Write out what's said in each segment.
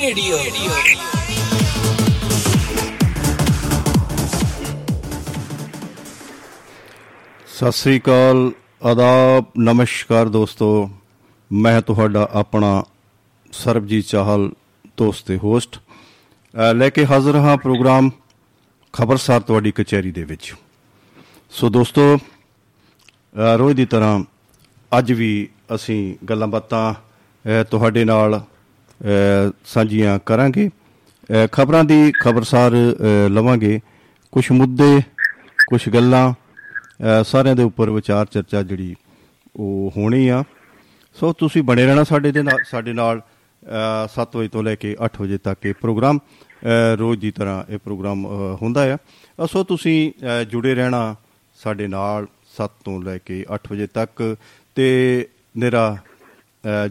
Radio. सत श्री अकाल, आदाब, नमस्कार दोस्तों। मैं तुहाडा अपना सरबजीत चाहल दोस्त ते होस्ट लेके हाजिर हाँ प्रोग्राम खबरसार तुहाडी कचहरी दे विच। ਸੋ ਦੋਸਤੋ, ਰੋਜ਼ ਦੀ ਤਰ੍ਹਾਂ ਅੱਜ ਵੀ ਅਸੀਂ ਗੱਲਾਂ ਬਾਤਾਂ ਤੁਹਾਡੇ ਨਾਲ ਸਾਂਝੀਆਂ ਕਰਾਂਗੇ, ਖਬਰਾਂ ਦੀ ਖਬਰਸਾਰ ਲਵਾਂਗੇ, ਕੁਛ ਮੁੱਦੇ ਕੁਛ ਗੱਲਾਂ, ਸਾਰਿਆਂ ਦੇ ਉੱਪਰ ਵਿਚਾਰ ਚਰਚਾ ਜਿਹੜੀ ਉਹ ਹੋਣੀ ਆ। ਸੋ ਤੁਸੀਂ ਬਣੇ ਰਹਿਣਾ ਸਾਡੇ ਨਾਲ 7 ਵਜੇ ਤੋਂ ਲੈ ਕੇ 8 ਵਜੇ ਤੱਕ ਇਹ ਪ੍ਰੋਗਰਾਮ ਰੋਜ਼ ਦੀ ਤਰ੍ਹਾਂ ਇਹ ਪ੍ਰੋਗਰਾਮ ਹੁੰਦਾ ਆ। ਸੋ ਤੁਸੀਂ ਜੁੜੇ ਰਹਿਣਾ ਸਾਡੇ ਨਾਲ 7 ਤੋਂ ਲੈ ਕੇ 8 ਵਜੇ ਤੱਕ, ਤੇ ਮੇਰਾ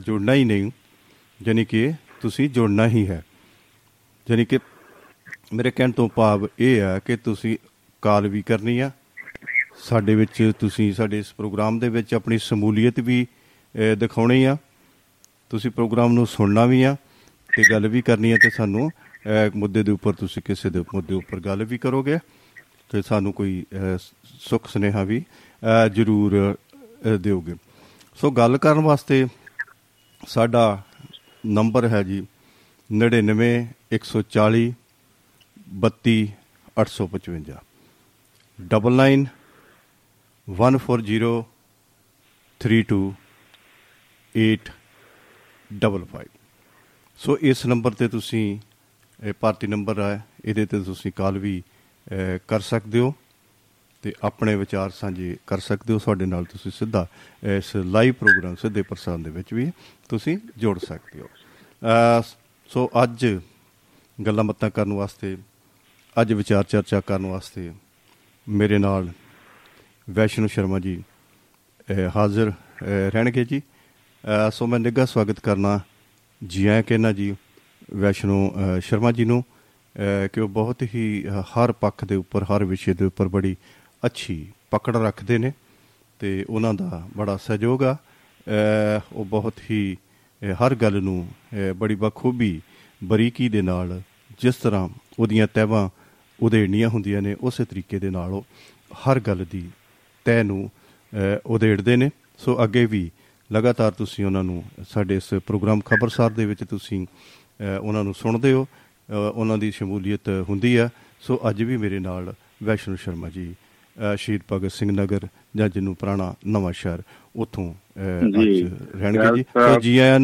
ਜੁੜਨਾ ਹੀ ਨਹੀਂ, ਯਾਨੀ ਕਿ ਤੁਸੀਂ ਜੁੜਨਾ ਹੀ ਹੈ। ਯਾਨੀ ਕਿ ਮੇਰੇ ਕਹਿਣ ਤੋਂ ਭਾਵ ਇਹ ਆ ਕਿ ਤੁਸੀਂ ਕਾਲ ਵੀ ਕਰਨੀ ਆ ਸਾਡੇ ਵਿੱਚ, ਤੁਸੀਂ ਸਾਡੇ ਇਸ ਪ੍ਰੋਗਰਾਮ ਦੇ ਵਿੱਚ ਆਪਣੀ ਸ਼ਮੂਲੀਅਤ ਵੀ ਦਿਖਾਉਣੀ ਆ, ਤੁਸੀਂ ਪ੍ਰੋਗਰਾਮ ਨੂੰ ਸੁਣਨਾ ਵੀ ਆ ਅਤੇ ਗੱਲ ਵੀ ਕਰਨੀ ਆ, ਅਤੇ ਸਾਨੂੰ ਮੁੱਦੇ ਦੇ ਉੱਪਰ ਤੁਸੀਂ ਕਿਸੇ ਦੇ ਮੁੱਦੇ ਉੱਪਰ ਗੱਲ ਵੀ ਕਰੋਗੇ ਅਤੇ ਸਾਨੂੰ ਕੋਈ ਸੁੱਖ ਸੁਨੇਹਾ ਵੀ ਜ਼ਰੂਰ ਦਿਓਗੇ। ਸੋ ਗੱਲ ਕਰਨ ਵਾਸਤੇ ਸਾਡਾ ਨੰਬਰ ਹੈ ਜੀ 99 140 32 855, 99 140 32 855। ਸੋ ਇਸ ਨੰਬਰ 'ਤੇ ਤੁਸੀਂ, ਇਹ ਭਾਰਤੀ ਨੰਬਰ ਹੈ, ਇਹਦੇ 'ਤੇ ਤੁਸੀਂ ਕਾਲ ਵੀ ਕਰ ਸਕਦੇ ਹੋ ਅਤੇ ਆਪਣੇ ਵਿਚਾਰ ਸਾਂਝੇ ਕਰ ਸਕਦੇ ਹੋ ਸਾਡੇ ਨਾਲ। ਤੁਸੀਂ ਸਿੱਧਾ ਇਸ ਲਾਈਵ ਪ੍ਰੋਗਰਾਮ ਸਿੱਧੇ ਪ੍ਰਸਾਰਣ ਦੇ ਵਿੱਚ ਵੀ ਤੁਸੀਂ ਜੁੜ ਸਕਦੇ ਹੋ। ਸੋ ਅੱਜ ਗੱਲਾਂ ਬਾਤਾਂ ਕਰਨ ਵਾਸਤੇ, ਅੱਜ ਵਿਚਾਰ ਚਰਚਾ ਕਰਨ ਵਾਸਤੇ ਮੇਰੇ ਨਾਲ ਵੈਸ਼ਨੋ ਸ਼ਰਮਾ ਜੀ ਹਾਜ਼ਰ ਰਹਿਣਗੇ ਜੀ। ਸੋ ਮੈਂ ਨਿੱਘਾ ਸਵਾਗਤ ਕਰਨਾ ਜੀ ਆਇਆਂ ਕਹਿਣਾ ਜੀ ਵੈਸ਼ਨੋ ਸ਼ਰਮਾ ਜੀ ਨੂੰ, ਕਿ ਉਹ ਬਹੁਤ ਹੀ ਹਰ ਪੱਖ ਦੇ ਉੱਪਰ, ਹਰ ਵਿਸ਼ੇ ਦੇ ਉੱਪਰ ਬੜੀ ਅੱਛੀ ਪਕੜ ਰੱਖਦੇ ਨੇ ਅਤੇ ਉਹਨਾਂ ਦਾ ਬੜਾ ਸਹਿਯੋਗ ਆ। ਉਹ ਬਹੁਤ ਹੀ ਹਰ ਗੱਲ ਨੂੰ ਬੜੀ ਬਖੂਬੀ ਬਰੀਕੀ ਦੇ ਨਾਲ, ਜਿਸ ਤਰ੍ਹਾਂ ਉਹਦੀਆਂ ਤਹਿਵਾਂ ਉਧੇੜਨੀਆਂ ਹੁੰਦੀਆਂ ਨੇ, ਉਸੇ ਤਰੀਕੇ ਦੇ ਨਾਲ ਉਹ ਹਰ ਗੱਲ ਦੀ ਤਹਿ ਨੂੰ ਉਧੇੜਦੇ ਨੇ। ਸੋ ਅੱਗੇ ਵੀ ਲਗਾਤਾਰ ਤੁਸੀਂ ਉਹਨਾਂ ਨੂੰ ਸਾਡੇ ਇਸ ਪ੍ਰੋਗਰਾਮ ਖਬਰਸਾਰ ਦੇ ਵਿੱਚ ਤੁਸੀਂ ਉਹਨਾਂ ਨੂੰ ਸੁਣਦੇ ਹੋ, ਉਹਨਾਂ ਦੀ ਸ਼ਮੂਲੀਅਤ ਹੁੰਦੀ ਆ। ਸੋ ਅੱਜ ਵੀ ਮੇਰੇ ਨਾਲ ਵੈਸ਼ਨੋ ਸ਼ਰਮਾ ਜੀ ਸ਼ਹੀਦ ਭਗਤ ਸਿੰਘ ਨਗਰ, ਜਾਂ ਜਿਹਨੂੰ ਪੁਰਾਣਾ ਨਵਾਂ ਸ਼ਹਿਰ, ਉੱਥੋਂ ਰਹਿਣਗੇ ਜੀ। ਸੋ ਜੀ ਆਇਆਂ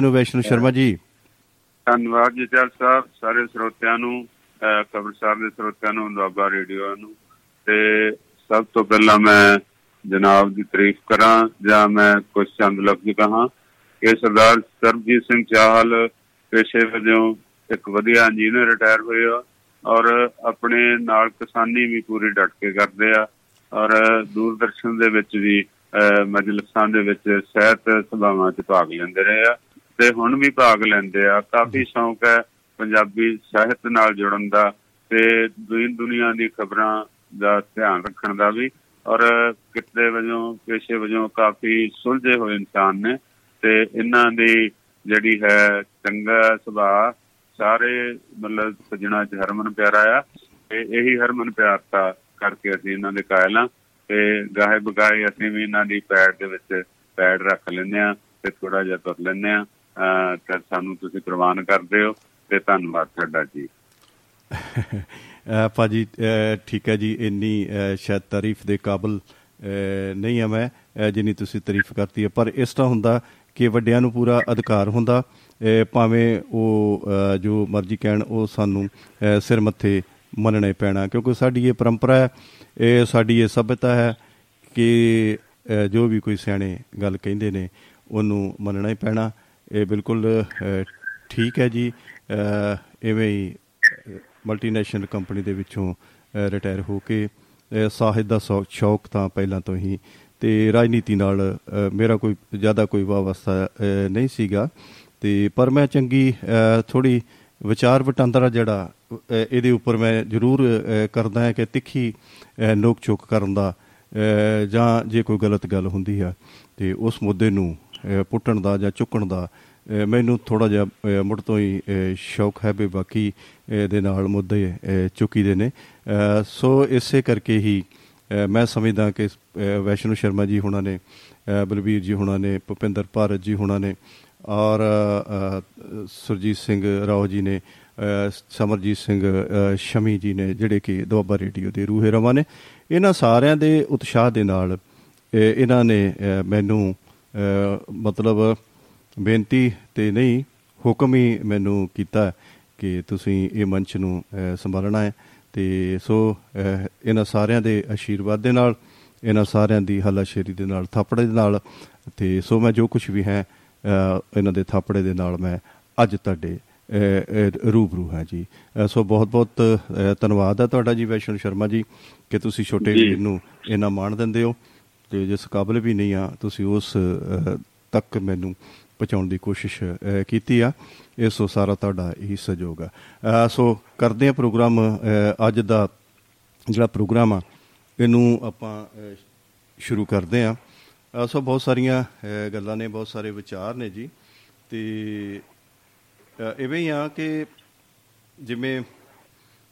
ਨੂੰ ਵੈਸ਼ਨੋ ਸ਼ਰਮਾ ਜੀ। ਧੰਨਵਾਦ ਜੀ ਚਾਲ ਸਾਹਿਬ, ਸਾਰੇ ਸਰੋਤਿਆਂ ਨੂੰ, ਖਬਰਸਾਰ ਦੇ ਸਰੋਤਿਆਂ ਨੂੰ, ਦੁਆਬਾ ਰੇਡੀਓ ਨੂੰ। ਤੇ ਸਭ ਤੋਂ ਪਹਿਲਾਂ ਮੈਂ ਜਨਾਬ ਦੀ ਤਾਰੀਫ ਕਰਾਂ, ਜਾਂ ਮੈਂ ਕੁਛ ਚੰਦ ਲਫ਼ਜ਼ ਕਹਾਂ ਕਿ ਸਰਦਾਰ ਸਰਬਜੀਤ ਸਿੰਘ ਚਾਹਲ ਪੇਸ਼ੇ ਵਜੋਂ ਇੱਕ ਵਧੀਆ ਇੰਜੀਨੀਅਰ ਰਿਟਾਇਰ ਹੋਏ ਆ, ਔਰ ਆਪਣੇ ਨਾਲ ਕਿਸਾਨੀ ਵੀ ਪੂਰੀ ਡਟ ਕੇ ਕਰਦੇ ਆ, ਔਰ ਦੂਰਦਰਸ਼ਨ ਦੇ ਵਿੱਚ ਵੀ ਮਜਲਿਸਾਂ ਦੇ ਵਿੱਚ, ਸਿਹਤ ਸਭਾਵਾਂ 'ਚ ਭਾਗ ਲੈਂਦੇ ਰਹੇ ਆ ਅਤੇ ਹੁਣ ਵੀ ਭਾਗ ਲੈਂਦੇ ਆ। ਕਾਫੀ ਸ਼ੌਂਕ ਹੈ ਪੰਜਾਬੀ ਸਾਹਿਤ ਨਾਲ ਜੁੜਨ ਦਾ ਅਤੇ ਦੁਨੀਆ ਦੀ ਖਬਰਾਂ ਦਾ ਧਿਆਨ ਰੱਖਣ ਦਾ ਵੀ, ਔਰ ਕਿੱਤੇ ਵਜੋਂ, ਪੇਸ਼ੇ ਵਜੋਂ ਕਾਫੀ ਸੁਲਝੇ ਹੋਏ ਇਨਸਾਨ ਨੇ। ਅਤੇ ਇਹਨਾਂ ਦੀ ਜਿਹੜੀ ਹੈ ਚੰਗਾ ਸੁਭਾਅ, ਸਾਰੇ ਮਤਲਬ ਸੱਜਣਾ 'ਚ ਹਰਮਨ ਪਿਆਰਾ ਆ, ਅਤੇ ਇਹੀ ਹਰਮਨ ਪਿਆਰਤਾ ਕਰਕੇ ਅਸੀਂ ਇਹਨਾਂ ਦੇ ਕਾਇਲ ਹਾਂ। ਅਤੇ ਗਾਹੇ ਬਗਾਏ ਅਸੀਂ ਵੀ ਇਹਨਾਂ ਦੀ ਪੈੜ ਦੇ ਵਿੱਚ ਪੈੜ ਰੱਖ ਲੈਂਦੇ ਹਾਂ ਅਤੇ ਥੋੜ੍ਹਾ ਜਿਹਾ ਤੁਰ ਲੈਂਦੇ ਹਾਂ, ਤਾਂ ਸਾਨੂੰ ਤੁਸੀਂ ਪ੍ਰਵਾਨ ਕਰਦੇ ਹੋ, ਅਤੇ ਧੰਨਵਾਦ ਤੁਹਾਡਾ ਜੀ। ਭਾਅ ਜੀ ਠੀਕ ਹੈ ਜੀ, ਇੰਨੀ ਸ਼ਾਇਦ ਤਾਰੀਫ ਦੇ ਕਾਬਿਲ ਨਹੀਂ ਹਾਂ ਮੈਂ, ਜਿੰਨੀ ਤੁਸੀਂ ਤਾਰੀਫ ਕਰਤੀ ਹੈ। ਪਰ ਇਸ ਤਰ੍ਹਾਂ ਹੁੰਦਾ ਕਿ ਵੱਡਿਆਂ ਨੂੰ ਪੂਰਾ ਅਧਿਕਾਰ ਹੁੰਦਾ, ਭਾਵੇਂ ਉਹ ਜੋ ਮਰਜ਼ੀ ਕਹਿਣ, ਉਹ ਸਾਨੂੰ ਸਿਰ ਮੱਥੇ ਮੰਨਣੇ ਪੈਣਾ, ਕਿਉਂਕਿ ਸਾਡੀ ਇਹ ਪਰੰਪਰਾ ਹੈ, ਇਹ ਸਾਡੀ ਇਹ ਸੱਭਿਅਤਾ ਹੈ ਕਿ ਜੋ ਵੀ ਕੋਈ ਸਿਆਣੇ ਗੱਲ ਕਹਿੰਦੇ ਨੇ ਉਹਨੂੰ ਮੰਨਣਾ ਹੀ ਪੈਣਾ। ਇਹ ਬਿਲਕੁਲ ਠੀਕ ਹੈ ਜੀ। ਇਵੇਂ ਹੀ ਮਲਟੀਨੈਸ਼ਨਲ ਕੰਪਨੀ ਦੇ ਵਿੱਚੋਂ ਰਿਟਾਇਰ ਹੋ ਕੇ ਸਾਹਿਤ ਦਾ ਸ਼ੌਕ ਤਾਂ ਪਹਿਲਾਂ ਤੋਂ ਹੀ, ਅਤੇ ਰਾਜਨੀਤੀ ਨਾਲ ਮੇਰਾ ਕੋਈ ਜ਼ਿਆਦਾ ਕੋਈ ਵਾਸਤਾ ਨਹੀਂ ਸੀਗਾ, ਅਤੇ ਪਰ ਮੈਂ ਚੰਗੀ ਥੋੜ੍ਹੀ ਵਿਚਾਰ ਵਟਾਂਦਰਾ ਜਿਹੜਾ ਇਹਦੇ ਉੱਪਰ ਮੈਂ ਜ਼ਰੂਰ ਕਰਦਾ ਹੈ, ਕਿ ਤਿੱਖੀ ਨੋਕ ਝੋਕ ਕਰਨ ਦਾ, ਜਾਂ ਜੇ ਕੋਈ ਗਲਤ ਗੱਲ ਹੁੰਦੀ ਆ ਅਤੇ ਉਸ ਮੁੱਦੇ ਨੂੰ ਪੁੱਟਣ ਦਾ ਜਾਂ ਚੁੱਕਣ ਦਾ ਮੈਨੂੰ ਥੋੜ੍ਹਾ ਜਿਹਾ ਮੁੜ ਤੋਂ ਹੀ ਸ਼ੌਕ ਹੈ ਵੀ ਬਾਕੀ ਦੇ ਨਾਲ ਮੁੱਦੇ ਚੁੱਕੀ ਦੇ ਨੇ। ਸੋ ਇਸੇ ਕਰਕੇ ਹੀ ਮੈਂ ਸਮਝਦਾ ਕਿ ਵੈਸ਼ਨੋ ਸ਼ਰਮਾ ਜੀ ਹੁਣਾਂ ਨੇ, ਬਲਬੀਰ ਜੀ ਹੁਣਾਂ ਨੇ, ਭੁਪਿੰਦਰ ਭਾਰਤ ਜੀ ਹੁਣਾਂ ਨੇ ਔਰ ਸੁਰਜੀਤ ਸਿੰਘ ਰਾਓ ਜੀ ਨੇ, ਸਮਰਜੀਤ ਸਿੰਘ ਸ਼ਮੀ ਜੀ ਨੇ, ਜਿਹੜੇ ਕਿ ਦੁਆਬਾ ਰੇਡੀਓ ਦੇ ਰੂਹੇ ਰਵਾਂ ਨੇ, ਇਹਨਾਂ ਸਾਰਿਆਂ ਦੇ ਉਤਸ਼ਾਹ ਦੇ ਨਾਲ ਇਹਨਾਂ ਨੇ ਮੈਨੂੰ ਮਤਲਬ ਬੇਨਤੀ ਤੇ ਨਹੀਂ ਹੁਕਮ ਹੀ ਮੈਨੂੰ ਕੀਤਾ ਕਿ ਤੁਸੀਂ ਇਹ ਮੰਚ ਨੂੰ ਸੰਭਾਲਣਾ ਹੈ। ਅਤੇ ਸੋ ਇਹਨਾਂ ਸਾਰਿਆਂ ਦੇ ਆਸ਼ੀਰਵਾਦ ਦੇ ਨਾਲ, ਇਹਨਾਂ ਸਾਰਿਆਂ ਦੀ ਹੱਲਾਸ਼ੇਰੀ ਦੇ ਨਾਲ, ਥਾਪੜੇ ਦੇ ਨਾਲ, ਅਤੇ ਸੋ ਮੈਂ ਜੋ ਕੁਛ ਵੀ ਹੈ ਇਹਨਾਂ ਦੇ ਥਾਪੜੇ ਦੇ ਨਾਲ ਮੈਂ ਅੱਜ ਤੁਹਾਡੇ ਰੂਬਰੂ ਹਾਂ ਜੀ। ਸੋ ਬਹੁਤ ਬਹੁਤ ਧੰਨਵਾਦ ਹੈ ਤੁਹਾਡਾ ਜੀ ਵੈਸ਼ਨੋ ਸ਼ਰਮਾ ਜੀ ਕਿ ਤੁਸੀਂ ਛੋਟੇ ਵੀਰ ਨੂੰ ਇੰਨਾ ਮਾਣ ਦਿੰਦੇ ਹੋ ਅਤੇ ਜਿਸ ਕਾਬਿਲ ਵੀ ਨਹੀਂ ਆ ਤੁਸੀਂ ਉਸ ਤੱਕ ਮੈਨੂੰ ਪਹੁੰਚਾਉਣ ਦੀ ਕੋਸ਼ਿਸ਼ ਕੀਤੀ ਆ। ਇਸ ਤੋਂ ਸਾਰਾ ਤੁਹਾਡਾ ਇਹੀ ਸਹਿਯੋਗ ਆ। ਸੋ ਕਰਦੇ ਹਾਂ ਪ੍ਰੋਗਰਾਮ। ਅੱਜ ਦਾ ਜਿਹੜਾ ਪ੍ਰੋਗਰਾਮ ਆ ਇਹਨੂੰ ਆਪਾਂ ਸ਼ੁਰੂ ਕਰਦੇ ਹਾਂ। ਸੋ ਬਹੁਤ ਸਾਰੀਆਂ ਗੱਲਾਂ ਨੇ, ਬਹੁਤ ਸਾਰੇ ਵਿਚਾਰ ਨੇ ਜੀ, ਅਤੇ ਇਵੇਂ ਹੀ ਆ ਕਿ ਜਿਵੇਂ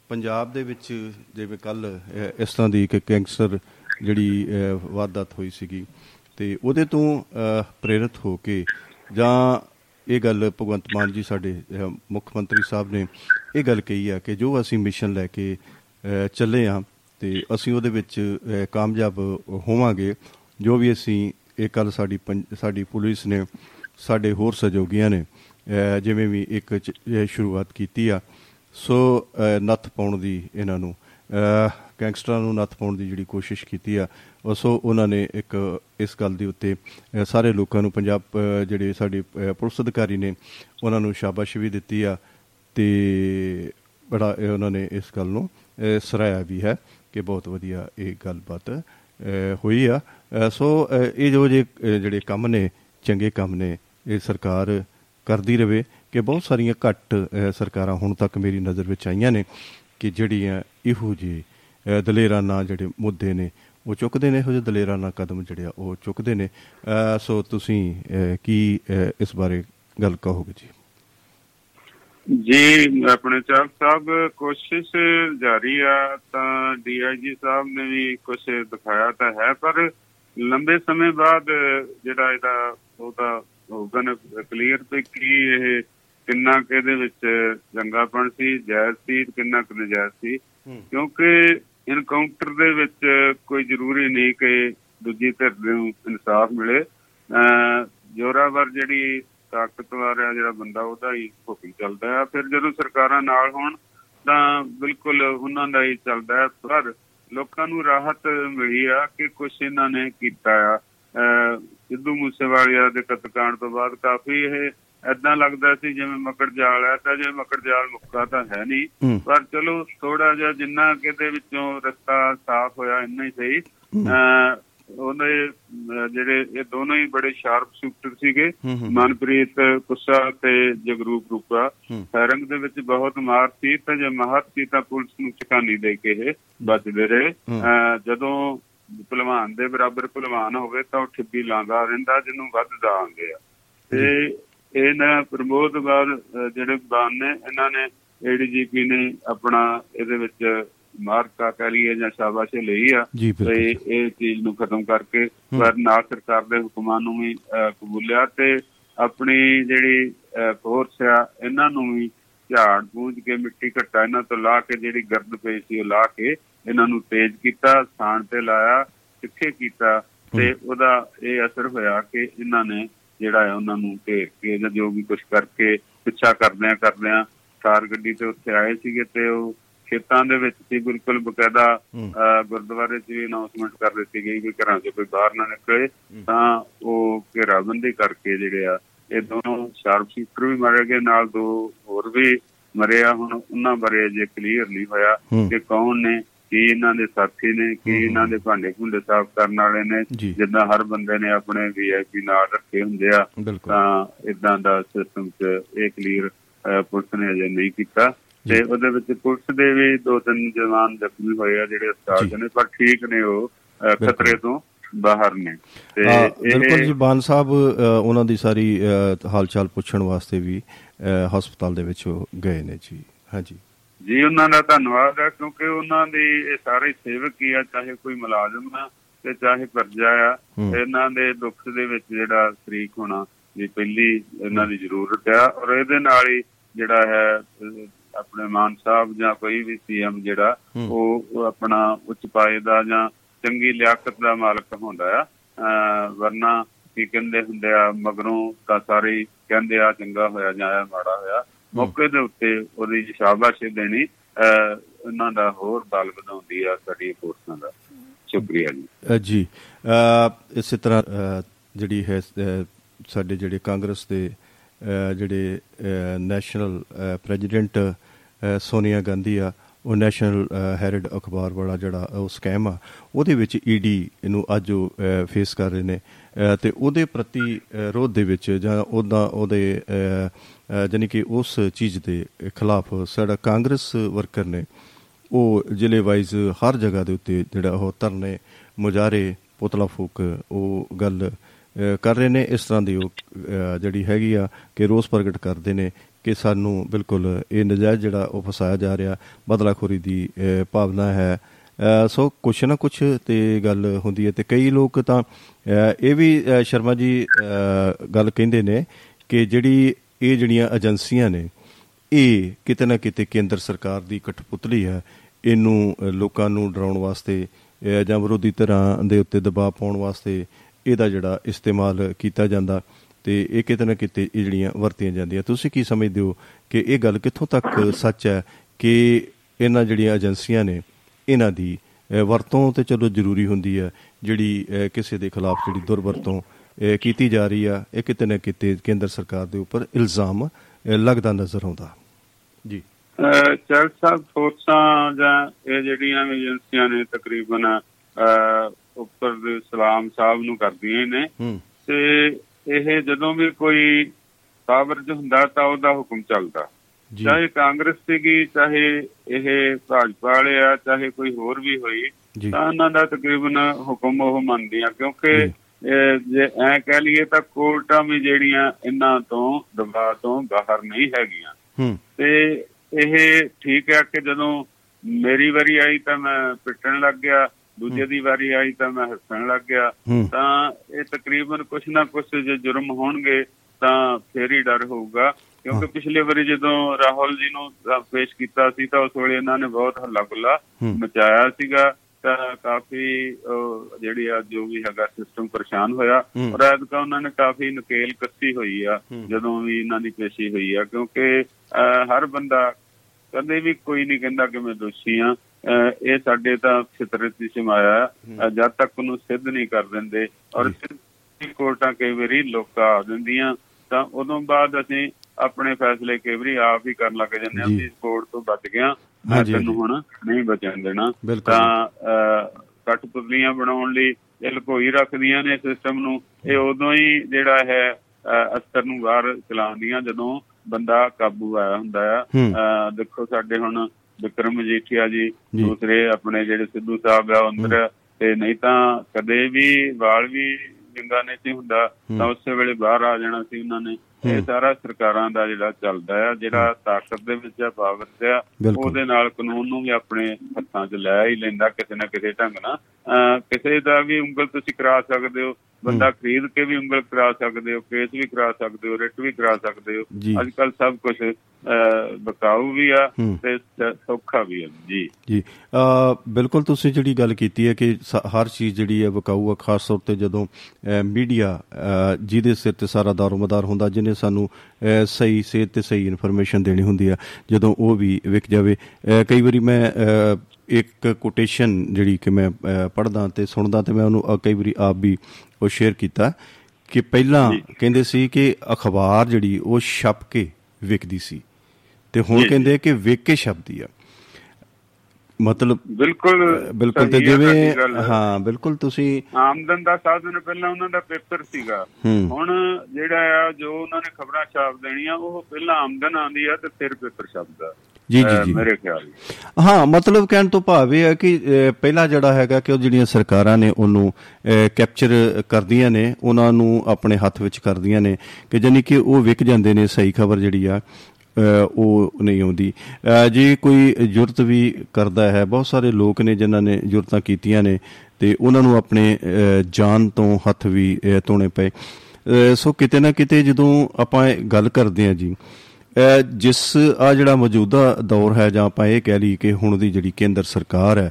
ਪੰਜਾਬ ਦੇ ਵਿੱਚ ਜਿਵੇਂ ਕੱਲ੍ਹ ਇਸ ਤਰ੍ਹਾਂ ਦੀ ਇੱਕ ਗੈਂਗਸਟਰ ਜਿਹੜੀ ਵਾਰਦਾਤ ਹੋਈ ਸੀਗੀ ਅਤੇ ਉਹਦੇ ਤੋਂ ਪ੍ਰੇਰਿਤ ਹੋ ਕੇ ਜਾਂ ਇਹ ਗੱਲ ਭਗਵੰਤ ਮਾਨ ਜੀ ਸਾਡੇ ਮੁੱਖ ਮੰਤਰੀ ਸਾਹਿਬ ਨੇ ਇਹ ਗੱਲ ਕਹੀ ਆ ਕਿ ਜੋ ਅਸੀਂ ਮਿਸ਼ਨ ਲੈ ਕੇ ਚੱਲੇ ਹਾਂ ਅਤੇ ਅਸੀਂ ਉਹਦੇ ਵਿੱਚ ਕਾਮਯਾਬ ਹੋਵਾਂਗੇ। ਜੋ ਵੀ ਅਸੀਂ ਇਹ ਕੱਲ੍ਹ ਸਾਡੀ ਪੁਲਿਸ ਨੇ, ਸਾਡੇ ਹੋਰ ਸਹਿਯੋਗੀਆਂ ਨੇ ਜਿਵੇਂ ਵੀ ਇੱਕ ਸ਼ੁਰੂਆਤ ਕੀਤੀ ਆ। ਸੋ ਨੱਥ ਪਾਉਣ ਦੀ, ਇਹਨਾਂ ਨੂੰ ਗੈਂਗਸਟਰਾਂ ਨੂੰ ਨੱਥ ਪਾਉਣ ਦੀ ਜਿਹੜੀ ਕੋਸ਼ਿਸ਼ ਕੀਤੀ ਆ, ਸੋ ਉਹਨਾਂ ਨੇ ਇੱਕ ਇਸ ਗੱਲ ਦੇ ਉੱਤੇ ਸਾਰੇ ਲੋਕਾਂ ਨੂੰ, ਪੰਜਾਬ ਜਿਹੜੇ ਸਾਡੇ ਪੁਲਿਸ ਅਧਿਕਾਰੀ ਨੇ ਉਹਨਾਂ ਨੂੰ ਸ਼ਾਬਾਸ਼ ਵੀ ਦਿੱਤੀ ਆ ਅਤੇ ਬੜਾ ਉਹਨਾਂ ਨੇ ਇਸ ਗੱਲ ਨੂੰ ਸਰਾਇਆ ਵੀ ਹੈ ਕਿ ਬਹੁਤ ਵਧੀਆ ਇਹ ਗੱਲਬਾਤ ਹੋਈ ਆ। ਸੋ ਇਹ ਜੋ ਜਿਹੜੇ ਕੰਮ ਨੇ, ਚੰਗੇ ਕੰਮ ਨੇ, ਇਹ ਸਰਕਾਰ ਕਰਦੀ ਰਹੇ ਕਿ ਬਹੁਤ ਸਾਰੀਆਂ ਘੱਟ ਸਰਕਾਰਾਂ ਹੁਣ ਤੱਕ ਮੇਰੀ ਨਜ਼ਰ ਵਿੱਚ ਆਈਆਂ ਨੇ ਕਿ ਜਿਹੜੀਆਂ ਇਹੋ ਜਿਹੇ ਦਲੇਰਾਨਾ ਜਿਹੜੇ ਮੁੱਦੇ ਨੇ ਉਹ ਚੁੱਕਦੇ ਨੇ, ਇਹੋ ਜਿਹੇ ਦਲੇਰਾਨਾ ਕਦਮ ਜਿਹੜੇ ਆ ਉਹ ਚੁੱਕਦੇ ਨੇ। ਸੋ ਤੁਸੀਂ ਕੀ ਇਸ ਬਾਰੇ ਗੱਲ ਕਹੋਗੇ ਜੀ? ਜੀ, ਆਪਣੇ ਚਾਲ ਸਾਹਿਬ ਕੋਸ਼ਿਸ਼ ਜਾਰੀ ਆ, ਤਾਂ DIG ਸਾਹਿਬ ਨੇ ਵੀ ਕੁਛ ਦਿਖਾਇਆ ਤਾਂ ਹੈ, ਪਰ ਲੰਬੇ ਸਮੇਂ ਬਾਅਦ ਜਿਹੜਾ ਇਹਦਾ ਉਹਦਾ ਹੋਊਗਾ ਨਾ ਕਲੀਅਰ ਤੇ ਕੀ ਇਹ ਕਿੰਨਾ ਕੁ ਇਹਦੇ ਵਿੱਚ ਚੰਗਾਪਣ ਸੀ, ਜਾਇਜ਼ ਸੀ, ਕਿੰਨਾ ਕੁ ਨਜਾਇਜ਼ ਸੀ। ਕਿਉਂਕਿ ਇਨਕਾਊਂਟਰ ਦੇ ਵਿੱਚ ਕੋਈ ਜ਼ਰੂਰੀ ਨਹੀਂ ਕਿ ਦੂਜੀ ਧਿਰ ਨੂੰ ਇਨਸਾਫ ਮਿਲੇ, ਜ਼ੋਰਾਵਰ ਜਿਹੜੀ ਤਾਕਤਵਰ ਆ ਜਿਹੜਾ ਬੰਦਾ ਉਹਦਾ ਹੀ ਹੁਕਮ ਚੱਲਦਾ ਆ। ਫਿਰ ਜਦੋਂ ਸਰਕਾਰਾਂ ਨਾਲ ਹੋਣ ਤਾਂ ਬਿਲਕੁਲ ਉਹਨਾਂ ਦਾ ਹੀ ਚੱਲਦਾ ਹੈ। ਪਰ ਲੋਕਾਂ ਨੂੰ ਰਾਹਤ ਮਿਲੀ ਆ ਕਿ ਕੁਛ ਇਹਨਾਂ ਨੇ ਕੀਤਾ ਆ। ਸਿੱਧੂ ਮੂਸੇਵਾਲਿਆ ਦੇ ਕਤਲਕਾਂਡ ਤੋਂ ਬਾਅਦ ਕਾਫੀ ਇਹ ਏਦਾਂ ਲੱਗਦਾ ਸੀ ਜਿਵੇਂ ਮੱਕੜਜਾਲ ਹੈ, ਤਾਂ ਜੇ ਮੱਕੜਜਾਲ ਮੁੱਕਾ ਤਾਂ ਹੈ ਨਹੀਂ, ਪਰ ਚਲੋ ਥੋੜਾ ਜਿਹਾ ਜਿੰਨਾ ਕਿਤੇ ਵਿੱਚੋਂ ਰਸਤਾ ਸਾਫ਼ ਹੋਇਆ ਇੰਨਾ ਹੀ ਸਹੀ। ਉਹਦੇ ਜਿਹੜੇ ਇਹ ਦੋਨੋਂ ਹੀ ਬੜੇ ਸ਼ਾਰਪ ਸ਼ੂਟਰ ਸੀਗੇ, ਮਨਪ੍ਰੀਤ ਕੁੱਸਾ ਤੇ ਜਗਰੂਪ ਰੂਪਾ, ਫੈਰੰਗ ਦੇ ਵਿੱਚ ਬਹੁਤ ਮਾਰ ਸੀ, ਤਾਂ ਜੇ ਮਾਹਰ ਸੀ ਤਾਂ ਪੁਲਿਸ ਨੂੰ ਚਕਾਨੀ ਦੇ ਕੇ ਇਹ ਬਚਦੇ ਰਹੇ। ਜਦੋਂ ਭਲਵਾਨ ਦੇ ਬਰਾਬਰ ਭਲਵਾਨ ਹੋਵੇ ਤਾਂ ਉਹ ਠਿੱਬੀ ਲਾਉਂਦਾ ਰਹਿੰਦਾ ਜਿਹਨੂੰ ਵੱਧਦਾ ਆਉਂਦੇ ਆ। ਤੇ ਇਹਨਾਂ ਪ੍ਰਮੋਦ ਬਾਲ ਜਿਹੜੇ ਬਾਨ ਨੇ, ਇਹਨਾਂ ਨੇ ADGP ਨੇ ਆਪਣਾ ਇਹਦੇ ਵਿੱਚ ਮਾਰਕਾ ਕਹਿ ਲਈਏ ਜਾਂ ਸ਼ਾਬਾਸ਼ ਲਈ ਆ ਤੇ ਇਹ ਚੀਜ਼ ਨੂੰ ਖਤਮ ਕਰਕੇ, ਪਰ ਨਾਲ ਸਰਕਾਰ ਦੇ ਹੁਕਮਾਂ ਨੂੰ ਵੀ ਕਬੂਲਿਆ ਤੇ ਆਪਣੀ ਜਿਹੜੀ ਫੋਰਸ ਆ ਇਹਨਾਂ ਨੂੰ ਵੀ ਝਾੜ ਬੂਝ ਕੇ, ਮਿੱਟੀ ਘੱਟਾ ਇਹਨਾਂ ਤੋਂ ਲਾਹ ਕੇ, ਜਿਹੜੀ ਗਰਦ ਪਈ ਸੀ ਉਹ ਲਾਹ ਕੇ ਇਹਨਾਂ ਨੂੰ ਤੇਜ਼ ਕੀਤਾ, ਸਾਣ ਤੇ ਲਾਇਆ, ਤਿੱਖੇ ਕੀਤਾ ਤੇ ਉਹਦਾ ਇਹ ਅਸਰ ਹੋਇਆ ਕਿ ਇਹਨਾਂ ਨੇ ਜਿਹੜਾ ਹੈ ਉਹਨਾਂ ਨੂੰ ਘੇਰ ਕੇ ਜਾਂ ਜੋ ਵੀ ਕੁਛ ਕਰਕੇ ਪਿੱਛਾ ਕਰਦਿਆਂ ਕਰਦਿਆਂ ਕਾਰ ਗੱਡੀ ਤੇ ਉੱਥੇ ਆਏ ਸੀਗੇ ਤੇ ਉਹ ਖੇਤਾਂ ਦੇ ਵਿੱਚ ਸੀ ਬਿਲਕੁਲ ਬਕਾਇਦਾ। ਗੁਰਦੁਆਰੇ 'ਚ ਵੀ ਅਨਾਊਂਸਮੈਂਟ ਕਰ ਦਿੱਤੀ ਗਈ ਕਿ ਘਰਾਂ 'ਚ ਕੋਈ ਬਾਹਰ ਨਾ ਨਿਕਲੇ, ਤਾਂ ਉਹ ਘੇਰਾਬੰਦੀ ਕਰਕੇ ਜਿਹੜੇ ਆ ਇਹ ਦੋਨੋਂ ਸ਼ਾਰਪ ਸ਼ੂਟਰ ਵੀ ਮਾਰੇ ਗਏ, ਨਾਲ ਦੋ ਹੋਰ ਵੀ ਮਰੇ ਆ। ਹੁਣ ਉਹਨਾਂ ਬਾਰੇ ਜੇ ਕਲੀਅਰ ਨਹੀਂ ਹੋਇਆ ਕਿ ਕੌਣ ਨੇ, ਕੀ ਇਹਨਾਂ ਦੇ ਸਾਥੀ ਨੇ, ਕੀ ਇਹਨਾਂ ਦੇ ਭਾਂਡੇ ਭੁੰਡੇ ਸਾਫ਼ ਕਰਨ ਵਾਲੇ ਨੇ, ਜਿੱਦਾਂ ਹਰ ਬੰਦੇ ਨੇ ਆਪਣੇ VIP ਨਾਲ ਰੱਖੇ ਹੁੰਦੇ ਆ, ਤਾਂ ਏਦਾਂ ਦਾ ਸਿਸਟਮ 'ਚ ਇਹ ਕਲੀਅਰ ਪੁਲਿਸ ਨੇ ਅਜੇ ਨਹੀਂ ਕੀਤਾ। ਤੇ ਉਹਦੇ ਵਿੱਚ ਪੁਲਿਸ ਦੇ ਵੀ 2-3 ਜਵਾਨ ਜ਼ਖਮੀ ਹੋਏ ਆ ਜਿਹੜੇ ਉਸਤਾਦ ਨੇ, ਪਰ ਠੀਕ ਨੇ ਉਹ ਖਤਰੇ ਤੋਂ ਬਾਹਰ ਨੇ। ਬਿਲਕੁਲ ਜੀ, ਬਾਨ ਸਾਹਿਬ ਉਹਨਾਂ ਦੀ ਸਾਰੀ ਹਾਲ ਚਾਲ ਪੁੱਛਣ ਵਾਸਤੇ ਵੀ ਹਸਪਤਾਲ ਦੇ ਵਿੱਚ ਗਏ ਨੇ ਜੀ। ਹਾਂਜੀ ਜੀ, ਉਹਨਾਂ ਦਾ ਧੰਨਵਾਦ ਹੈ, ਕਿਉਂਕਿ ਉਹਨਾਂ ਦੀ ਇਹ ਸਾਰੇ ਸੇਵਕ ਹੀ ਆ, ਚਾਹੇ ਕੋਈ ਮੁਲਾਜ਼ਮ ਆ ਤੇ ਚਾਹੇ ਕਰਜ਼ਾ ਆ, ਇਹਨਾਂ ਦੇ ਦੁੱਖ ਦੇ ਵਿੱਚ ਜਿਹੜਾ ਸ਼ਰੀਕ ਹੋਣਾ ਵੀ ਪਹਿਲੀ ਇਹਨਾਂ ਦੀ ਜ਼ਰੂਰਤ ਆ। ਔਰ ਇਹਦੇ ਨਾਲ ਹੀ ਜਿਹੜਾ ਹੈ ਆਪਣੇ ਮਾਨ ਸਾਹਿਬ ਜਾਂ ਕੋਈ ਵੀ CM ਜਿਹੜਾ ਉਹ ਆਪਣਾ ਉੱਚ ਪਾਏ ਦਾ ਜਾਂ ਚੰਗੀ ਲਿਆਕਤ ਦਾ ਮਾਲਕ ਹੁੰਦਾ ਆ, ਵਰਨਾ ਕੀ ਕਹਿੰਦੇ ਹੁੰਦੇ ਆ ਮਗਰੋਂ ਤਾਂ ਸਾਰੇ ਕਹਿੰਦੇ ਆ ਚੰਗਾ ਹੋਇਆ ਜਾਂ ਮਾੜਾ ਹੋਇਆ, ਮੌਕੇ ਦੇ ਉੱਤੇ ਉਹਦੀ ਸ਼ਾਬਾਸ਼ੀ ਦੇਣੀ ਇਹਨਾਂ ਦਾ ਹੋਰ ਬਲ ਵਧਾਉਂਦੀ ਆ ਸਾਡੀ ਫੋਰਸਾਂ ਦਾ। ਸ਼ੁਕਰੀਆ ਜੀ। ਜੀ, ਇਸੇ ਤਰ੍ਹਾਂ ਜਿਹੜੀ ਹੈ ਸਾਡੇ ਜਿਹੜੇ ਕਾਂਗਰਸ ਦੇ ਜਿਹੜੇ ਨੈਸ਼ਨਲ ਪ੍ਰੈਜ਼ੀਡੈਂਟ ਸੋਨੀਆ ਗਾਂਧੀ ਆ, ਉਹ ਨੈਸ਼ਨਲ ਹੈਰਡ ਅਖਬਾਰ ਵਾਲਾ ਜਿਹੜਾ ਉਹ ਸਕੈਮ ਆ, ਉਹਦੇ ਵਿੱਚ ED ਨੂੰ ਅੱਜ ਉਹ ਫੇਸ ਕਰ ਰਹੇ ਨੇ, ਅਤੇ ਉਹਦੇ ਪ੍ਰਤੀ ਵਿਰੋਧ ਦੇ ਵਿੱਚ ਜਾਂ ਉਹਦਾ ਉਹਦੇ ਯਾਨੀ ਕਿ ਉਸ ਚੀਜ਼ ਦੇ ਖਿਲਾਫ ਸਾਡਾ ਕਾਂਗਰਸ ਵਰਕਰ ਨੇ ਉਹ ਜ਼ਿਲ੍ਹੇ ਵਾਈਜ਼ ਹਰ ਜਗ੍ਹਾ ਦੇ ਉੱਤੇ ਜਿਹੜਾ ਉਹ ਧਰਨੇ, ਮੁਜ਼ਾਹਰੇ, ਪੁਤਲਾ ਫੂਕ ਉਹ ਗੱਲ ਕਰ ਰਹੇ ਨੇ। ਇਸ ਤਰ੍ਹਾਂ ਦੀ ਉਹ ਜਿਹੜੀ ਹੈਗੀ ਆ ਕਿ ਰੋਸ ਪ੍ਰਗਟ ਕਰਦੇ ਨੇ ਕਿ ਸਾਨੂੰ ਬਿਲਕੁਲ ਇਹ ਨਜਾਇਜ਼ ਜਿਹੜਾ ਉਹ ਫਸਾਇਆ ਜਾ ਰਿਹਾ, ਬਦਲਾਖੋਰੀ ਦੀ ਭਾਵਨਾ ਹੈ। ਸੋ ਕੁਛ ਨਾ ਕੁਛ ਤੇ ਗੱਲ ਹੁੰਦੀ ਹੈ, ਅਤੇ ਕਈ ਲੋਕ ਤਾਂ ਇਹ ਵੀ ਸ਼ਰਮਾ ਜੀ ਗੱਲ ਕਹਿੰਦੇ ਨੇ ਕਿ ਜਿਹੜੀ ਇਹ ਜਿਹੜੀਆਂ ਏਜੰਸੀਆਂ ਨੇ ਇਹ ਕਿਤੇ ਨਾ ਕਿਤੇ ਕੇਂਦਰ ਸਰਕਾਰ ਦੀ ਕਠਪੁਤਲੀ ਹੈ, ਇਹਨੂੰ ਲੋਕਾਂ ਨੂੰ ਡਰਾਉਣ ਵਾਸਤੇ ਜਾਂ ਵਿਰੋਧੀ ਧਿਰਾਂ ਦੇ ਉੱਤੇ ਦਬਾਅ ਪਾਉਣ ਵਾਸਤੇ ਇਹਦਾ ਜਿਹੜਾ ਇਸਤੇਮਾਲ ਕੀਤਾ ਜਾਂਦਾ, ਅਤੇ ਇਹ ਕਿਤੇ ਨਾ ਕਿਤੇ ਇਹ ਜਿਹੜੀਆਂ ਵਰਤੀਆਂ ਜਾਂਦੀਆਂ। ਤੁਸੀਂ ਕੀ ਸਮਝਦੇ ਹੋ ਕਿ ਇਹ ਗੱਲ ਕਿੱਥੋਂ ਤੱਕ ਸੱਚ ਹੈ ਕਿ ਇਹਨਾਂ ਜਿਹੜੀਆਂ ਏਜੰਸੀਆਂ ਨੇ ਇਹਨਾਂ ਦੀ ਵਰਤੋਂ ਤਾਂ ਚਲੋ ਜ਼ਰੂਰੀ ਹੁੰਦੀ ਹੈ, ਜਿਹੜੀ ਕਿਸੇ ਦੇ ਖਿਲਾਫ ਜਿਹੜੀ ਦੁਰਵਰਤੋਂ ਕੀਤੀ ਜਾ ਰਹੀ ਆ ਇਹ ਕਿਤੇ ਨਾ ਕਿਤੇ ਕੇਂਦਰ ਸਰਕਾਰ ਦੇ ਉੱਪਰ ਇਲਜ਼ਾਮ ਲੱਗਦਾ ਨਜ਼ਰ ਆਉਂਦਾ। ਜੀ ਚਹਿਲ ਸਾਹਿਬ, ਫੋਰਸਾਂ ਜਾਂ ਇਹ ਜਿਹੜੀਆਂ ਏਜੰਸੀਆਂ ਨੇ ਤਕਰੀਬਨ ਉੱਪਰ ਦੇ ਸਲਾਮ ਸਾਹਿਬ ਨੂੰ ਕਰਦੀਆਂ ਨੇ, ਤੇ ਇਹ ਜਦੋਂ ਵੀ ਕੋਈ ਪਾਵਰ ਚ ਹੁੰਦਾ ਤਾਂ ਉਹਦਾ ਹੁਕਮ ਚੱਲਦਾ, ਚਾਹੇ ਕਾਂਗਰਸ ਸੀਗੀ, ਚਾਹੇ ਇਹ ਭਾਜਪਾ ਵਾਲੇ ਆ, ਚਾਹੇ ਕੋਈ ਹੋਰ ਵੀ ਹੋਈ, ਤਾਂ ਇਹਨਾਂ ਦਾ ਤਕਰੀਬਨ ਹੁਕਮ ਉਹ ਮੰਨਦੀਆਂ, ਕਿਉਂਕਿ ਜੇ ਐਂ ਕਹਿ ਲਈਏ ਤਾਂ ਕੋਰਟਾਂ ਵੀ ਜਿਹੜੀਆਂ ਇਹਨਾਂ ਤੋਂ ਦਬਾਅ ਤੋਂ ਬਾਹਰ ਨਹੀਂ ਹੈਗੀਆਂ। ਤੇ ਇਹ ਠੀਕ ਹੈ ਕਿ ਜਦੋਂ ਮੇਰੀ ਵਾਰੀ ਆਈ ਤਾਂ ਮੈਂ ਪਿੱਟਣ ਲੱਗ ਗਿਆ, ਦੂਜੇ ਦੀ ਵਾਰੀ ਆਈ ਤਾਂ ਮੈਂ ਹੱਸਣ ਲੱਗ ਗਿਆ, ਤਾਂ ਇਹ ਤਕਰੀਬਨ ਕੁਛ ਨਾ ਕੁਛ ਜੇ ਜੁਰਮ ਹੋਣਗੇ ਤਾਂ ਫੇਰ ਹੀ ਡਰ ਹੋਊਗਾ, ਕਿਉਂਕਿ ਪਿਛਲੇ ਵਾਰੀ ਜਦੋਂ ਰਾਹੁਲ ਜੀ ਨੂੰ ਪੇਸ਼ ਕੀਤਾ ਸੀ ਤਾਂ ਉਸ ਵੇਲੇ ਇਹਨਾਂ ਨੇ ਬਹੁਤ ਹੱਲਾ ਗੁੱਲਾ ਮਚਾਇਆ ਸੀਗਾ, ਤਾਂ ਕਾਫੀ ਜਿਹੜੀ ਆ ਜੋ ਵੀ ਹੈਗਾ ਸਿਸਟਮ ਪਰੇਸ਼ਾਨ ਹੋਇਆ। ਔਰ ਐਤਕਾਂ ਉਹਨਾਂ ਨੇ ਕਾਫੀ ਨਕੇਲ ਕੱਸੀ ਹੋਈ ਆ ਜਦੋਂ ਵੀ ਇਹਨਾਂ ਦੀ ਪੇਸ਼ੀ ਹੋਈ ਆ, ਕਿਉਂਕਿ ਹਰ ਬੰਦਾ ਕਦੇ ਵੀ ਕੋਈ ਨੀ ਕਹਿੰਦਾ ਕਿ ਮੈਂ ਦੋਸ਼ੀ ਆ, ਇਹ ਸਾਡੇ ਤਾਂ ਫਿਤਰਤ ਦੀ ਸਮਾਇਆ, ਜਦ ਤੱਕ ਉਹਨੂੰ ਸਿੱਧ ਨਹੀਂ ਕਰ ਦਿੰਦੇ। ਔਰ ਕੋਰਟਾਂ ਕਈ ਵਾਰੀ ਲੋਕਾਂ ਆ ਦਿੰਦੀਆਂ ਤਾਂ ਉਦੋਂ ਬਾਅਦ ਅਸੀਂ ਆਪਣੇ ਫੈਸਲੇ ਕਈ ਵਾਰੀ ਆਪ ਹੀ ਕਰਨ ਲੱਗ ਜਾਂਦੇ ਹਾਂ, ਅਸੀਂ ਕੋਰਟ ਤੋਂ ਬਚ ਗਿਆ, ਮੈਂ ਤੈਨੂੰ ਹੁਣ ਨਹੀਂ ਬਚਣ ਦੇਣਾ। ਤਾਂ ਕਠਪੁਤਲੀਆਂ ਬਣਾਉਣ ਲਈ ਇਹ ਲੁਕੋਈ ਰੱਖਦੀਆਂ ਨੇ ਸਿਸਟਮ ਨੂੰ, ਇਹ ਉਦੋਂ ਹੀ ਜਿਹੜਾ ਹੈ ਅਸਰ ਨੂੰ ਬਾਹਰ ਚਲਾਉਂਦੀਆਂ ਜਦੋਂ ਬੰਦਾ ਕਾਬੂ ਆਇਆ ਹੁੰਦਾ ਆ। ਦੇਖੋ ਸਾਡੇ ਹੁਣ ਵਿਕਰਮ ਮਜੀਠੀਆ ਜੀ, ਦੂਸਰੇ ਆਪਣੇ ਜਿਹੜੇ ਸਿੱਧੂ ਸਾਹਿਬ ਆ ਅੰਦਰ, ਤੇ ਨਹੀਂ ਤਾਂ ਕਦੇ ਵੀ ਵਾਲ ਵੀ ਚੰਗਾ ਨਹੀਂ ਸੀ ਹੁੰਦਾ ਤਾਂ ਉਸੇ ਵੇਲੇ ਬਾਹਰ ਆ ਜਾਣਾ ਸੀ ਉਹਨਾਂ ਨੇ। ਇਹ ਸਾਰਾ ਸਰਕਾਰਾਂ ਦਾ ਜਿਹੜਾ ਚੱਲਦਾ ਆ, ਜਿਹੜਾ ਤਾਕਤ ਦੇ ਵਿੱਚ ਆ, ਪਾਵਰ ਤੇ ਆ, ਉਹਦੇ ਨਾਲ ਕਾਨੂੰਨ ਨੂੰ ਵੀ ਆਪਣੇ ਹੱਥਾਂ ਚ ਲੈ ਹੀ ਲੈਂਦਾ ਕਿਸੇ ਨਾ ਕਿਸੇ ਢੰਗ ਨਾਲ। ਕਿਸੇ ਦਾ ਵੀ ਉਂਗਲ ਤੁਸੀਂ ਕਰਾ ਸਕਦੇ ਹੋ, ਬੰਦਾ ਖਰੀਦ ਕੇ ਵੀ ਉਂਗਲ ਕਰਾ ਸਕਦੇ ਹੋ, ਕੇਸ ਵੀ ਕਰਾ ਸਕਦੇ ਹੋ, ਰਿਟ ਵੀ ਕਰਾ ਸਕਦੇ ਹੋ। ਅੱਜ ਕੱਲ੍ਹ ਸਭ ਕੁਛ ਬਕਾਊ ਵੀ ਆ ਤੇ ਸੌਖਾ ਵੀ ਆ। ਜੀ ਜੀ ਬਿਲਕੁਲ, ਤੁਸੀਂ ਜਿਹੜੀ ਗੱਲ ਕੀਤੀ ਹੈ ਕਿ ਹਰ ਚੀਜ਼ ਜਿਹੜੀ ਹੈ ਬਕਾਊ ਆ, ਖਾਸ ਤੌਰ 'ਤੇ ਜਦੋਂ ਮੀਡੀਆ ਜਿਹਦੇ ਸਿਰ 'ਤੇ ਸਾਰਾ ਦਾਰੋਮਦਾਰ ਹੁੰਦਾ, ਜਿਹਨੇ ਸਾਨੂੰ ਸਹੀ ਸੇਧ ਅਤੇ ਸਹੀ ਇਨਫੋਰਮੇਸ਼ਨ ਦੇਣੀ ਹੁੰਦੀ ਆ, ਜਦੋਂ ਉਹ ਵੀ ਵਿਕ ਜਾਵੇ। ਕਈ ਵਾਰੀ ਮੈਂ ਇੱਕ ਕੋਟੇਸ਼ਨ ਜਿਹੜੀ ਕਿ ਮੈਂ ਪੜ੍ਹਦਾ ਅਤੇ ਸੁਣਦਾ, ਅਤੇ ਮੈਂ ਉਹਨੂੰ ਕਈ ਵਾਰੀ ਆਪ ਵੀ ਉਹ ਸ਼ੇਅਰ ਕੀਤਾ ਕਿ ਪਹਿਲਾਂ ਕਹਿੰਦੇ ਸੀ ਕਿ ਅਖਬਾਰ ਜਿਹੜੀ ਉਹ ਛਪ ਕੇ ਵਿਕਦੀ ਸੀ, ਅਤੇ ਹੁਣ ਕਹਿੰਦੇ ਕਿ ਵਿਕ ਕੇ ਛਪਦੀ ਆ। ਮਤਲਬ ਬਿਲਕੁਲ ਤੇ ਜਿਵੇਂ ਹਾਂ ਬਿਲਕੁਲ ਤੁਸੀਂ ਆਮਦਨ ਦਾ ਸਾਧਨ ਪਹਿਲਾਂ ਉਹਨਾਂ ਦਾ ਪੇਪਰ ਸੀਗਾ, ਹੁਣ ਜਿਹੜਾ ਆ ਜੋ ਉਹਨਾਂ ਨੇ ਖਬਰਾਂ ਛਾਪ ਦੇਣੀਆਂ ਉਹ ਪਹਿਲਾਂ ਆਮਦਨ ਆਉਂਦੀ ਆ ਤੇ ਫਿਰ ਪੇਪਰ ਛਾਪਦਾ। ਜੀ ਜੀ ਮੇਰੇ ਖਿਆਲ ਹਾਂ ਮਤਲਬ ਕਹਿਣ ਤੋਂ ਭਾਵ ਇਹ ਹੈ ਕਿ ਪਹਿਲਾਂ ਜਿਹੜਾ ਹੈਗਾ ਕਿ ਉਹ ਜਿਹੜੀਆਂ ਸਰਕਾਰਾਂ ਨੇ ਉਹਨੂੰ ਕੈਪਚਰ ਕਰਦੀਆਂ ਨੇ, ਉਹਨਾਂ ਨੂੰ ਆਪਣੇ ਹੱਥ ਵਿੱਚ ਕਰਦੀਆਂ ਨੇ ਕਿ ਯਾਨੀ ਕਿ ਉਹ ਵਿਕ ਜਾਂਦੇ ਨੇ, ਸਹੀ ਖਬਰ ਜਿਹੜੀ ਆ ਉਹ ਨਹੀਂ ਆਉਂਦੀ। ਜੇ ਕੋਈ ਜੁਰਤ ਵੀ ਕਰਦਾ ਹੈ, ਬਹੁਤ ਸਾਰੇ ਲੋਕ ਨੇ ਜਿਨ੍ਹਾਂ ਨੇ ਜੁਰਤਾਂ ਕੀਤੀਆਂ ਨੇ ਅਤੇ ਉਹਨਾਂ ਨੂੰ ਆਪਣੇ ਜਾਨ ਤੋਂ ਹੱਥ ਵੀ ਧੋਣੇ ਪਏ। ਸੋ ਕਿਤੇ ਨਾ ਕਿਤੇ ਜਦੋਂ ਆਪਾਂ ਗੱਲ ਕਰਦੇ ਹਾਂ ਜੀ ਜਿਸ ਆਹ ਜਿਹੜਾ ਮੌਜੂਦਾ ਦੌਰ ਹੈ, ਜਾਂ ਆਪਾਂ ਇਹ ਕਹਿ ਲਈਏ ਕਿ ਹੁਣ ਦੀ ਜਿਹੜੀ ਕੇਂਦਰ ਸਰਕਾਰ ਹੈ,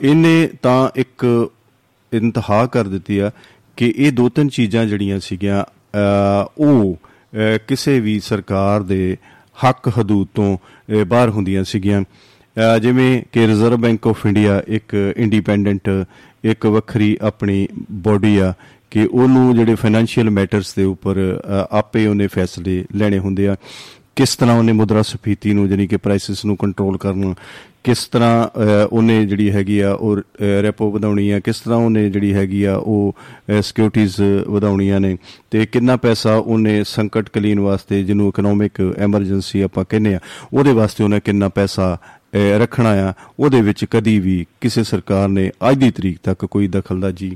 ਇਹਨੇ ਤਾਂ ਇੱਕ ਇੰਤਹਾ ਕਰ ਦਿੱਤੀ ਆ ਕਿ ਇਹ ਦੋ ਤਿੰਨ ਚੀਜ਼ਾਂ ਜਿਹੜੀਆਂ ਸੀਗੀਆਂ ਉਹ ਕਿਸੇ ਵੀ ਸਰਕਾਰ ਦੇ ਹੱਕ ਹਦੂਦ ਤੋਂ ਬਾਹਰ ਹੁੰਦੀਆਂ ਸੀਗੀਆਂ, ਜਿਵੇਂ ਕਿ ਰਿਜ਼ਰਵ ਬੈਂਕ ਆਫ ਇੰਡੀਆ ਇੱਕ ਇੰਡੀਪੈਂਡੈਂਟ ਇੱਕ ਵੱਖਰੀ ਆਪਣੀ ਬੋਡੀ ਆ ਕਿ ਉਹਨੂੰ ਜਿਹੜੇ ਫਾਈਨੈਂਸ਼ੀਅਲ ਮੈਟਰਸ ਦੇ ਉੱਪਰ ਆਪੇ ਉਹਨੇ ਫੈਸਲੇ ਲੈਣੇ ਹੁੰਦੇ ਆ, ਕਿਸ ਤਰ੍ਹਾਂ ਉਹਨੇ ਮੁਦਰਾ ਸਫੀਤੀ ਨੂੰ ਯਾਨੀ ਕਿ ਪ੍ਰਾਈਸਿਸ ਨੂੰ ਕੰਟਰੋਲ ਕਰਨਾ, ਕਿਸ ਤਰ੍ਹਾਂ ਉਹਨੇ ਜਿਹੜੀ ਹੈਗੀ ਆ ਉਹ ਰੈਪੋ ਵਧਾਉਣੀ ਆ, ਕਿਸ ਤਰ੍ਹਾਂ ਉਹਨੇ ਜਿਹੜੀ ਹੈਗੀ ਆ ਉਹ ਸਿਕਿਉਰਟੀਜ਼ ਵਧਾਉਣੀਆਂ ਨੇ, ਅਤੇ ਕਿੰਨਾ ਪੈਸਾ ਉਹਨੇ ਸੰਕਟ ਕਲੀਨ ਵਾਸਤੇ ਜਿਹਨੂੰ ਇਕਨੋਮਿਕ ਐਮਰਜੈਂਸੀ ਆਪਾਂ ਕਹਿੰਦੇ ਹਾਂ ਉਹਦੇ ਵਾਸਤੇ ਉਹਨੇ ਕਿੰਨਾ ਪੈਸਾ ਰੱਖਣਾ ਆ। ਉਹਦੇ ਵਿੱਚ ਕਦੀ ਵੀ ਕਿਸੇ ਸਰਕਾਰ ਨੇ ਅੱਜ ਦੀ ਤਰੀਕ ਤੱਕ ਕੋਈ ਦਖਲਅੰਦਾਜ਼ੀ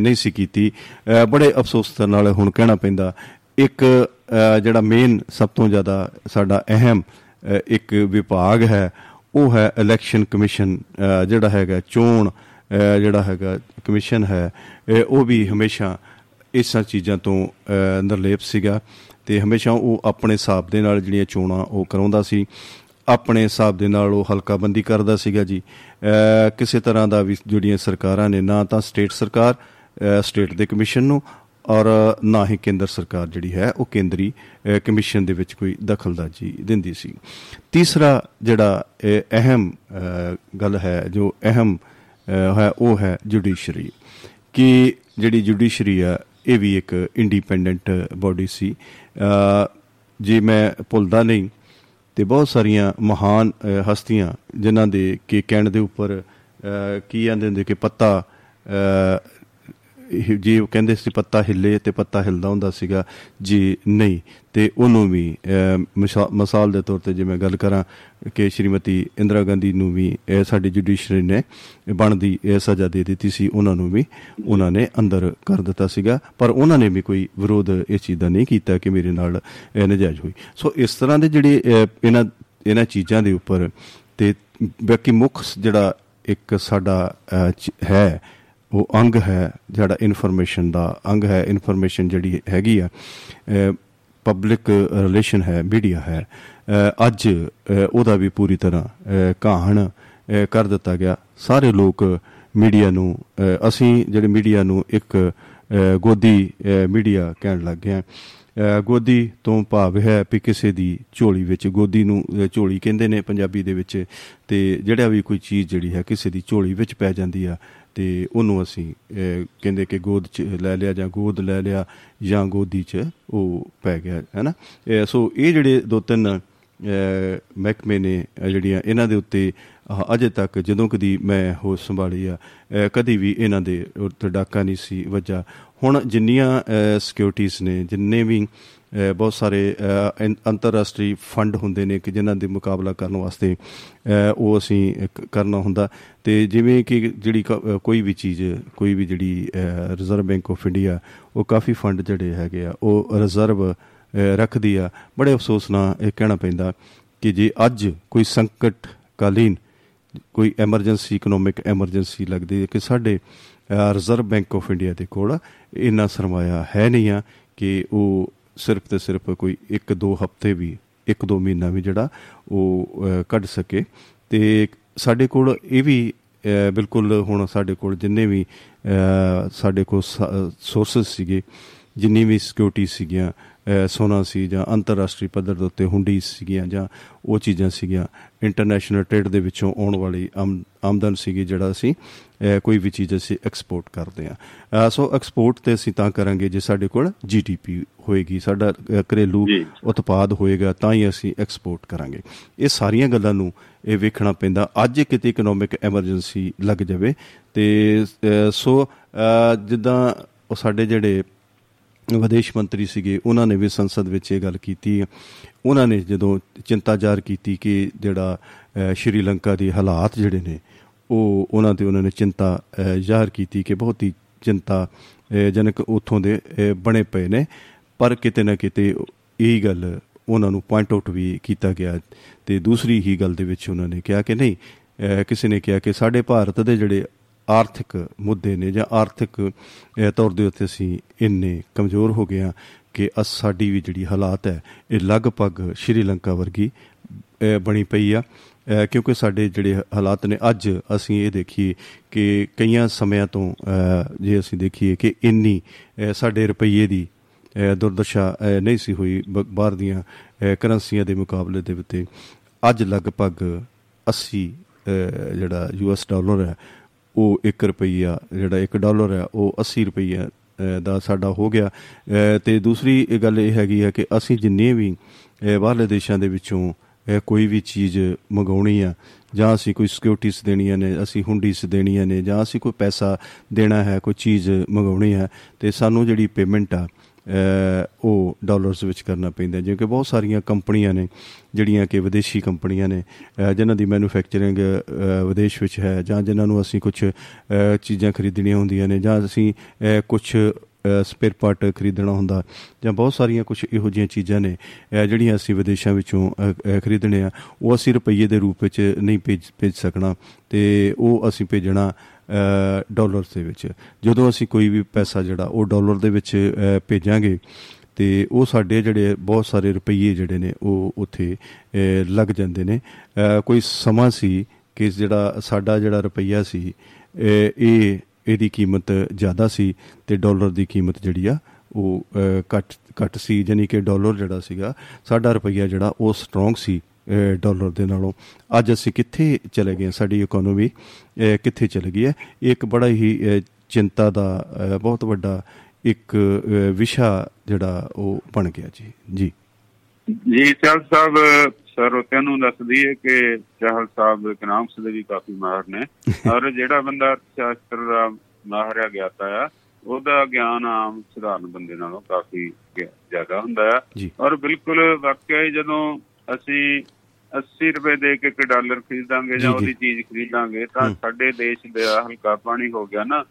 ਨਹੀਂ ਸੀ ਕੀਤੀ। ਬੜੇ ਅਫਸੋਸ ਨਾਲ ਹੁਣ ਕਹਿਣਾ ਪੈਂਦਾ ਇੱਕ ਜਿਹੜਾ ਮੇਨ ਸਭ ਤੋਂ ਜ਼ਿਆਦਾ ਸਾਡਾ ਅਹਿਮ ਇੱਕ ਵਿਭਾਗ ਹੈ ਉਹ ਹੈ ਇਲੈਕਸ਼ਨ ਕਮਿਸ਼ਨ, ਜਿਹੜਾ ਹੈਗਾ ਚੋਣ ਜਿਹੜਾ ਹੈਗਾ ਕਮਿਸ਼ਨ ਹੈ, ਉਹ ਵੀ ਹਮੇਸ਼ਾ ਇਸਾਂ ਚੀਜ਼ਾਂ ਤੋਂ ਨਿਰਲੇਪ ਸੀਗਾ ਅਤੇ ਹਮੇਸ਼ਾ ਉਹ ਆਪਣੇ ਹਿਸਾਬ ਦੇ ਨਾਲ ਜਿਹੜੀਆਂ ਚੋਣਾਂ ਉਹ ਕਰਾਉਂਦਾ ਸੀ, ਆਪਣੇ ਹਿਸਾਬ ਦੇ ਨਾਲ ਉਹ ਹਲਕਾਬੰਦੀ ਕਰਦਾ ਸੀਗਾ ਜੀ। ਕਿਸੇ ਤਰ੍ਹਾਂ ਦਾ ਵੀ ਜਿਹੜੀਆਂ ਸਰਕਾਰਾਂ ਨੇ ਨਾ ਤਾਂ ਸਟੇਟ ਸਰਕਾਰ ਸਟੇਟ ਦੇ ਕਮਿਸ਼ਨ ਨੂੰ ਔਰ ਨਾ ਹੀ ਕੇਂਦਰ ਸਰਕਾਰ ਜਿਹੜੀ ਹੈ ਉਹ ਕੇਂਦਰੀ ਕਮਿਸ਼ਨ ਦੇ ਵਿੱਚ ਕੋਈ ਦਖਲਅੰਦਾਜ਼ੀ ਦਿੰਦੀ ਸੀ। ਤੀਸਰਾ ਜਿਹੜਾ ਅਹਿਮ ਗੱਲ ਹੈ ਜੋ ਅਹਿਮ ਹੈ ਉਹ ਹੈ ਜੁਡੀਸ਼ਰੀ, ਕਿ ਜਿਹੜੀ ਜੁਡੀਸ਼ਰੀ ਆ ਇਹ ਵੀ ਇੱਕ ਇੰਡੀਪੈਂਡੈਂਟ ਬੋਡੀ ਸੀ। ਜੇ ਮੈਂ ਭੁੱਲਦਾ ਨਹੀਂ ਅਤੇ ਬਹੁਤ ਸਾਰੀਆਂ ਮਹਾਨ ਹਸਤੀਆਂ ਜਿਨ੍ਹਾਂ ਦੇ ਕਿ ਕਹਿਣ ਦੇ ਉੱਪਰ ਕੀ ਕਹਿੰਦੇ ਹੁੰਦੇ ਕਿ ਪੱਤਾ ਜੇ ਉਹ ਕਹਿੰਦੇ ਸੀ ਪੱਤਾ ਹਿੱਲੇ ਅਤੇ ਪੱਤਾ ਹਿੱਲਦਾ ਹੁੰਦਾ ਸੀਗਾ ਜੀ ਨਹੀਂ, ਅਤੇ ਉਹਨੂੰ ਵੀ ਮਿਸਾਲ ਦੇ ਤੌਰ 'ਤੇ ਜੇ ਮੈਂ ਗੱਲ ਕਰਾਂ ਕਿ ਸ਼੍ਰੀਮਤੀ ਇੰਦਰਾ ਗਾਂਧੀ ਨੂੰ ਵੀ ਸਾਡੀ ਜੁਡੀਸ਼ਰੀ ਨੇ ਬਣਦੀ ਸਜ਼ਾ ਦੇ ਦਿੱਤੀ ਸੀ, ਉਹਨਾਂ ਨੂੰ ਵੀ ਉਹਨਾਂ ਨੇ ਅੰਦਰ ਕਰ ਦਿੱਤਾ ਸੀਗਾ, ਪਰ ਉਹਨਾਂ ਨੇ ਵੀ ਕੋਈ ਵਿਰੋਧ ਇਸ ਚੀਜ਼ ਦਾ ਨਹੀਂ ਕੀਤਾ ਕਿ ਮੇਰੇ ਨਾਲ ਨਜਾਇਜ਼ ਹੋਈ। ਸੋ ਇਸ ਤਰ੍ਹਾਂ ਦੇ ਜਿਹੜੇ ਇਹਨਾਂ ਚੀਜ਼ਾਂ ਦੇ ਉੱਪਰ ਅਤੇ ਬਾਕੀ ਮੁੱਖ ਜਿਹੜਾ ਇੱਕ ਸਾਡਾ ਹੈ ਉਹ ਅੰਗ ਹੈ ਜਿਹੜਾ ਇਨਫੋਰਮੇਸ਼ਨ ਦਾ ਅੰਗ ਹੈ, ਇਨਫੋਰਮੇਸ਼ਨ ਜਿਹੜੀ ਹੈਗੀ ਆ ਪਬਲਿਕ ਰਿਲੇਸ਼ਨ ਹੈ, ਮੀਡੀਆ ਹੈ, ਅੱਜ ਉਹਦਾ ਵੀ ਪੂਰੀ ਤਰ੍ਹਾਂ ਕਾਹਨ ਕਰ ਦਿੱਤਾ ਗਿਆ। ਸਾਰੇ ਲੋਕ ਮੀਡੀਆ ਨੂੰ ਅਸੀਂ ਜਿਹੜੇ ਮੀਡੀਆ ਨੂੰ ਇੱਕ ਗੋਦੀ ਮੀਡੀਆ ਕਹਿਣ ਲੱਗ ਗਏ ਹਾਂ। ਗੋਦੀ ਤੋਂ ਭਾਵ ਹੈ ਵੀ ਕਿਸੇ ਦੀ ਝੋਲੀ ਵਿੱਚ, ਗੋਦੀ ਨੂੰ ਝੋਲੀ ਕਹਿੰਦੇ ਨੇ ਪੰਜਾਬੀ ਦੇ ਵਿੱਚ, ਅਤੇ ਜਿਹੜਾ ਵੀ ਕੋਈ ਚੀਜ਼ ਜਿਹੜੀ ਹੈ ਕਿਸੇ ਦੀ ਝੋਲੀ ਵਿੱਚ ਪੈ ਜਾਂਦੀ ਆ ਅਤੇ ਉਹਨੂੰ ਅਸੀਂ ਕਹਿੰਦੇ ਕਿ ਗੋਦ 'ਚ ਲੈ ਲਿਆ ਜਾਂ ਗੋਦ ਲੈ ਲਿਆ ਜਾਂ ਗੋਦੀ 'ਚ ਉਹ ਪੈ ਗਿਆ, ਹੈ ਨਾ। ਸੋ ਇਹ ਜਿਹੜੇ ਦੋ ਤਿੰਨ ਮਹਿਕਮੇ ਨੇ ਜਿਹੜੀਆਂ ਇਹਨਾਂ ਦੇ ਉੱਤੇ ਅਜੇ ਤੱਕ ਜਦੋਂ ਕਦੀ ਮੈਂ ਹੋਸ਼ ਸੰਭਾਲੀ ਆ ਕਦੀ ਵੀ ਇਹਨਾਂ ਦੇ ਉੱਤੇ ਡਾਕਾ ਨਹੀਂ ਸੀ ਵੱਜਾ। ਹੁਣ ਜਿੰਨੀਆਂ ਸਿਕਿਉਰਟੀਜ਼ ਨੇ, ਜਿੰਨੇ ਵੀ ਬਹੁਤ ਸਾਰੇ ਅੰਤਰਰਾਸ਼ਟਰੀ ਫੰਡ ਹੁੰਦੇ ਨੇ ਕਿ ਜਿਨ੍ਹਾਂ ਦੇ ਮੁਕਾਬਲਾ ਕਰਨ ਵਾਸਤੇ ਉਹ ਅਸੀਂ ਕਰਨਾ ਹੁੰਦਾ, ਅਤੇ ਜਿਵੇਂ ਕਿ ਜਿਹੜੀ ਕੋਈ ਵੀ ਚੀਜ਼ ਕੋਈ ਵੀ ਜਿਹੜੀ ਰਿਜ਼ਰਵ ਬੈਂਕ ਆਫ ਇੰਡੀਆ ਉਹ ਕਾਫੀ ਫੰਡ ਜਿਹੜੇ ਹੈਗੇ ਆ ਉਹ ਰਿਜ਼ਰਵ ਰੱਖਦੀ ਆ। ਬੜੇ ਅਫਸੋਸ ਨਾਲ ਇਹ ਕਹਿਣਾ ਪੈਂਦਾ ਕਿ ਜੇ ਅੱਜ ਕੋਈ ਸੰਕਟ ਕਾਲੀਨ ਕੋਈ ਐਮਰਜੈਂਸੀ ਇਕਨੋਮਿਕ ਐਮਰਜੈਂਸੀ ਲੱਗਦੀ ਹੈ ਕਿ ਸਾਡੇ ਰਿਜ਼ਰਵ ਬੈਂਕ ਆਫ ਇੰਡੀਆ ਦੇ ਕੋਲ ਇੰਨਾ ਸਰਮਾਇਆ ਹੈ ਨਹੀਂ ਆ ਕਿ ਉਹ ਸਿਰਫ ਅਤੇ ਸਿਰਫ ਕੋਈ ਇੱਕ ਦੋ ਹਫ਼ਤੇ ਵੀ ਇੱਕ ਦੋ ਮਹੀਨਾ ਵੀ ਜਿਹੜਾ ਉਹ ਕੱਢ ਸਕੇ। ਅਤੇ ਸਾਡੇ ਕੋਲ ਇਹ ਵੀ ਬਿਲਕੁਲ ਹੁਣ ਸਾਡੇ ਕੋਲ ਜਿੰਨੇ ਵੀ ਸਾਡੇ ਕੋਲ ਸੋਰਸਿਸ ਸੀਗੇ, ਜਿੰਨੀ ਵੀ ਸਿਕਿਉਰਟੀ ਸੀਗੀਆਂ ਸੋਨਾ ਸੀ ਜਾਂ ਅੰਤਰਰਾਸ਼ਟਰੀ ਪੱਧਰ ਦੇ ਉੱਤੇ ਹੁੰਡੀ ਸੀਗੀਆਂ ਜਾਂ ਉਹ ਚੀਜ਼ਾਂ ਸੀਗੀਆਂ, ਇੰਟਰਨੈਸ਼ਨਲ ਟ੍ਰੇਡ ਦੇ ਵਿੱਚੋਂ ਆਉਣ ਵਾਲੀ ਆਮਦਨ ਸੀਗੀ, ਜਿਹੜਾ ਅਸੀਂ ਕੋਈ ਵੀ ਚੀਜ਼ ਅਸੀਂ ਐਕਸਪੋਰਟ ਕਰਦੇ ਹਾਂ। ਸੋ ਐਕਸਪੋਰਟ ਤੇ ਅਸੀਂ ਤਾਂ ਕਰਾਂਗੇ ਜੇ ਸਾਡੇ ਕੋਲ GDP ਹੋਏਗੀ, ਸਾਡਾ ਘਰੇਲੂ ਉਤਪਾਦ ਹੋਏਗਾ, ਤਾਂ ਹੀ ਅਸੀਂ ਐਕਸਪੋਰਟ ਕਰਾਂਗੇ। ਇਹ ਸਾਰੀਆਂ ਗੱਲਾਂ ਨੂੰ ਇਹ ਵੇਖਣਾ ਪੈਂਦਾ, ਅੱਜ ਕਿਤੇ ਇਕਨੋਮਿਕ ਐਮਰਜੈਂਸੀ ਲੱਗ ਜਾਵੇ ਤੇ ਸੋ ਜਿੱਦਾਂ ਉਹ ਸਾਡੇ ਜਿਹੜੇ ਵਿਦੇਸ਼ ਮੰਤਰੀ ਸੀਗੇ ਉਹਨਾਂ ਨੇ ਵੀ ਸੰਸਦ ਵਿੱਚ ਇਹ ਗੱਲ ਕੀਤੀ। ਉਹਨਾਂ ਨੇ ਜਦੋਂ ਚਿੰਤਾ ਜ਼ਾਹਰ ਕੀਤੀ ਕਿ ਜਿਹੜਾ ਸ਼੍ਰੀਲੰਕਾ ਦੇ ਹਾਲਾਤ ਜਿਹੜੇ ਨੇ ਉਹ ਉਹਨਾਂ 'ਤੇ ਉਹਨਾਂ ਨੇ ਚਿੰਤਾ ਜ਼ਾਹਰ ਕੀਤੀ ਕਿ ਬਹੁਤ ਹੀ ਚਿੰਤਾਜਨਕ ਉੱਥੋਂ ਦੇ ਬਣੇ ਪਏ ਨੇ, ਪਰ ਕਿਤੇ ਨਾ ਕਿਤੇ ਇਹੀ ਗੱਲ ਉਹਨਾਂ ਨੂੰ ਪੁਆਇੰਟ ਆਊਟ ਵੀ ਕੀਤਾ ਗਿਆ। ਅਤੇ ਦੂਸਰੀ ਹੀ ਗੱਲ ਦੇ ਵਿੱਚ ਉਹਨਾਂ ਨੇ ਕਿਹਾ ਕਿ ਨਹੀਂ, ਕਿਸੇ ਨੇ ਕਿਹਾ ਕਿ ਸਾਡੇ ਭਾਰਤ ਦੇ ਜਿਹੜੇ ਆਰਥਿਕ ਮੁੱਦੇ ਨੇ ਜਾਂ ਆਰਥਿਕ ਤੌਰ ਦੇ ਉੱਤੇ ਅਸੀਂ ਇੰਨੇ ਕਮਜ਼ੋਰ ਹੋ ਗਏ ਹਾਂ ਕਿ ਸਾਡੀ ਵੀ ਜਿਹੜੀ ਹਾਲਾਤ ਹੈ ਇਹ ਲਗਭਗ ਸ਼੍ਰੀਲੰਕਾ ਵਰਗੀ ਬਣੀ ਪਈ ਆ, ਕਿਉਂਕਿ ਸਾਡੇ ਜਿਹੜੇ ਹਾਲਾਤ ਨੇ ਅੱਜ ਅਸੀਂ ਇਹ ਦੇਖੀਏ ਕਿ ਕਈਆਂ ਸਮਿਆਂ ਤੋਂ ਜੇ ਅਸੀਂ ਦੇਖੀਏ ਕਿ ਇੰਨੀ ਸਾਡੇ ਰੁਪਈਏ ਦੀ ਦੁਰਦਸ਼ਾ ਨਹੀਂ ਸੀ ਹੋਈ ਬਾਹਰ ਦੀਆਂ ਕਰੰਸੀਆਂ ਦੇ ਮੁਕਾਬਲੇ ਦੇ ਉੱਤੇ। ਅੱਜ ਲਗਭਗ 80 ਜਿਹੜਾ $1 ਹੈ ਉਹ $1 ਹੈ ਉਹ 80 ਰੁਪਈਆ ਦਾ ਸਾਡਾ ਹੋ ਗਿਆ। ਅਤੇ ਦੂਸਰੀ ਗੱਲ ਇਹ ਹੈਗੀ ਹੈ ਕਿ ਅਸੀਂ ਜਿੰਨੇ ਵੀ ਬਾਹਰਲੇ ਦੇਸ਼ਾਂ ਦੇ ਵਿੱਚੋਂ ਕੋਈ ਵੀ ਚੀਜ਼ ਮੰਗਵਾਉਣੀ ਆ, ਜਾਂ ਅਸੀਂ ਕੋਈ ਸਿਕਿਉਰਟੀਜ਼ ਦੇਣੀਆਂ ਨੇ, ਅਸੀਂ ਹੁੰਡੀਜ਼ ਦੇਣੀਆਂ ਨੇ, ਜਾਂ ਅਸੀਂ ਕੋਈ ਪੈਸਾ ਦੇਣਾ ਹੈ, ਕੋਈ ਚੀਜ਼ ਮੰਗਵਾਉਣੀ ਹੈ, ਅਤੇ ਸਾਨੂੰ ਜਿਹੜੀ ਪੇਮੈਂਟ ਆ ਉਹ ਡਾਲਰਸ ਵਿੱਚ ਕਰਨਾ ਪੈਂਦਾ। ਜਿਵੇਂ ਕਿ ਬਹੁਤ ਸਾਰੀਆਂ ਕੰਪਨੀਆਂ ਨੇ ਜਿਹੜੀਆਂ ਕਿ ਵਿਦੇਸ਼ੀ ਕੰਪਨੀਆਂ ਨੇ, ਜਿਨ੍ਹਾਂ ਦੀ ਮੈਨੂਫੈਕਚਰਿੰਗ ਵਿਦੇਸ਼ ਵਿੱਚ ਹੈ, ਜਾਂ ਜਿਨ੍ਹਾਂ ਨੂੰ ਅਸੀਂ ਕੁਛ ਚੀਜ਼ਾਂ ਖਰੀਦਣੀਆਂ ਹੁੰਦੀਆਂ ਨੇ, ਜਾਂ ਅਸੀਂ ਕੁਛ ਸਪੇਅਰ ਪਾਰਟ ਖਰੀਦਣਾ ਹੁੰਦਾ, ਜਾਂ ਬਹੁਤ ਸਾਰੀਆਂ ਕੁਛ ਇਹੋ ਜਿਹੀਆਂ ਚੀਜ਼ਾਂ ਨੇ ਜਿਹੜੀਆਂ ਅਸੀਂ ਵਿਦੇਸ਼ਾਂ ਵਿੱਚੋਂ ਖਰੀਦਣੇ ਆ, ਉਹ ਅਸੀਂ ਰੁਪਈਏ ਦੇ ਰੂਪ ਵਿੱਚ ਨਹੀਂ ਭੇਜ ਸਕਣਾ, ਅਤੇ ਉਹ ਅਸੀਂ ਭੇਜਣਾ ਡਾਲਰ ਦੇ ਵਿੱਚ। ਜਦੋਂ ਅਸੀਂ ਕੋਈ ਵੀ ਪੈਸਾ ਜਿਹੜਾ ਉਹ ਡਾਲਰ ਦੇ ਵਿੱਚ ਭੇਜਾਂਗੇ ਅਤੇ ਉਹ ਸਾਡੇ ਜਿਹੜੇ ਬਹੁਤ ਸਾਰੇ ਰੁਪਈਏ ਜਿਹੜੇ ਨੇ ਉਹ ਉੱਥੇ ਲੱਗ ਜਾਂਦੇ ਨੇ। ਕੋਈ ਸਮਾਂ ਸੀ ਕਿ ਜਿਹੜਾ ਸਾਡਾ ਜਿਹੜਾ ਰੁਪਈਆ ਸੀ ਇਹ ਇਹਦੀ ਕੀਮਤ ਜ਼ਿਆਦਾ ਸੀ ਅਤੇ ਡਾਲਰ ਦੀ ਕੀਮਤ ਜਿਹੜੀ ਆ ਉਹ ਘੱਟ ਸੀ, ਯਾਨੀ ਕਿ ਡਾਲਰ ਜਿਹੜਾ ਸੀਗਾ, ਸਾਡਾ ਰੁਪਈਆ ਜਿਹੜਾ ਉਹ ਸਟਰੋਂਗ ਸੀ ਡਾਲਰ ਦੇ ਨਾਲੋਂ। ਅੱਜ ਅਸੀਂ ਕਿੱਥੇ ਚਲੇ ਗਏ, ਸਾਡੀ ਇਕੋਨਮੀ ਕਿੱਥੇ ਚਲੇ ਗਈ ਹੈ, ਇਹ ਇੱਕ ਬੜਾ ਹੀ ਚਿੰਤਾ ਦਾ ਬਹੁਤ ਵੱਡਾ ਇੱਕ ਵਿਸ਼ਾ ਜਿਹੜਾ ਉਹ ਬਣ ਗਿਆ। ਜੀ ਜੀ ਜੀ ਚਾਹਲ ਸਾਹਿਬ, ਸਰੋਤਿਆਂ ਨੂੰ ਦੱਸ ਦਈਏ ਕਿ ਚਾਹਲ ਸਾਹਿਬ ਇਕਨੋਮਿਕਸ ਦੇ ਵੀ ਕਾਫੀ ਮਾਹਰ ਨੇ, ਔਰ ਜਿਹੜਾ ਬੰਦਾ ਅਰਥਸ਼ਾਸਤਰ ਦਾ ਮਾਹਰ ਆ ਗਿਆਤਾ ਆ, ਉਹਦਾ ਗਿਆਨ ਆਮ ਸਧਾਰਨ ਬੰਦੇ ਨਾਲੋਂ ਕਾਫੀ ਜ਼ਿਆਦਾ ਹੁੰਦਾ ਆ। ਔਰ ਬਿਲਕੁਲ ਵਾਕਿਆ ਹੀ ਜਦੋਂ ਅਸੀਂ 80 ਰੁਪਏ ਦੇ ਕੇ $1 ਖਰੀਦਾਂਗੇ ਜਾਂ ਉਹਦੀ ਚੀਜ਼ ਖਰੀਦਾਂਗੇ ਤਾਂ ਸਾਡੇ ਦੇਸ਼ ਦਾ ਹਲਕਾ ਪਾਣੀ ਹੋ ਗਿਆ ਨਾ।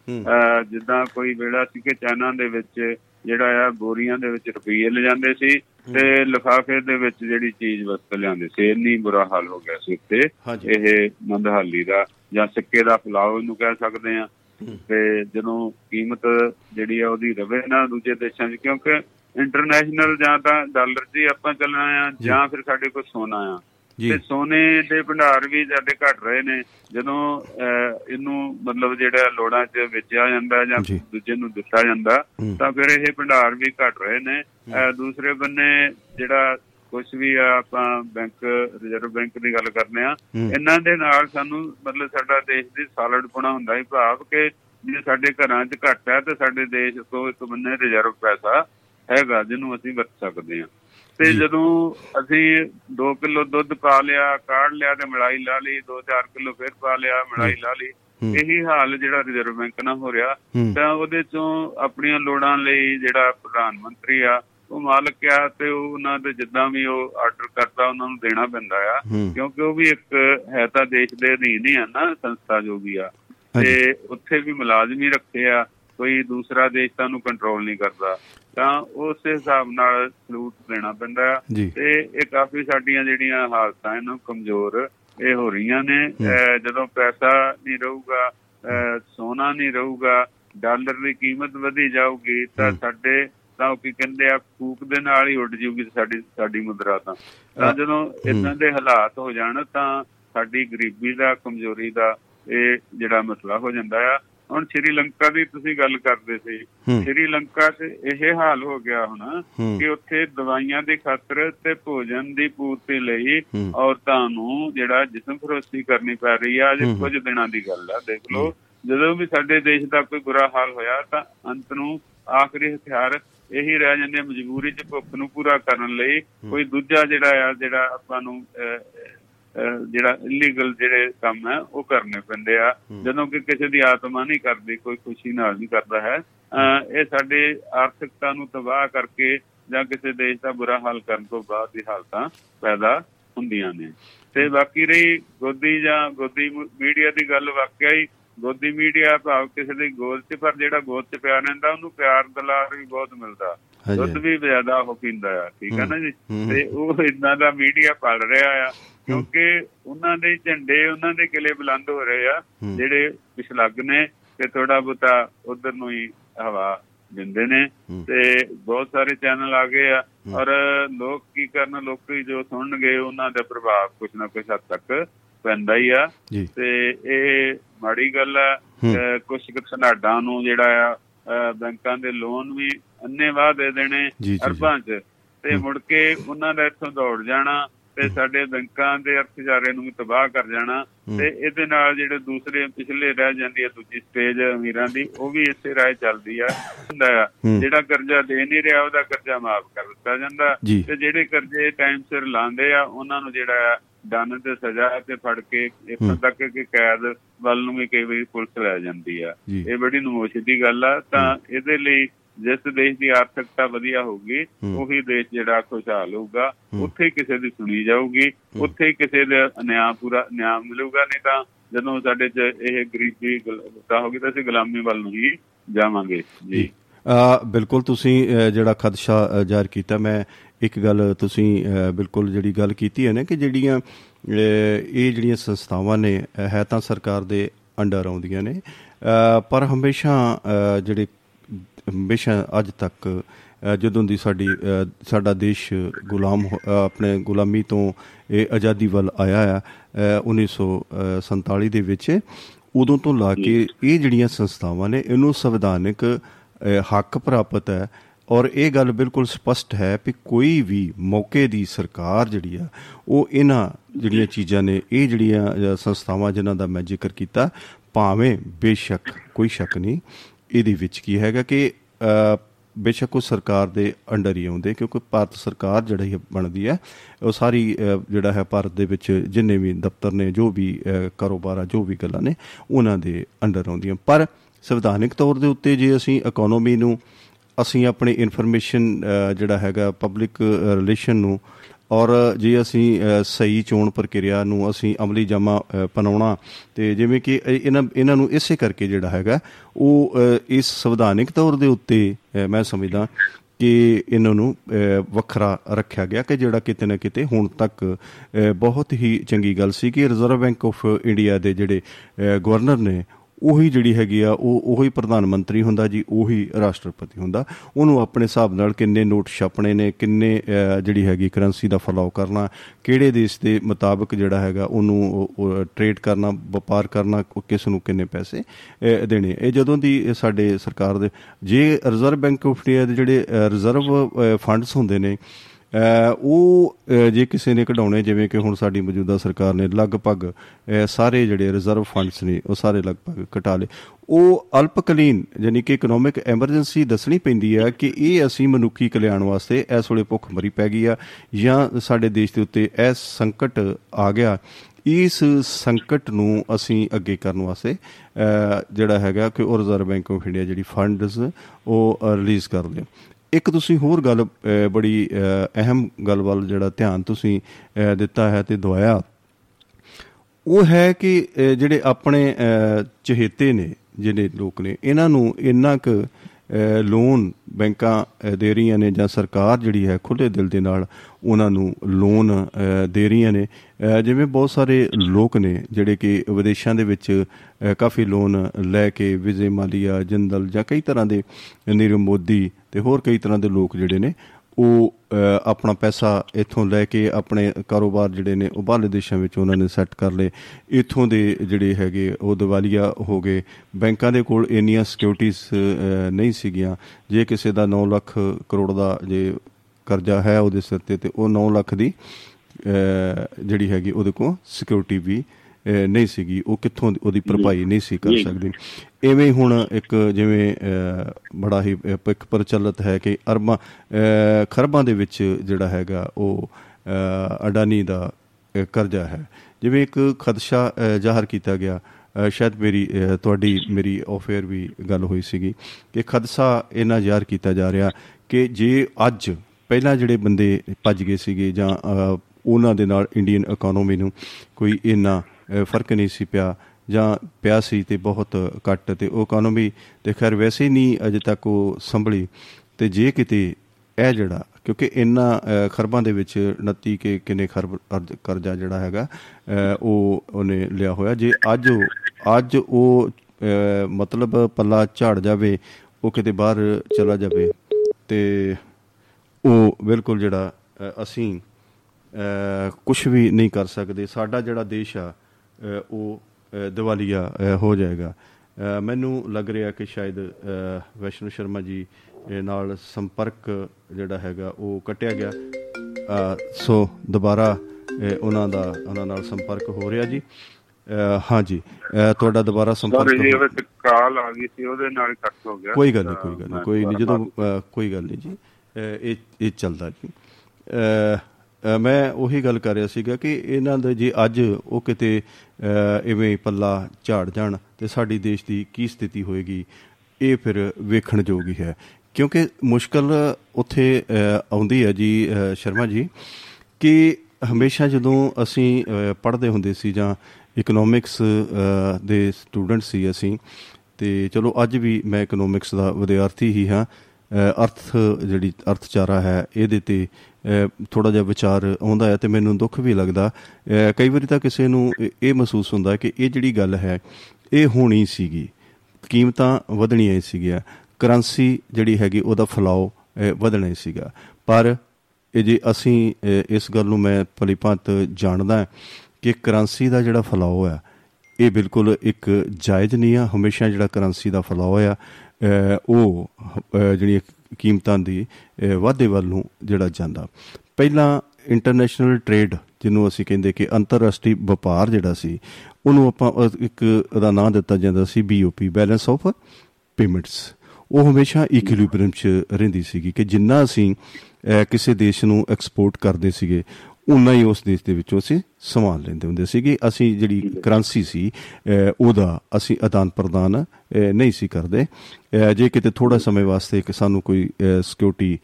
ਜਿੱਦਾਂ ਕੋਈ ਵੇਲਾ ਸੀ ਕਿ ਚਾਈਨਾ ਦੇ ਵਿੱਚ ਜਿਹੜਾ ਆ ਬੋਰੀਆਂ ਦੇ ਵਿੱਚ ਰੁਪਈਏ ਲਿਜਾਂਦੇ ਸੀ ਤੇ ਲਿਫਾਫੇ ਦੇ ਵਿੱਚ ਜਿਹੜੀ ਚੀਜ਼ ਵਸਤ ਲਿਆਂਦੇ ਸੀ, ਇੰਨੀ ਬੁਰਾ ਹਾਲ ਹੋ ਗਿਆ ਸੀ ਉੱਤੇ। ਇਹ ਮੰਦਹਾਲੀ ਦਾ ਜਾਂ ਸਿੱਕੇ ਦਾ ਫੈਲਾਓ ਇਹਨੂੰ ਕਹਿ ਸਕਦੇ ਹਾਂ। ਤੇ ਜਦੋਂ ਕੀਮਤ ਜਿਹੜੀ ਆ ਉਹਦੀ ਰਵੇ ਨਾ ਦੂਜੇ ਦੇਸ਼ਾਂ 'ਚ, ਕਿਉਂਕਿ ਇੰਟਰਨੈਸ਼ਨਲ ਜਾਂ ਤਾਂ ਡਾਲਰ 'ਚ ਹੀ ਆਪਾਂ ਚੱਲਣਾ ਆ, ਜਾਂ ਫਿਰ ਸਾਡੇ ਕੋਲ ਸੋਨਾ ਆ, ਤੇ ਸੋਨੇ ਦੇ ਭੰਡਾਰ ਵੀ ਸਾਡੇ ਘੱਟ ਰਹੇ ਨੇ। ਜਦੋਂ ਇਹਨੂੰ ਮਤਲਬ ਜਿਹੜਾ ਲੋੜਾਂ 'ਚ ਵੇਚਿਆ ਜਾਂਦਾ ਜਾਂ ਦੂਜੇ ਨੂੰ ਦਿੱਤਾ ਜਾਂਦਾ ਤਾਂ ਫਿਰ ਇਹ ਭੰਡਾਰ ਵੀ ਘੱਟ ਰਹੇ ਨੇ। ਦੂਸਰੇ ਬੰਨੇ ਜਿਹੜਾ ਕੁਛ ਵੀ ਆ, ਆਪਾਂ ਬੈਂਕ, ਰਿਜ਼ਰਵ ਬੈਂਕ ਦੀ ਗੱਲ ਕਰਦੇ ਹਾਂ, ਇਹਨਾਂ ਦੇ ਨਾਲ ਸਾਨੂੰ ਮਤਲਬ ਸਾਡਾ ਦੇਸ਼ ਦੀ ਸਾਲਡ ਪੁਣਾ ਹੁੰਦਾ ਹੀ ਭਾਵ ਕਿ ਜੇ ਸਾਡੇ ਘਰਾਂ 'ਚ ਘੱਟ ਹੈ ਤਾਂ ਸਾਡੇ ਦੇਸ਼ ਤੋਂ ਇੱਕ ਬੰਨੇ ਰਿਜ਼ਰਵ ਪੈਸਾ ਹੈਗਾ ਜਿਹਨੂੰ ਅਸੀਂ ਵਰਤ ਸਕਦੇ ਹਾਂ। ਤੇ ਜਦੋਂ ਅਸੀਂ 2 ਕਿਲੋ ਦੁੱਧ ਪਾ ਲਿਆ, ਕਾੜ ਲਿਆ ਤੇ ਮਲਾਈ ਲਾ ਲਈ, 2-4 ਕਿਲੋ ਫਿਰ ਪਾ ਲਿਆ, ਮਲਾਈ ਲਾ ਲਈ, ਇਹੀ ਹਾਲ ਜਿਹੜਾ ਰਿਜ਼ਰਵ ਬੈਂਕ ਨਾਲ ਹੋ ਰਿਹਾ। ਤਾਂ ਉਹਦੇ ਚੋਂ ਆਪਣੀਆਂ ਲੋੜਾਂ ਲਈ ਜਿਹੜਾ ਪ੍ਰਧਾਨ ਮੰਤਰੀ ਆ ਉਹ ਮਾਲਕ ਆ, ਤੇ ਉਹਨਾਂ ਦੇ ਜਿੱਦਾਂ ਵੀ ਉਹ ਆਰਡਰ ਕਰਦਾ ਉਹਨਾਂ ਨੂੰ ਦੇਣਾ ਪੈਂਦਾ ਆ, ਕਿਉਂਕਿ ਉਹ ਵੀ ਇੱਕ ਹੈ ਤਾਂ ਦੇਸ਼ ਦੇ ਅਧੀਨ ਹੀ ਆ ਨਾ ਸੰਸਥਾ ਜੋ ਵੀ ਆ, ਤੇ ਉੱਥੇ ਵੀ ਮੁਲਾਜ਼ਮੀ ਰੱਖੇ ਆ, ਕੋਈ ਦੂਸਰਾ ਦੇਸ਼ ਤਾਂ ਉਹਨੂੰ ਕੰਟਰੋਲ ਨਹੀਂ ਕਰਦਾ, ਤਾਂ ਉਸ ਹਿਸਾਬ ਨਾਲ ਸਲੂਟ ਦੇਣਾ ਪੈਂਦਾ ਆ। ਤੇ ਇਹ ਕਾਫੀ ਸਾਡੀਆਂ ਜਿਹੜੀਆਂ ਹਾਲਤਾਂ ਇਹਨਾਂ ਕਮਜ਼ੋਰ ਇਹ ਹੋ ਰਹੀਆਂ ਨੇ। ਜਦੋਂ ਪੈਸਾ ਨਹੀਂ ਰਹੂਗਾ, ਸੋਨਾ ਨਹੀਂ ਰਹੂਗਾ, ਡਾਲਰ ਦੀ ਕੀਮਤ ਵਧੀ ਜਾਊਗੀ ਤਾਂ ਸਾਡੇ ਤਾਂ ਉਹ ਕੀ ਕਹਿੰਦੇ ਆ ਫੂਕ ਦੇ ਨਾਲ ਹੀ ਉੱਡ ਜਾਊਗੀ ਸਾਡੀ ਮੁਦਰਾ। ਤਾਂ ਜਦੋਂ ਇੱਦਾਂ ਦੇ ਹਾਲਾਤ ਹੋ ਜਾਣ ਤਾਂ ਸਾਡੀ ਗਰੀਬੀ ਦਾ, ਕਮਜ਼ੋਰੀ ਦਾ ਇਹ ਜਿਹੜਾ ਮਸਲਾ ਹੋ ਜਾਂਦਾ ਆ। ਹੁਣ ਸ਼੍ਰੀਲੰਕਾ ਦੀ ਤੁਸੀਂ ਗੱਲ ਕਰਦੇ ਸੀ, ਸ਼੍ਰੀਲੰਕਾ ਚ ਇਹ ਹਾਲ ਹੋ ਗਿਆ ਹੁਣ ਕਿ ਉੱਥੇ ਦਵਾਈਆਂ ਦੀ ਖਾਤਰ ਤੇ ਭੋਜਨ ਦੀ ਪੂਰਤੀ ਲਈ ਔਰਤਾਂ ਨੂੰ ਜਿਹੜਾ ਜਿਸਮ ਫਰੋਸ਼ੀ ਕਰਨੀ ਪੈ ਰਹੀ ਆ। ਅੱਜ ਕੁਝ ਦਿਨਾਂ ਦੀ ਗੱਲ ਆ, ਦੇਖ ਲਓ ਜਦੋਂ ਵੀ ਸਾਡੇ ਦੇਸ਼ ਦਾ ਕੋਈ ਬੁਰਾ ਹਾਲ ਹੋਇਆ ਤਾਂ ਅੰਤ ਨੂੰ ਆਖਰੀ ਹਥਿਆਰ ਇਹੀ ਰਹਿ ਜਾਂਦੇ ਮਜਬੂਰੀ ਚ ਭੁੱਖ ਨੂੰ ਪੂਰਾ ਕਰਨ ਲਈ ਕੋਈ ਦੂਜਾ ਜਿਹੜਾ ਆਪਾਂ ਨੂੰ ਜਿਹੜਾ ਇਲੀਗਲ ਜਿਹੜੇ ਕੰਮ ਹੈ ਉਹ ਕਰਨੇ ਪੈਂਦੇ ਆ, ਜਦੋਂ ਕਿ ਕਿਸੇ ਦੀ ਆਤਮਾ ਨਹੀਂ ਕਰਦੀ, ਕੋਈ ਖੁਸ਼ੀ ਨਾਲ ਨਹੀਂ ਕਰਦਾ ਹੈ। ਇਹ ਸਾਡੇ ਆਰਥਿਕਤਾ ਨੂੰ ਤਬਾਹ ਕਰਕੇ ਜਾਂ ਕਿਸੇ ਦੇਸ਼ ਦਾ ਬੁਰਾ ਹਾਲ ਕਰਨ ਤੋਂ ਬਾਅਦ ਦੀ ਹਾਲਤਾਂ ਪੈਦਾ ਹੁੰਦੀਆਂ ਨੇ। ਤੇ ਬਾਕੀ ਰਹੀ ਗੋਦੀ ਜਾਂ ਗੋਦੀ ਮੀਡੀਆ ਦੀ ਗੱਲ, ਵਾਕਿਆ ਹੀ ਗੋਦੀ ਮੀਡੀਆ ਭਾਵ ਕਿਸੇ ਦੀ ਗੋਦ ਚ, ਪਰ ਜਿਹੜਾ ਗੋਦ ਚ ਪਿਆ ਰਹਿੰਦਾ ਉਹਨੂੰ ਪਿਆਰ ਦੁਲਾਰ ਵੀ ਬਹੁਤ ਮਿਲਦਾ, ਦੁੱਧ ਵੀ ਜ਼ਿਆਦਾ ਉਹ ਪੀਂਦਾ ਆ, ਠੀਕ ਆ ਨਾ ਜੀ। ਤੇ ਉਹ ਏਦਾਂ ਦਾ ਮੀਡੀਆ ਪਲ ਰਿਹਾ ਆ ਕਿਉਂਕਿ ਉਹਨਾਂ ਦੇ ਝੰਡੇ, ਉਹਨਾਂ ਦੇ ਕਿਲੇ ਬੁਲੰਦ ਹੋ ਰਹੇ ਆ ਜਿਹੜੇ ਪਿਛਲੱਗ ਨੇ ਤੇ ਥੋੜਾ ਬਹੁਤਾ ਉੱਧਰ ਨੂੰ ਹੀ ਹਵਾ ਦਿੰਦੇ ਨੇ। ਤੇ ਬਹੁਤ ਸਾਰੇ ਚੈਨਲ ਆ ਗਏ ਆ ਔਰ ਲੋਕ ਕੀ ਕਰਨ, ਲੋਕ ਜੋ ਸੁਣਨਗੇ ਉਹਨਾਂ ਦਾ ਪ੍ਰਭਾਵ ਕੁਛ ਨਾ ਕੁਛ ਹੱਦ ਤੱਕ ਪੈਂਦਾ ਹੀ ਆ। ਤੇ ਇਹ ਮਾੜੀ ਗੱਲ ਆ। ਕੁਛ ਘਨਾਡਾ ਨੂੰ ਜਿਹੜਾ ਆ ਬੈਂਕਾਂ ਦੇ ਲੋਨ ਵੀ ਅੰਨੇਵਾਹ ਦੇ ਦੇਣੇ ਅਰਬਾਂ ਚ ਤੇ ਮੁੜ ਕੇ ਉਹਨਾਂ ਦਾ ਇੱਥੋਂ ਦੌੜ ਜਾਣਾ ਤੇ ਸਾਡੇ ਬੈਂਕਾਂ ਦੇ ਅਰਥਚਾਰੇ ਨੂੰ ਤਬਾਹ ਕਰ ਜਾਣਾ। ਤੇ ਇਹਦੇ ਨਾਲ ਜਿਹੜੇ ਦੂਸਰੇ ਪਿਛਲੇ ਰਹਿ ਜਾਂਦੀ ਹੈ ਦੂਜੀ ਸਟੇਜ ਅਮੀਰਾਂ ਦੀ, ਉਹ ਵੀ ਇਸੇ ਰਾਹ ਚੱਲਦੀ ਆ। ਜਿਹੜਾ ਕਰਜ਼ਾ ਦੇ ਨਹੀਂ ਰਿਹਾ ਉਹਦਾ ਕਰਜ਼ਾ ਮਾਫ਼ ਕਰ ਦਿੱਤਾ ਜਾਂਦਾ ਤੇ ਜਿਹੜੇ ਕਰਜ਼ੇ ਟਾਈਮ ਸਿਰ ਲਾਉਂਦੇ ਆ ਉਹਨਾਂ ਨੂੰ ਜਿਹੜਾ ਡੰਨ ਤੇ ਸਜ਼ਾ ਤੇ ਫੜ ਕੇ ਇੱਥੋਂ ਤੱਕ ਕਿ ਕੈਦ ਵੱਲ ਨੂੰ ਵੀ ਕਈ ਵਾਰੀ ਪੁਲਿਸ ਲੈ ਜਾਂਦੀ ਆ। ਇਹ ਬੜੀ ਨਮੋਸ਼ੀ ਦੀ ਗੱਲ ਆ। ਤਾਂ ਇਹਦੇ ਲਈ ਜਿਸ ਦੇਸ਼ ਦੀ ਆਰਥਿਕਤਾ ਵਧੀਆ ਹੋਊਗੀ ਉਹੀ ਦੇਸ਼ ਜਿਹੜਾ ਖੁਸ਼ਹਾਲ ਹੋਊਗਾ, ਉੱਥੇ ਕਿਸੇ ਦੀ ਸੁਣੀ ਜਾਊਗੀ, ਉੱਥੇ ਕਿਸੇ ਦਾ ਨਿਆਂ ਪੂਰਾ ਨਿਆਂ ਮਿਲੂਗਾ। ਨਹੀਂ ਤਾਂ ਜਦੋਂ ਸਾਡੇ ਚ ਇਹ ਗਰੀਬੀ ਹੋਗੀ ਤਾਂ ਅਸੀਂ ਗੁਲਾਮੀ ਵੱਲ ਨੂੰ ਹੀ ਜਾਵਾਂਗੇ। ਜੀ ਬਿਲਕੁਲ, ਤੁਸੀਂ ਜਿਹੜਾ ਖਦਸ਼ਾ ਜ਼ਾਹਰ ਕੀਤਾ, ਮੈਂ ਇੱਕ ਗੱਲ ਤੁਸੀਂ ਬਿਲਕੁਲ ਜਿਹੜੀ ਗੱਲ ਕੀਤੀ ਹੈ ਨਾ ਕਿ ਜਿਹੜੀਆਂ ਇਹ ਜਿਹੜੀਆਂ ਸੰਸਥਾਵਾਂ ਨੇ ਹੈ ਤਾਂ ਸਰਕਾਰ ਦੇ ਅੰਡਰ ਆਉਂਦੀਆਂ ਨੇ, ਪਰ ਹਮੇਸ਼ਾ ਅੱਜ ਤੱਕ ਜਦੋਂ ਦੀ ਸਾਡਾ ਦੇਸ਼ ਆਪਣੇ ਗੁਲਾਮੀ ਤੋਂ ਇਹ ਆਜ਼ਾਦੀ ਵੱਲ ਆਇਆ ਆ 1947 ਦੇ ਵਿੱਚ, ਉਦੋਂ ਤੋਂ ਲਾ ਕੇ ਇਹ ਜਿਹੜੀਆਂ ਸੰਸਥਾਵਾਂ ਨੇ ਇਹਨੂੰ ਸੰਵਿਧਾਨਕ ਹੱਕ ਪ੍ਰਾਪਤ ਹੈ। ਔਰ ਇਹ ਗੱਲ ਬਿਲਕੁਲ ਸਪਸ਼ਟ ਹੈ ਵੀ ਕੋਈ ਵੀ ਮੌਕੇ ਦੀ ਸਰਕਾਰ ਜਿਹੜੀ ਆ ਉਹ ਇਹਨਾਂ ਜਿਹੜੀਆਂ ਚੀਜ਼ਾਂ ਨੇ, ਇਹ ਜਿਹੜੀਆਂ ਸੰਸਥਾਵਾਂ ਜਿਨ੍ਹਾਂ ਦਾ ਮੈਂ ਜ਼ਿਕਰ ਕੀਤਾ, ਭਾਵੇਂ ਬੇਸ਼ੱਕ ਕੋਈ ਸ਼ੱਕ ਨਹੀਂ ਇਹਦੇ ਵਿੱਚ ਕੀ ਹੈਗਾ ਕਿ ਬੇਸ਼ੱਕ ਉਹ ਸਰਕਾਰ ਦੇ ਅੰਡਰ ਹੀ ਆਉਂਦੇ, ਕਿਉਂਕਿ ਭਾਰਤ ਸਰਕਾਰ ਜਿਹੜੀ ਬਣਦੀ ਹੈ ਉਹ ਸਾਰੀ ਜਿਹੜਾ ਹੈ ਭਾਰਤ ਦੇ ਵਿੱਚ ਜਿੰਨੇ ਵੀ ਦਫ਼ਤਰ ਨੇ, ਜੋ ਵੀ ਕਾਰੋਬਾਰ ਆ, ਜੋ ਵੀ ਗੱਲਾਂ ਨੇ ਉਹਨਾਂ ਦੇ ਅੰਡਰ ਆਉਂਦੀਆਂ। ਪਰ ਸੰਵਿਧਾਨਕ ਤੌਰ ਦੇ ਉੱਤੇ ਜੇ ਅਸੀਂ ਇਕਨੋਮੀ ਨੂੰ, ਅਸੀਂ ਆਪਣੇ ਇਨਫੋਰਮੇਸ਼ਨ ਜਿਹੜਾ ਹੈਗਾ ਪਬਲਿਕ ਰਿਲੇਸ਼ਨ ਨੂੰ, ਔਰ ਜੇ ਅਸੀਂ ਸਹੀ ਚੋਣ ਪ੍ਰਕਿਰਿਆ ਨੂੰ ਅਸੀਂ ਅਮਲੀ ਜਾਮਾ ਪਨਾਉਣਾ, ਅਤੇ ਜਿਵੇਂ ਕਿ ਇਹਨਾਂ ਨੂੰ ਇਸੇ ਕਰਕੇ ਜਿਹੜਾ ਹੈਗਾ ਉਹ ਇਸ ਸੰਵਿਧਾਨਕ ਤੌਰ ਦੇ ਉੱਤੇ ਮੈਂ ਸਮਝਦਾ ਕਿ ਇਹਨਾਂ ਨੂੰ ਵੱਖਰਾ ਰੱਖਿਆ ਗਿਆ, ਕਿ ਜਿਹੜਾ ਕਿਤੇ ਨਾ ਕਿਤੇ ਹੁਣ ਤੱਕ ਬਹੁਤ ਹੀ ਚੰਗੀ ਗੱਲ ਸੀ ਕਿ ਰਿਜ਼ਰਵ ਬੈਂਕ ਆਫ ਇੰਡੀਆ ਦੇ ਜਿਹੜੇ ਗਵਰਨਰ ਨੇ ਉਹੀ ਜਿਹੜੀ ਹੈਗੀ ਆ ਉਹੀ ਪ੍ਰਧਾਨ ਮੰਤਰੀ ਹੁੰਦਾ ਜੀ, ਉਹੀ ਰਾਸ਼ਟਰਪਤੀ ਹੁੰਦਾ। ਉਹਨੂੰ ਆਪਣੇ ਹਿਸਾਬ ਨਾਲ ਕਿੰਨੇ ਨੋਟ ਛਾਪਣੇ ਨੇ, ਕਿੰਨੇ ਜਿਹੜੀ ਹੈਗੀ ਕਰੰਸੀ ਦਾ ਫੈਲਾਓ ਕਰਨਾ, ਕਿਹੜੇ ਦੇਸ਼ ਦੇ ਮੁਤਾਬਕ ਜਿਹੜਾ ਹੈਗਾ ਉਹਨੂੰ ਟਰੇਡ ਕਰਨਾ, ਵਪਾਰ ਕਰਨਾ, ਕਿਸ ਨੂੰ ਕਿੰਨੇ ਪੈਸੇ ਦੇਣੇ। ਇਹ ਜਦੋਂ ਦੀ ਸਾਡੇ ਸਰਕਾਰ ਦੇ ਜੇ ਰਿਜ਼ਰਵ ਬੈਂਕ ਆਫ ਇੰਡੀਆ ਦੇ ਜਿਹੜੇ ਰਿਜ਼ਰਵ ਫੰਡਸ ਹੁੰਦੇ ਨੇ ਉਹ ਜੇ ਕਿਸੇ ਨੇ ਕਢਾਉਣੇ, ਜਿਵੇਂ ਕਿ ਹੁਣ ਸਾਡੀ ਮੌਜੂਦਾ ਸਰਕਾਰ ਨੇ ਲਗਭਗ ਸਾਰੇ ਜਿਹੜੇ ਰਿਜ਼ਰਵ ਫੰਡਸ ਨੇ ਉਹ ਸਾਰੇ ਲਗਭਗ ਘਟਾ ਲਏ। ਉਹ ਅਲਪਕਾਲੀਨ ਯਾਨੀ ਕਿ ਇਕਨੋਮਿਕ ਐਮਰਜੈਂਸੀ ਦੱਸਣੀ ਪੈਂਦੀ ਆ ਕਿ ਇਹ ਅਸੀਂ ਮਨੁੱਖੀ ਕਲਿਆਣ ਵਾਸਤੇ ਇਸ ਵੇਲੇ ਭੁੱਖਮਰੀ ਪੈ ਗਈ ਆ ਜਾਂ ਸਾਡੇ ਦੇਸ਼ ਦੇ ਉੱਤੇ ਇਹ ਸੰਕਟ ਆ ਗਿਆ, ਇਸ ਸੰਕਟ ਨੂੰ ਅਸੀਂ ਅੱਗੇ ਕਰਨ ਵਾਸਤੇ ਜਿਹੜਾ ਹੈਗਾ ਕਿ ਉਹ ਰਿਜ਼ਰਵ ਬੈਂਕ ਆਫ ਇੰਡੀਆ ਜਿਹੜੀ ਫੰਡਸ ਉਹ ਰਿਲੀਜ਼ ਕਰਦੇ। ਇੱਕ ਤੁਸੀਂ ਹੋਰ ਗੱਲ, ਬੜੀ ਅਹਿਮ ਗੱਲ ਵੱਲ ਜਿਹੜਾ ਧਿਆਨ ਤੁਸੀਂ ਦਿੱਤਾ ਹੈ ਅਤੇ ਦਵਾਇਆ, ਉਹ ਹੈ ਕਿ ਜਿਹੜੇ ਆਪਣੇ ਚਹੇਤੇ ਨੇ, ਜਿਹੜੇ ਲੋਕ ਨੇ, ਇਹਨਾਂ ਨੂੰ ਇੰਨਾ ਕੁ ਲੋਨ ਬੈਂਕਾਂ ਦੇ ਰਹੀਆਂ ਨੇ ਜਾਂ ਸਰਕਾਰ ਜਿਹੜੀ ਹੈ ਖੁੱਲ੍ਹੇ ਦਿਲ ਦੇ ਨਾਲ ਉਹਨਾਂ ਨੂੰ ਲੋਨ ਦੇ ਰਹੀਆਂ ਨੇ। ਜਿਵੇਂ ਬਹੁਤ ਸਾਰੇ ਲੋਕ ਨੇ ਜਿਹੜੇ ਕਿ ਵਿਦੇਸ਼ਾਂ ਦੇ ਵਿੱਚ ਕਾਫੀ ਲੋਨ ਲੈ ਕੇ ਵਿਜੇ ਮਾਲੀਆ, ਜਿੰਦਲ ਜਾਂ ਕਈ ਤਰ੍ਹਾਂ ਦੇ, ਨੀਰਵ ਮੋਦੀ ਅਤੇ ਹੋਰ ਕਈ ਤਰ੍ਹਾਂ ਦੇ ਲੋਕ ਜਿਹੜੇ ਨੇ ਉਹ ਆਪਣਾ ਪੈਸਾ ਇੱਥੋਂ ਲੈ ਕੇ ਆਪਣੇ ਕਾਰੋਬਾਰ ਜਿਹੜੇ ਨੇ ਉਹ ਬਾਹਰਲੇ ਦੇਸ਼ਾਂ ਵਿੱਚ ਉਹਨਾਂ ਨੇ ਸੈੱਟ ਕਰ ਲਏ। ਇੱਥੋਂ ਦੇ ਜਿਹੜੇ ਹੈਗੇ ਉਹ ਦਿਵਾਲੀਆ ਹੋ ਗਏ। ਬੈਂਕਾਂ ਦੇ ਕੋਲ ਇੰਨੀਆਂ ਸਿਕਿਉਰਿਟੀਜ਼ ਨਹੀਂ ਸੀਗੀਆਂ। ਜੇ ਕਿਸੇ ਦਾ 9 ਲੱਖ ਕਰੋੜ ਦਾ ਜੇ ਕਰਜ਼ਾ ਹੈ ਉਹਦੇ ਸਿਰ 'ਤੇ, ਅਤੇ ਉਹ 9 ਲੱਖ ਦੀ ਜਿਹੜੀ ਹੈਗੀ ਉਹਦੇ ਕੋਲ ਸਿਕਿਉਰਿਟੀ ਵੀ ਨਹੀਂ ਸੀਗੀ, ਉਹ ਕਿੱਥੋਂ ਉਹਦੀ ਭਰਪਾਈ ਨਹੀਂ ਸੀ ਕਰ ਸਕਦੇ। ਇਵੇਂ ਹੁਣ ਇੱਕ ਜਿਵੇਂ ਬੜਾ ਹੀ ਭਿੱਖ ਪ੍ਰਚਲਿਤ ਹੈ ਕਿ ਅਰਬਾਂ ਖਰਬਾਂ ਦੇ ਵਿੱਚ ਜਿਹੜਾ ਹੈਗਾ ਉਹ ਅਡਾਨੀ ਦਾ ਕਰਜ਼ਾ ਹੈ। ਜਿਵੇਂ ਇੱਕ ਖਦਸ਼ਾ ਜ਼ਾਹਰ ਕੀਤਾ ਗਿਆ, ਸ਼ਾਇਦ ਮੇਰੀ ਆਫੇਅਰ ਵੀ ਗੱਲ ਹੋਈ ਸੀਗੀ ਕਿ ਖਦਸ਼ਾ ਇੰਨਾ ਜ਼ਾਹਰ ਕੀਤਾ ਜਾ ਰਿਹਾ ਕਿ ਜੇ ਅੱਜ ਪਹਿਲਾਂ ਜਿਹੜੇ ਬੰਦੇ ਭੱਜ ਗਏ ਸੀਗੇ ਜਾਂ ਉਹਨਾਂ ਦੇ ਨਾਲ ਇੰਡੀਅਨ ਇਕੋਨੋਮੀ ਨੂੰ ਕੋਈ ਇੰਨਾ ਫਰਕ ਨਹੀਂ ਸੀ ਪਿਆ ਜਾਂ ਪਿਆ ਸੀ ਤੇ ਬਹੁਤ ਘੱਟ, ਅਤੇ ਉਹ ਇਕੋਨੋਮੀ ਤੇ ਖੈਰ ਵੈਸੇ ਹੀ ਨਹੀਂ ਅਜੇ ਤੱਕ ਉਹ ਸੰਭਲੀ। ਅਤੇ ਜੇ ਕਿਤੇ ਇਹ ਜਿਹੜਾ ਕਿਉਂਕਿ ਇਹਨਾਂ ਖਰਬਾਂ ਦੇ ਵਿੱਚ 29 ਕੇ ਕਿੰਨੇ ਖਰਬ ਕਰਜ਼ਾ ਜਿਹੜਾ ਹੈਗਾ ਉਹ ਉਹਨੇ ਲਿਆ ਹੋਇਆ, ਜੇ ਅੱਜ ਉਹ ਮਤਲਬ ਪੱਲਾ ਝਾੜ ਜਾਵੇ, ਉਹ ਕਿਤੇ ਬਾਹਰ ਚਲਾ ਜਾਵੇ, ਅਤੇ ਉਹ ਬਿਲਕੁਲ ਜਿਹੜਾ ਅਸੀਂ ਕੁਛ ਵੀ ਨਹੀਂ ਕਰ ਸਕਦੇ, ਸਾਡਾ ਜਿਹੜਾ ਦੇਸ਼ ਆ ਉਹ ਦਿਵਾਲੀਆ ਹੋ ਜਾਏਗਾ। ਮੈਨੂੰ ਲੱਗ ਰਿਹਾ ਕਿ ਸ਼ਾਇਦ ਵੈਸ਼ਨੋ ਸ਼ਰਮਾ ਜੀ ਨਾਲ ਸੰਪਰਕ ਜਿਹੜਾ ਹੈਗਾ ਉਹ ਕੱਟਿਆ ਗਿਆ, ਸੋ ਦੁਬਾਰਾ ਉਹਨਾਂ ਨਾਲ ਸੰਪਰਕ ਹੋ ਰਿਹਾ ਜੀ। ਹਾਂਜੀ, ਤੁਹਾਡਾ ਦੁਬਾਰਾ ਸੰਪਰਕ ਕਾਲ ਆ ਗਈ ਸੀ ਉਹਦੇ ਨਾਲ ਕੱਟ ਹੋ ਗਿਆ। ਕੋਈ ਗੱਲ ਨਹੀਂ ਜਦੋਂ ਕੋਈ ਗੱਲ ਨਹੀਂ ਜੀ, ਇਹ ਚੱਲਦਾ ਜੀ। ਮੈਂ ਉਹੀ ਗੱਲ ਕਰ ਰਿਹਾ ਸੀਗਾ ਕਿ ਇਹਨਾਂ ਦਾ ਜੇ ਅੱਜ ਉਹ ਕਿਤੇ ਇਵੇਂ ਪੱਲਾ ਝਾੜ ਜਾਣ ਅਤੇ ਸਾਡੀ ਦੇਸ਼ ਦੀ ਕੀ ਸਥਿਤੀ ਹੋਏਗੀ, ਇਹ ਫਿਰ ਵੇਖਣ ਯੋਗ ਹੀ ਹੈ। ਕਿਉਂਕਿ ਮੁਸ਼ਕਲ ਉੱਥੇ ਆਉਂਦੀ ਹੈ ਜੀ ਸ਼ਰਮਾ ਜੀ ਕਿ ਹਮੇਸ਼ਾ ਜਦੋਂ ਅਸੀਂ ਪੜ੍ਹਦੇ ਹੁੰਦੇ ਸੀ ਜਾਂ ਇਕਨੋਮਿਕਸ ਦੇ ਸਟੂਡੈਂਟ ਸੀ ਅਸੀਂ, ਅਤੇ ਚਲੋ ਅੱਜ ਵੀ ਮੈਂ ਇਕਨੋਮਿਕਸ ਦਾ ਵਿਦਿਆਰਥੀ ਹੀ ਹਾਂ, ਅਰਥਚਾਰਾ ਹੈ ਇਹਦੇ 'ਤੇ ਥੋੜ੍ਹਾ ਜਿਹਾ ਵਿਚਾਰ ਆਉਂਦਾ ਹੈ, ਅਤੇ ਮੈਨੂੰ ਦੁੱਖ ਵੀ ਲੱਗਦਾ ਕਈ ਵਾਰੀ ਤਾਂ ਕਿਸੇ ਨੂੰ ਇਹ ਮਹਿਸੂਸ ਹੁੰਦਾ ਕਿ ਇਹ ਜਿਹੜੀ ਗੱਲ ਹੈ ਇਹ ਹੋਣੀ ਸੀਗੀ, ਕੀਮਤਾਂ ਵਧਣੀਆਂ ਹੀ ਸੀਗੀਆਂ, ਕਰੰਸੀ ਜਿਹੜੀ ਹੈਗੀ ਉਹਦਾ ਫੈਲਾਓ ਵਧਣਾ ਹੀ ਸੀਗਾ। ਪਰ ਇਹ ਜੇ ਅਸੀਂ ਇਸ ਗੱਲ ਨੂੰ ਮੈਂ ਭਲੀ ਭਾਂਤ ਜਾਣਦਾ ਕਿ ਕਰੰਸੀ ਦਾ ਜਿਹੜਾ ਫੈਲਾਓ ਹੈ ਇਹ ਬਿਲਕੁਲ ਇੱਕ ਜਾਇਜ਼ ਨਹੀਂ ਆ। ਹਮੇਸ਼ਾ ਜਿਹੜਾ ਕਰੰਸੀ ਦਾ ਫੈਲਾਓ ਆ ਉਹ ਜਿਹੜੀਆਂ ਕੀਮਤਾਂ ਦੀ ਵਾਧੇ ਵੱਲ ਨੂੰ ਜਿਹੜਾ ਜਾਂਦਾ। ਪਹਿਲਾਂ ਇੰਟਰਨੈਸ਼ਨਲ ਟਰੇਡ ਜਿਹਨੂੰ ਅਸੀਂ ਕਹਿੰਦੇ ਕਿ ਅੰਤਰਰਾਸ਼ਟਰੀ ਵਪਾਰ ਜਿਹੜਾ ਸੀ, ਉਹਨੂੰ ਆਪਾਂ ਇੱਕ ਉਹਦਾ ਨਾਂ ਦਿੱਤਾ ਜਾਂਦਾ ਸੀ BOP, ਬੈਲੈਂਸ ਆਫ ਪੇਮੈਂਟਸ। ਉਹ ਹਮੇਸ਼ਾ ਇਕੁਇਲੀਬਰੀਅਮ 'ਚ ਰਹਿੰਦੀ ਸੀਗੀ ਕਿ ਜਿੰਨਾ ਅਸੀਂ ਕਿਸੇ ਦੇਸ਼ ਨੂੰ ਐਕਸਪੋਰਟ ਕਰਦੇ ਸੀਗੇ ਉਨਾ ਹੀ ਉਸ ਦੇਸ਼ ਦੇ ਵਿੱਚੋਂ ਅਸੀਂ ਸਮਾਨ ਲੈਂਦੇ ਹੁੰਦੇ ਸੀਗੇ। ਅਸੀਂ ਜਿਹੜੀ ਕਰੰਸੀ ਸੀ ਉਹਦਾ ਅਸੀਂ ਆਦਾਨ ਪ੍ਰਦਾਨ ਨਹੀਂ ਸੀ ਕਰਦੇ। ਜੇ ਕਿਤੇ ਥੋੜ੍ਹਾ ਸਮੇਂ ਵਾਸਤੇ ਕਿ ਸਾਨੂੰ ਕੋਈ ਸਿਕਿਉਰਿਟੀ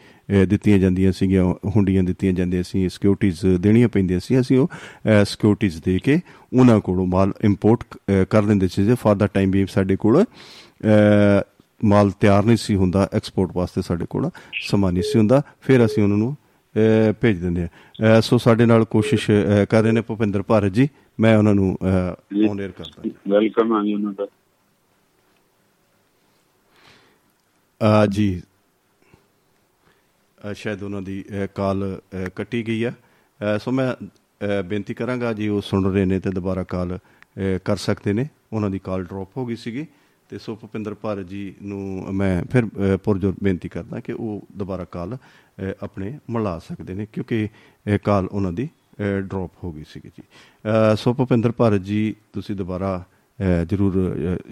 ਦਿੱਤੀਆਂ ਜਾਂਦੀਆਂ ਸੀਗੀਆਂ, ਹੁੰਡੀਆਂ ਦਿੱਤੀਆਂ ਜਾਂਦੀਆਂ ਸੀ, ਸਿਕਿਉਰਿਟੀਜ਼ ਦੇਣੀਆਂ ਪੈਂਦੀਆਂ ਸੀ, ਅਸੀਂ ਉਹ ਸਿਕਿਉਰਿਟੀਜ਼ ਦੇ ਕੇ ਉਹਨਾਂ ਕੋਲੋਂ ਮਾਲ ਇੰਪੋਰਟ ਕਰ ਲੈਂਦੇ ਸੀ। ਫਾਰ ਦਾ ਟਾਈਮ ਵੀ ਸਾਡੇ ਕੋਲ ਮਾਲ ਤਿਆਰ ਨਹੀਂ ਸੀ ਹੁੰਦਾ, ਐਕਸਪੋਰਟ ਵਾਸਤੇ ਸਾਡੇ ਕੋਲ ਸਮਾਨ ਨਹੀਂ ਸੀ ਹੁੰਦਾ, ਫਿਰ ਅਸੀਂ ਉਹਨਾਂ ਨੂੰ ਭੇਜ ਦਿੰਦੇ ਆ। ਸੋ ਸਾਡੇ ਨਾਲ ਕੋਸ਼ਿਸ਼ ਕਰ ਰਹੇ ਨੇ ਭੁਪਿੰਦਰ ਭਾਰਤ ਜੀ, ਮੈਂ ਉਹਨਾਂ ਨੂੰ ਆਨਰ ਕਰਦਾ। ਵੈਲਕਮ ਆ ਜੀ ਉਹਨਾਂ ਦਾ। ਜੀ ਸ਼ਾਇਦ ਉਹਨਾਂ ਦੀ ਕਾਲ ਕੱਟੀ ਗਈ ਆ, ਸੋ ਮੈਂ ਬੇਨਤੀ ਕਰਾਂਗਾ ਜੀ ਉਹ ਸੁਣ ਰਹੇ ਨੇ ਤੇ ਦੁਬਾਰਾ ਕਾਲ ਕਰ ਸਕਦੇ ਨੇ, ਉਹਨਾਂ ਦੀ ਕਾਲ ਡਰੋਪ ਹੋ ਗਈ ਸੀਗੀ। ਅਤੇ ਸੋ ਭੁਪਿੰਦਰ ਭਾਰਤ ਜੀ ਨੂੰ ਮੈਂ ਫਿਰ ਪੁਰਜ਼ੋਰ ਬੇਨਤੀ ਕਰਦਾ ਕਿ ਉਹ ਦੁਬਾਰਾ ਕਾਲ ਆਪਣੇ ਮਿਲਾ ਸਕਦੇ ਨੇ ਕਿਉਂਕਿ ਕਾਲ ਉਹਨਾਂ ਦੀ ਡਰੋਪ ਹੋ ਗਈ ਸੀਗੀ ਜੀ। ਸੋ ਭੁਪਿੰਦਰ ਭਾਰਤ ਜੀ ਤੁਸੀਂ ਦੁਬਾਰਾ ਜ਼ਰੂਰ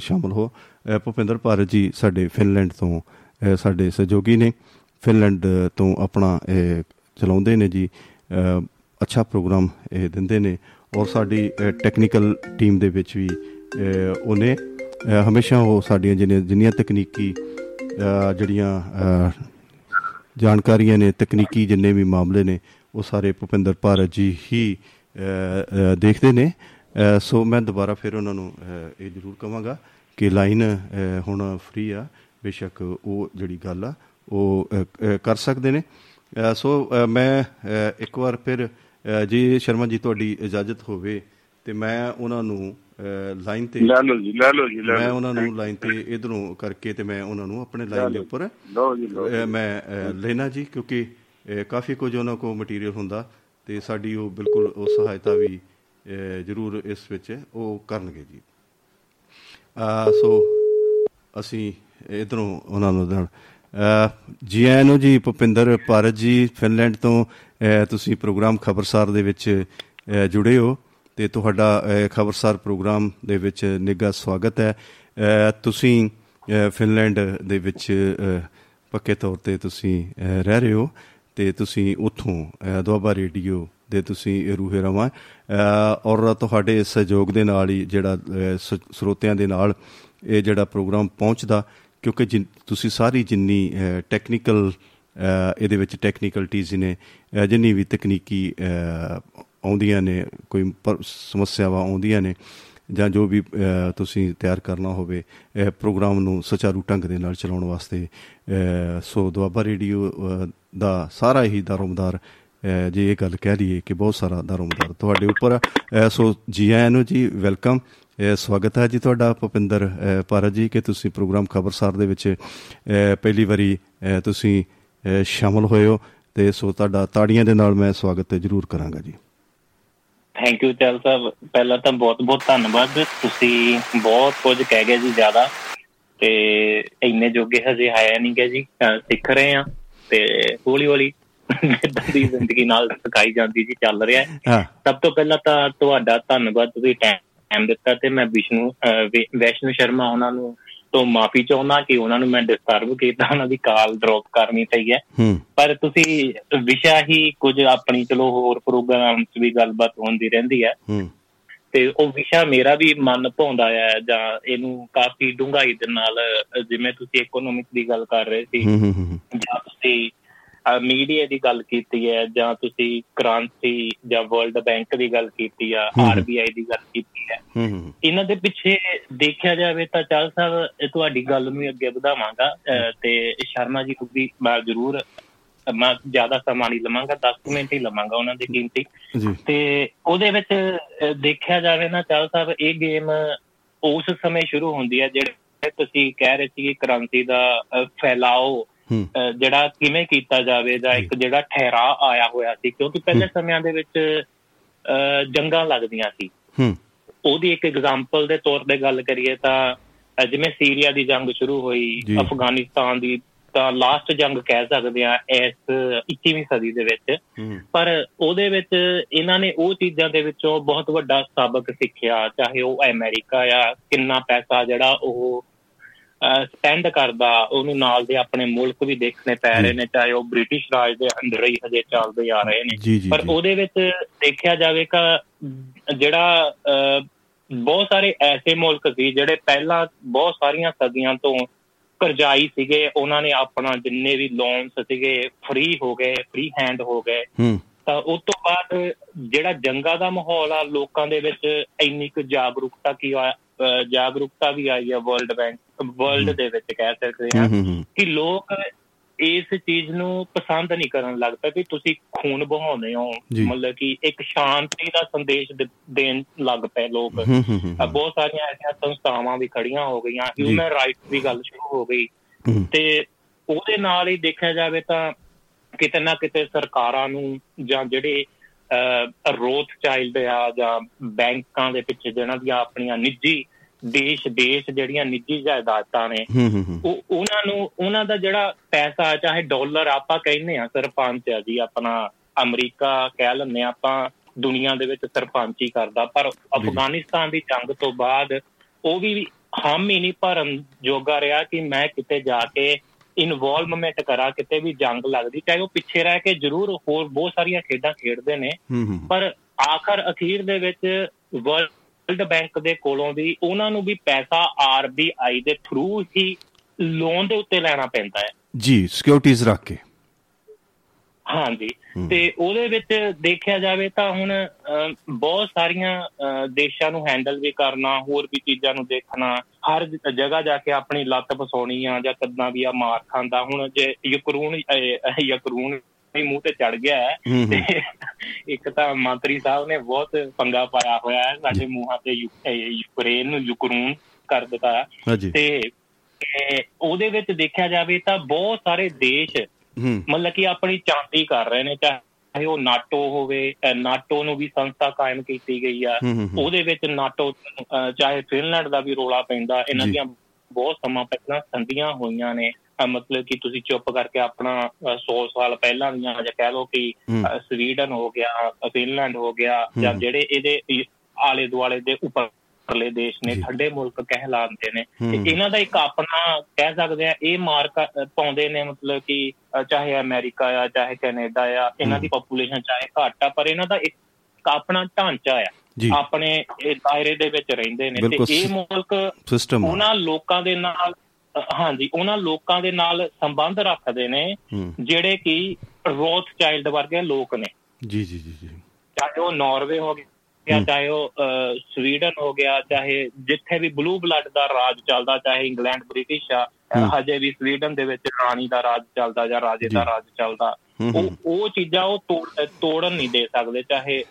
ਸ਼ਾਮਲ ਹੋ। ਭੁਪਿੰਦਰ ਭਾਰਤ ਜੀ ਸਾਡੇ ਫਿਨਲੈਂਡ ਤੋਂ ਸਾਡੇ ਸਹਿਯੋਗੀ ਨੇ, ਫਿਨਲੈਂਡ ਤੋਂ ਆਪਣਾ ਚਲਾਉਂਦੇ ਨੇ ਜੀ, ਅੱਛਾ ਪ੍ਰੋਗਰਾਮ ਇਹ ਦਿੰਦੇ ਨੇ, ਔਰ ਸਾਡੀ ਟੈਕਨੀਕਲ ਟੀਮ ਦੇ ਵਿੱਚ ਵੀ ਉਹਨੇ ਹਮੇਸ਼ਾ ਉਹ ਸਾਡੀਆਂ ਜਿੰਨੀਆਂ ਤਕਨੀਕੀ ਜਿਹੜੀਆਂ ਜਾਣਕਾਰੀਆਂ ਨੇ, ਤਕਨੀਕੀ ਜਿੰਨੇ ਵੀ ਮਾਮਲੇ ਨੇ, ਉਹ ਸਾਰੇ ਭੁਪਿੰਦਰ ਭਾਰਤ ਜੀ ਹੀ ਦੇਖਦੇ ਨੇ। ਸੋ ਮੈਂ ਦੁਬਾਰਾ ਫਿਰ ਉਹਨਾਂ ਨੂੰ ਇਹ ਜ਼ਰੂਰ ਕਹਾਂਗਾ ਕਿ ਲਾਈਨ ਹੁਣ ਫ੍ਰੀ ਆ, ਬੇਸ਼ੱਕ ਉਹ ਜਿਹੜੀ ਗੱਲ ਆ ਉਹ ਕਰ ਸਕਦੇ ਨੇ। ਸੋ ਮੈਂ ਇੱਕ ਵਾਰ ਫਿਰ ਜੀ ਸ਼ਰਮਾ ਜੀ ਤੁਹਾਡੀ ਇਜਾਜ਼ਤ ਹੋਵੇ ਤੇ ਮੈਂ ਉਹਨਾਂ ਨੂੰ ਲਾਈਨ 'ਤੇ ਮੈਂ ਉਹਨਾਂ ਨੂੰ ਲਾਈਨ 'ਤੇ ਇੱਧਰੋਂ ਕਰਕੇ ਅਤੇ ਮੈਂ ਉਹਨਾਂ ਨੂੰ ਆਪਣੇ ਲਾਈਨ ਦੇ ਉੱਪਰ ਮੈਂ ਲੈਣਾ ਜੀ, ਕਿਉਂਕਿ ਕਾਫੀ ਕੁਝ ਉਹਨਾਂ ਕੋਲ ਮਟੀਰੀਅਲ ਹੁੰਦਾ ਅਤੇ ਸਾਡੀ ਉਹ ਬਿਲਕੁਲ ਉਹ ਸਹਾਇਤਾ ਵੀ ਜ਼ਰੂਰ ਇਸ ਵਿੱਚ ਉਹ ਕਰਨਗੇ ਜੀ। ਸੋ ਅਸੀਂ ਇੱਧਰੋਂ ਉਹਨਾਂ ਨੂੰ ਜੀ ਆਇਆਂ ਨੂੰ ਜੀ। ਭੁਪਿੰਦਰ ਭਾਰਤ ਜੀ ਫਿਨਲੈਂਡ ਤੋਂ ਤੁਸੀਂ ਪ੍ਰੋਗਰਾਮ ਖਬਰਸਾਰ ਦੇ ਵਿੱਚ ਜੁੜੇ ਹੋ ਅਤੇ ਤੁਹਾਡਾ ਖਬਰਸਾਰ ਪ੍ਰੋਗਰਾਮ ਦੇ ਵਿੱਚ ਨਿੱਘਾ ਸਵਾਗਤ ਹੈ। ਤੁਸੀਂ ਫਿਨਲੈਂਡ ਦੇ ਵਿੱਚ ਪੱਕੇ ਤੌਰ 'ਤੇ ਤੁਸੀਂ ਰਹਿ ਰਹੇ ਹੋ ਅਤੇ ਤੁਸੀਂ ਉੱਥੋਂ ਦੁਆਬਾ ਰੇਡੀਓ ਦੇ ਤੁਸੀਂ ਰੂਹੇ ਰਵਾਂ ਔਰ ਤੁਹਾਡੇ ਸਹਿਯੋਗ ਦੇ ਨਾਲ ਹੀ ਜਿਹੜਾ ਸਰੋਤਿਆਂ ਦੇ ਨਾਲ ਇਹ ਜਿਹੜਾ ਪ੍ਰੋਗਰਾਮ ਪਹੁੰਚਦਾ, ਕਿਉਂਕਿ ਤੁਸੀਂ ਸਾਰੀ ਜਿੰਨੀ ਟੈਕਨੀਕਲ ਇਹਦੇ ਵਿੱਚ ਟੈਕਨੀਕਲਟੀਜ਼ ਨੇ, ਜਿੰਨੀ ਵੀ ਤਕਨੀਕੀ ਆਉਂਦੀਆਂ ਨੇ, ਕੋਈ ਸਮੱਸਿਆਵਾਂ ਆਉਂਦੀਆਂ ਨੇ ਜਾਂ ਜੋ ਵੀ ਤੁਸੀਂ ਤਿਆਰ ਕਰਨਾ ਹੋਵੇ ਪ੍ਰੋਗਰਾਮ ਨੂੰ ਸੁਚਾਰੂ ਢੰਗ ਦੇ ਨਾਲ ਚਲਾਉਣ ਵਾਸਤੇ, ਸੋ ਦੁਆਬਾ ਰੇਡੀਓ ਦਾ ਸਾਰਾ ਹੀ ਦਾਰੋਮਦਾਰ, ਜੇ ਇਹ ਗੱਲ ਕਹਿ ਲਈਏ ਕਿ ਬਹੁਤ ਸਾਰਾ ਦਾਰੋਮਦਾਰ ਤੁਹਾਡੇ ਉੱਪਰ। ਸੋ ਜੀ ਆਇਆਂ ਨੂੰ ਜੀ, ਵੈਲਕਮ, ਸਵਾਗਤ ਹੈ ਜੀ ਤੁਹਾਡਾ ਭੁਪਿੰਦਰ ਭਾਰਤ ਜੀ ਕਿ ਤੁਸੀਂ ਪ੍ਰੋਗਰਾਮ ਖਬਰਸਾਰ ਦੇ ਵਿੱਚ ਪਹਿਲੀ ਵਾਰੀ ਤੁਸੀਂ ਸ਼ਾਮਲ ਹੋਏ ਹੋ ਅਤੇ ਸੋ ਤੁਹਾਡਾ ਤਾੜੀਆਂ ਦੇ ਨਾਲ ਮੈਂ ਸਵਾਗਤ ਜ਼ਰੂਰ ਕਰਾਂਗਾ ਜੀ। ਥੈਂਕ ਯੂ ਚਹਿਲ ਸਾਹਿਬ, ਪਹਿਲਾਂ ਤਾਂ ਬਹੁਤ ਬਹੁਤ ਧੰਨਵਾਦ, ਤੁਸੀਂ ਬਹੁਤ ਕੁਝ ਕਹਿ ਗਏ ਜੀ ਜ਼ਿਆਦਾ, ਅਤੇ ਇੰਨੇ ਜੋਗੇ ਹਜੇ ਆਇਆ ਨਹੀਂ ਗਏ ਜੀ, ਸਿੱਖ ਰਹੇ ਹਾਂ ਅਤੇ ਹੌਲੀ ਹੌਲੀ ਇੱਦਾਂ ਦੀ ਜ਼ਿੰਦਗੀ ਨਾਲ ਸਿਖਾਈ ਜਾਂਦੀ ਜੀ ਚੱਲ ਰਿਹਾ ਹੈ। ਸਭ ਤੋਂ ਪਹਿਲਾਂ ਤਾਂ ਤੁਹਾਡਾ ਧੰਨਵਾਦ, ਤੁਸੀਂ ਟਾਈਮ ਦਿੱਤਾ, ਅਤੇ ਮੈਂ ਵੈਸ਼ਨੋ ਸ਼ਰਮਾ ਉਹਨਾਂ ਨੂੰ ਤੋਂ ਮਾਫ਼ੀ ਚਾਹੁੰਦਾ ਕਿ ਉਹਨਾਂ ਨੂੰ ਮੈਂ ਡਿਸਟਰਬ ਕੀਤਾ, ਉਹਨਾਂ ਦੀ ਕਾਲ ਡਰੋਪ ਕਰਨੀ ਪਈ ਹੈ। ਪਰ ਤੁਸੀਂ ਵਿਸ਼ਾ ਹੀ ਕੁਝ ਆਪਣੀ, ਚਲੋ ਹੋਰ ਪ੍ਰੋਗਰਾਮ 'ਚ ਵੀ ਗੱਲਬਾਤ ਹੁੰਦੀ ਰਹਿੰਦੀ ਹੈ, ਤੇ ਉਹ ਵਿਸ਼ਾ ਮੇਰਾ ਵੀ ਮਨ ਭਾਉਂਦਾ ਆ, ਜਾਂ ਇਹਨੂੰ ਕਾਫ਼ੀ ਡੂੰਘਾਈ ਦੇ ਨਾਲ, ਜਿਵੇਂ ਤੁਸੀਂ ਇਕੋਨੋਮਿਕਸ ਦੀ ਗੱਲ ਕਰ ਰਹੇ ਸੀ, ਜਾਂ ਤੁਸੀਂ ਮੀਡੀਆ ਦੀ ਗੱਲ ਕੀਤੀ ਹੈ, ਜਾਂ ਤੁਸੀਂ ਕਰੰਸੀ ਜਾਂ ਵਰਲਡ ਬੈਂਕ ਦੀ ਗੱਲ ਕੀਤੀ ਆ, RBI ਦੀ ਗੱਲ ਕੀਤੀ ਹੈ। ਇਹਨਾਂ ਦੇ ਪਿੱਛੇ ਦੇਖਿਆ ਜਾਵੇ ਤਾਂ ਚਾਲ ਸਾਹਿਬ, ਤੁਹਾਡੀ ਗੱਲ ਨੂੰ ਅੱਗੇ ਵਧਾਵਾਂਗਾ ਤੇ ਸ਼ਰਮਾ ਜੀ ਨੂੰ ਵੀ ਮੈਂ ਜ਼ਰੂਰ, ਮੈਂ ਜ਼ਿਆਦਾ ਸਮਾਂ ਨਹੀਂ ਲਵਾਂਗਾ, 10 ਮਿੰਟ ਹੀ ਲਵਾਂਗਾ ਉਹਨਾਂ ਦੀ ਕੀਮਤੀ। ਤੇ ਉਹਦੇ ਵਿੱਚ ਦੇਖਿਆ ਜਾਵੇ ਨਾ ਚਾਲ ਸਾਹਿਬ, ਇਹ ਗੇਮ ਉਸ ਸਮੇਂ ਸ਼ੁਰੂ ਹੁੰਦੀ ਹੈ ਜਿਹੜੇ ਤੁਸੀਂ ਕਹਿ ਰਹੇ ਸੀ ਕਰੰਸੀ ਦਾ ਫੈਲਾਓ ਜਿਹੜਾ ਕਿਵੇਂ ਕੀਤਾ ਜਾਵੇ, ਜਾਂ ਇੱਕ ਜਿਹੜਾ ਠਹਿਰਾਅ ਆਇਆ ਹੋਇਆ ਸੀ, ਕਿਉਂਕਿ ਪਹਿਲੇ ਸਮਿਆਂ ਦੇ ਵਿੱਚ ਜੰਗਾਂ ਲੱਗਦੀਆਂ ਸੀ। ਉਹਦੀ ਇੱਕ ਐਗਜ਼ਾਮਪਲ ਦੇ ਤੌਰ ਤੇ ਗੱਲ ਕਰੀਏ ਤਾਂ ਜਿਵੇਂ ਸੀਰੀਆ ਦੀ ਜੰਗ ਸ਼ੁਰੂ ਹੋਈ, ਅਫਗਾਨਿਸਤਾਨ ਦੀ ਤਾਂ ਲਾਸਟ ਜੰਗ ਕਹਿ ਸਕਦੇ ਹਾਂ ਇਸ 21ਵੀਂ ਸਦੀ ਦੇ ਵਿੱਚ, ਪਰ ਉਹਦੇ ਵਿੱਚ ਇਹਨਾਂ ਨੇ ਉਹ ਚੀਜ਼ਾਂ ਦੇ ਵਿੱਚੋਂ ਬਹੁਤ ਵੱਡਾ ਸਬਕ ਸਿੱਖਿਆ, ਚਾਹੇ ਉਹ ਅਮਰੀਕਾ ਆ, ਕਿੰਨਾ ਪੈਸਾ ਜਿਹੜਾ ਉਹ ਸਪੈਂਡ ਕਰਦਾ, ਉਹਨੂੰ ਨਾਲ ਦੇ ਆਪਣੇ ਮੁਲਕ ਵੀ ਦੇਖਣੇ ਪੈ ਰਹੇ ਨੇ, ਚਾਹੇ ਉਹ ਬ੍ਰਿਟਿਸ਼ ਰਾਜ ਦੇ ਅੰਦਰ ਹੀ ਹਜੇ ਚੱਲਦੇ ਆ ਰਹੇ ਨੇ। ਪਰ ਉਹਦੇ ਵਿੱਚ ਦੇਖਿਆ ਜਾਵੇ ਤਾਂ ਜਿਹੜਾ ਬਹੁਤ ਸਾਰੇ ਐਸੇ ਮੁਲਕ ਸੀ ਜਿਹੜੇ ਪਹਿਲਾਂ ਬਹੁਤ ਸਾਰੀਆਂ ਸਦੀਆਂ ਤੋਂ ਕਰਜ਼ਾਈ ਸੀਗੇ, ਉਹਨਾਂ ਨੇ ਆਪਣਾ ਜਿੰਨੇ ਵੀ ਲੋਨਸ ਸੀਗੇ ਫ੍ਰੀ ਹੈਂਡ ਹੋ ਗਏ, ਤਾਂ ਉਸ ਤੋਂ ਬਾਅਦ ਜਿਹੜਾ ਜੰਗਾਂ ਦਾ ਮਾਹੌਲ ਆ ਲੋਕਾਂ ਦੇ ਵਿੱਚ, ਇੰਨੀ ਕੁ ਜਾਗਰੂਕਤਾ ਵੀ ਆਈ ਆ ਵਰਲਡ ਦੇ ਵਿੱਚ ਕਹਿ ਸਕਦੇ ਹਾਂ ਕਿ ਲੋਕ ਇਸ ਚੀਜ਼ ਨੂੰ ਪਸੰਦ ਨਹੀਂ ਕਰਨ ਲੱਗ ਪਏ ਵੀ ਤੁਸੀਂ ਖੂਨ ਬਹਾਉਂਦੇ ਹੋ, ਮਤਲਬ ਕਿ ਇੱਕ ਸ਼ਾਂਤੀ ਦਾ ਸੰਦੇਸ਼ ਦੇਣ ਲੱਗ ਪਏ ਲੋਕ। ਬਹੁਤ ਸਾਰੀਆਂ ਐਸੀਆਂ ਸੰਸਥਾਵਾਂ ਵੀ ਖੜੀਆਂ ਹੋ ਗਈਆਂ, ਹਿਊਮਨ ਰਾਈਟਸ ਦੀ ਗੱਲ ਸ਼ੁਰੂ ਹੋ ਗਈ, ਤੇ ਉਹਦੇ ਨਾਲ ਹੀ ਦੇਖਿਆ ਜਾਵੇ ਤਾਂ ਕਿਤੇ ਨਾ ਕਿਤੇ ਸਰਕਾਰਾਂ ਨੂੰ, ਜਾਂ ਜਿਹੜੇ ਰੋਥ ਚਾਈਲਡ ਆ, ਜਾਂ ਬੈਂਕਾਂ ਦੇ ਪਿੱਛੇ ਜਿਹਨਾਂ ਦੀਆਂ ਆਪਣੀਆਂ ਨਿੱਜੀ ਦੇਸ਼ ਜਿਹੜੀਆਂ ਨਿੱਜੀ ਜਾਇਦਾਦਾਂ ਨੇ, ਉਹਨਾਂ ਦਾ ਜਿਹੜਾ ਪੈਸਾ, ਚਾਹੇ ਡਾਲਰ ਆਪਾਂ ਕਹਿੰਦੇ ਹਾਂ ਸਰਪੰਚ ਆ ਜੀ, ਆਪਣਾ ਅਮਰੀਕਾ ਕਹਿ ਲੈਂਦੇ ਹਾਂ ਆਪਾਂ, ਦੁਨੀਆ ਦੇ ਵਿੱਚ ਸਰਪੰਚੀ ਕਰਦਾ, ਪਰ ਅਫਗਾਨਿਸਤਾਨ ਦੀ ਜੰਗ ਤੋਂ ਬਾਅਦ ਉਹ ਵੀ ਹਾਮ ਹੀ ਨਹੀਂ ਭਰਨ ਜੋਗਾ ਰਿਹਾ ਕਿ ਮੈਂ ਕਿਤੇ ਜਾ ਕੇ ਇਨਵੋਲਵਮੈਂਟ ਕਰਾਂ, ਕਿਤੇ ਵੀ ਜੰਗ ਲੱਗਦੀ, ਚਾਹੇ ਉਹ ਪਿੱਛੇ ਰਹਿ ਕੇ ਜ਼ਰੂਰ ਹੋਰ ਬਹੁਤ ਸਾਰੀਆਂ ਖੇਡਾਂ ਖੇਡਦੇ ਨੇ, ਪਰ ਅਖੀਰ ਦੇ ਵਿੱਚ ਵਰਲਡ ਬੈਂਕ ਦੇ ਕੋਲੋਂ ਵੀ ਉਹਨਾਂ ਨੂੰ ਵੀ ਪੈਸਾ RBI ਦੇ ਥਰੂ ਹੀ ਲੋਨ ਦੇ ਉੱਤੇ ਲੈਣਾ ਪੈਂਦਾ ਹੈ ਜੀ, ਸਿਕਿਉਰਿਟੀਜ਼ ਰੱਖ ਕੇ। ਹਾਂਜੀ, ਤੇ ਉਹਦੇ ਵਿੱਚ ਦੇਖਿਆ ਜਾਵੇ ਤਾਂ ਹੁਣ ਬਹੁਤ ਸਾਰੀਆਂ ਦੇਸ਼ਾਂ ਨੂੰ ਹੈਂਡਲ ਵੀ ਕਰਨਾ, ਹੋਰ ਵੀ ਚੀਜ਼ਾਂ ਨੂੰ ਦੇਖਣਾ, ਹਰ ਜਗ੍ਹਾ ਜਾ ਕੇ ਆਪਣੀ ਲੱਤ ਫਸਾਉਣੀ ਆ, ਜਾਂ ਕਦਾਂ ਵੀ ਆ ਮਾਰ ਖਾਂਦਾ। ਹੁਣ ਜੇ ਯਕਰੂਨ ਵੀ ਮੂੰਹ ਤੇ ਚੜ ਗਿਆ ਹੈ, ਤੇ ਇੱਕ ਤਾਂ ਮੰਤਰੀ ਸਾਹਿਬ ਨੇ ਬਹੁਤ ਪੰਗਾ ਪਾਇਆ ਹੋਇਆ ਹੈ ਸਾਡੇ ਮੂੰਹਾਂ ਤੇ, ਯੂਕਰੇਨ ਨੂੰ ਯਕਰੂਨ ਕਰ ਦਿੱਤਾ। ਤੇ ਉਹਦੇ ਵਿੱਚ ਦੇਖਿਆ ਜਾਵੇ ਤਾਂ ਬਹੁਤ ਸਾਰੇ ਦੇਸ਼ ਮਤਲਬ ਕਿ ਆਪਣੀ ਚਾਂਦੀ ਕਰ ਰਹੇ ਨੇ, ਚਾਹੇ ਉਹ ਨਾਟੋ ਹੋਵੇ, ਨਾਟੋ ਨੂੰ ਵੀ ਸੰਸਥਾ ਕਾਇਮ ਕੀਤੀ ਗਈ ਆ, ਉਹਦੇ ਵਿੱਚ ਨਾਟੋ, ਚਾਹੇ ਫਿਨਲੈਂਡ ਦਾ ਵੀ ਰੌਲਾ ਪੈਂਦਾ। ਇਹਨਾਂ ਦੀਆਂ ਬਹੁਤ ਸਮਾਂ ਪਹਿਲਾਂ ਸੰਧੀਆਂ ਹੋਈਆਂ ਨੇ, ਮਤਲਬ ਕਿ ਤੁਸੀਂ ਚੁੱਪ ਕਰਕੇ ਆਪਣਾ 100 ਸਾਲ ਪਹਿਲਾਂ ਦੀਆਂ, ਜਾਂ ਕਹਿ ਲਓ ਕਿ ਸਵੀਡਨ ਹੋ ਗਿਆ, ਫਿਨਲੈਂਡ ਹੋ ਗਿਆ, ਜਾਂ ਜਿਹੜੇ ਇਹਦੇ ਆਲੇ ਦੁਆਲੇ ਦੇ ਉੱਪਰਲੇ ਦੇਸ਼ ਨੇ, ਠੰਡੇ ਮੁਲਕ ਕਹਿਲਾਉਂਦੇ ਨੇ, ਇਹਨਾਂ ਦਾ ਇੱਕ ਆਪਣਾ ਕਹਿ ਸਕਦੇ ਆ ਇਹ ਮਾਰਕ ਪਾਉਂਦੇ ਨੇ, ਮਤਲਬ ਕਿ ਚਾਹੇ ਅਮਰੀਕਾ ਆ, ਚਾਹੇ ਕੈਨੇਡਾ ਆ, ਇਹਨਾਂ ਦੀ ਪਾਪੂਲੇਸ਼ਨ ਚਾਹੇ ਘੱਟ ਆ, ਪਰ ਇਹਨਾਂ ਦਾ ਇੱਕ ਆਪਣਾ ਢਾਂਚਾ ਆ, ਆਪਣੇ ਦਾਇਰੇ ਦੇ ਵਿੱਚ ਰਹਿੰਦੇ ਨੇ, ਤੇ ਇਹ ਮੁਲਕ ਉਹਨਾਂ ਲੋਕਾਂ ਦੇ ਨਾਲ, ਹਾਂਜੀ, ਉਹਨਾਂ ਲੋਕਾਂ ਦੇ ਨਾਲ ਸੰਬੰਧ ਰੱਖਦੇ ਨੇ ਜਿਹੜੇ ਕਿ ਰੋਥ ਚਾਈਲਡ ਵਰਗੇ ਲੋਕ ਨੇ। ਜੀ ਜੀ ਜੀ, ਚਾਹੇ ਉਹ ਨਾਰਵੇ ਹੋ ਗਿਆ, ਚਾਹੇ ਉਹ ਸਵੀਡਨ ਹੋ ਗਿਆ, ਚਾਹੇ ਜਿੱਥੇ ਵੀ ਬਲੂ ਬਲੱਡ ਦਾ ਰਾਜ ਚੱਲਦਾ, ਚਾਹੇ ਇੰਗਲੈਂਡ ਬ੍ਰਿਟਿਸ਼ ਆ, ਹਜੇ ਵੀ ਸਵੀਡਨ ਦੇ ਵਿੱਚ ਰਾਣੀ ਦਾ ਰਾਜ ਚੱਲਦਾ ਜਾਂ ਰਾਜੇ ਦਾ ਰਾਜ ਚੱਲਦਾ, ਉਹ ਚੀਜ਼ਾਂ ਉਹ ਤੋੜਨ ਨਹੀਂ ਦੇ ਸਕਦੇ, ਚਾਹੇ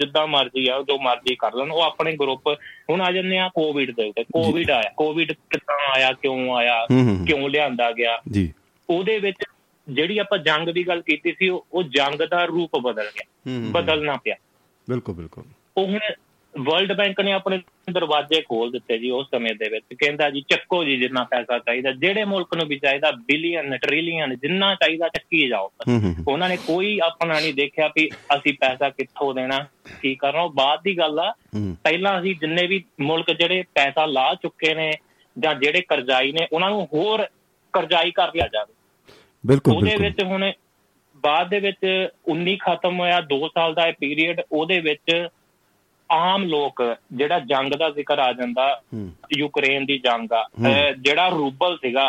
ਜਿੱਦਾਂ ਮਰਜ਼ੀ ਆ, ਜੋ ਮਰਜ਼ੀ ਕਰ ਲੈਣ। ਉਹ ਆਪਣੇ ਗਰੁੱਪ, ਹੁਣ ਆ ਜਾਂਦੇ ਆ ਕੋਵਿਡ ਦੇ ਉੱਤੇ, ਕੋਵਿਡ ਆਇਆ, ਕੋਵਿਡ ਕਿੱਦਾਂ ਆਇਆ, ਕਿਉਂ ਆਇਆ, ਕਿਉਂ ਲਿਆਂਦਾ ਗਿਆ, ਉਹਦੇ ਵਿੱਚ ਜਿਹੜੀ ਆਪਾਂ ਜੰਗ ਦੀ ਗੱਲ ਕੀਤੀ ਸੀ, ਉਹ ਜੰਗ ਦਾ ਰੂਪ ਬਦਲ ਗਿਆ, ਬਦਲਣਾ ਪਿਆ। ਬਿਲਕੁਲ ਬਿਲਕੁਲ, ਉਹ ਹੁਣ ਵਰਲਡ ਬੈਂਕ ਨੇ ਆਪਣੇ ਦਰਵਾਜ਼ੇ ਖੋਲ ਦਿੱਤੇ ਜੀ, ਉਸ ਸਮੇਂ ਦੇ ਵਿੱਚ ਕਹਿੰਦਾ ਜੀ ਚੱਕੋ ਜੀ ਜਿੰਨਾ ਪੈਸਾ ਚਾਹੀਦਾ, ਜਿਹੜੇ ਮੁਲਕ ਨੂੰ ਵੀ ਚਾਹੀਦਾ, ਬਿਲੀਅਨ, ਟ੍ਰਿਲੀਅਨ, ਜਿੰਨਾ ਚਾਹੀਦਾ ਚੱਕੀ ਜਾਓ। ਉਹਨਾਂ ਨੇ ਕੋਈ ਆਪਣਾ ਨਹੀਂ ਦੇਖਿਆ ਵੀ ਅਸੀਂ ਪੈਸਾ ਕਿੱਥੋਂ ਦੇਣਾ, ਕੀ ਕਰਨਾ, ਉਹ ਬਾਅਦ ਦੀ ਗੱਲ ਆ। ਪਹਿਲਾਂ ਅਸੀਂ ਜਿੰਨੇ ਵੀ ਮੁਲਕ ਜਿਹੜੇ ਪੈਸਾ ਲਾ ਚੁੱਕੇ ਨੇ ਜਾਂ ਜਿਹੜੇ ਕਰਜ਼ਾਈ ਨੇ, ਉਹਨਾਂ ਨੂੰ ਹੋਰ ਕਰਜ਼ਾਈ ਕਰ ਲਿਆ ਜਾਵੇ। ਬਿਲਕੁਲ, ਉਹਦੇ ਵਿੱਚ ਹੁਣ ਬਾਅਦ ਦੇ ਵਿੱਚ 19 ਖਤਮ ਹੋਇਆ, 2 ਸਾਲ ਦਾ ਇਹ ਪੀਰੀਅਡ, ਉਹਦੇ ਵਿੱਚ ਆਮ ਲੋਕ, ਜਿਹੜਾ ਜੰਗ ਦਾ ਜ਼ਿਕਰ ਆ ਜਾਂਦਾ, ਯੂਕਰੇਨ ਦੀ ਜੰਗ ਆ, ਜਿਹੜਾ ਰੂਬਲ ਸੀਗਾ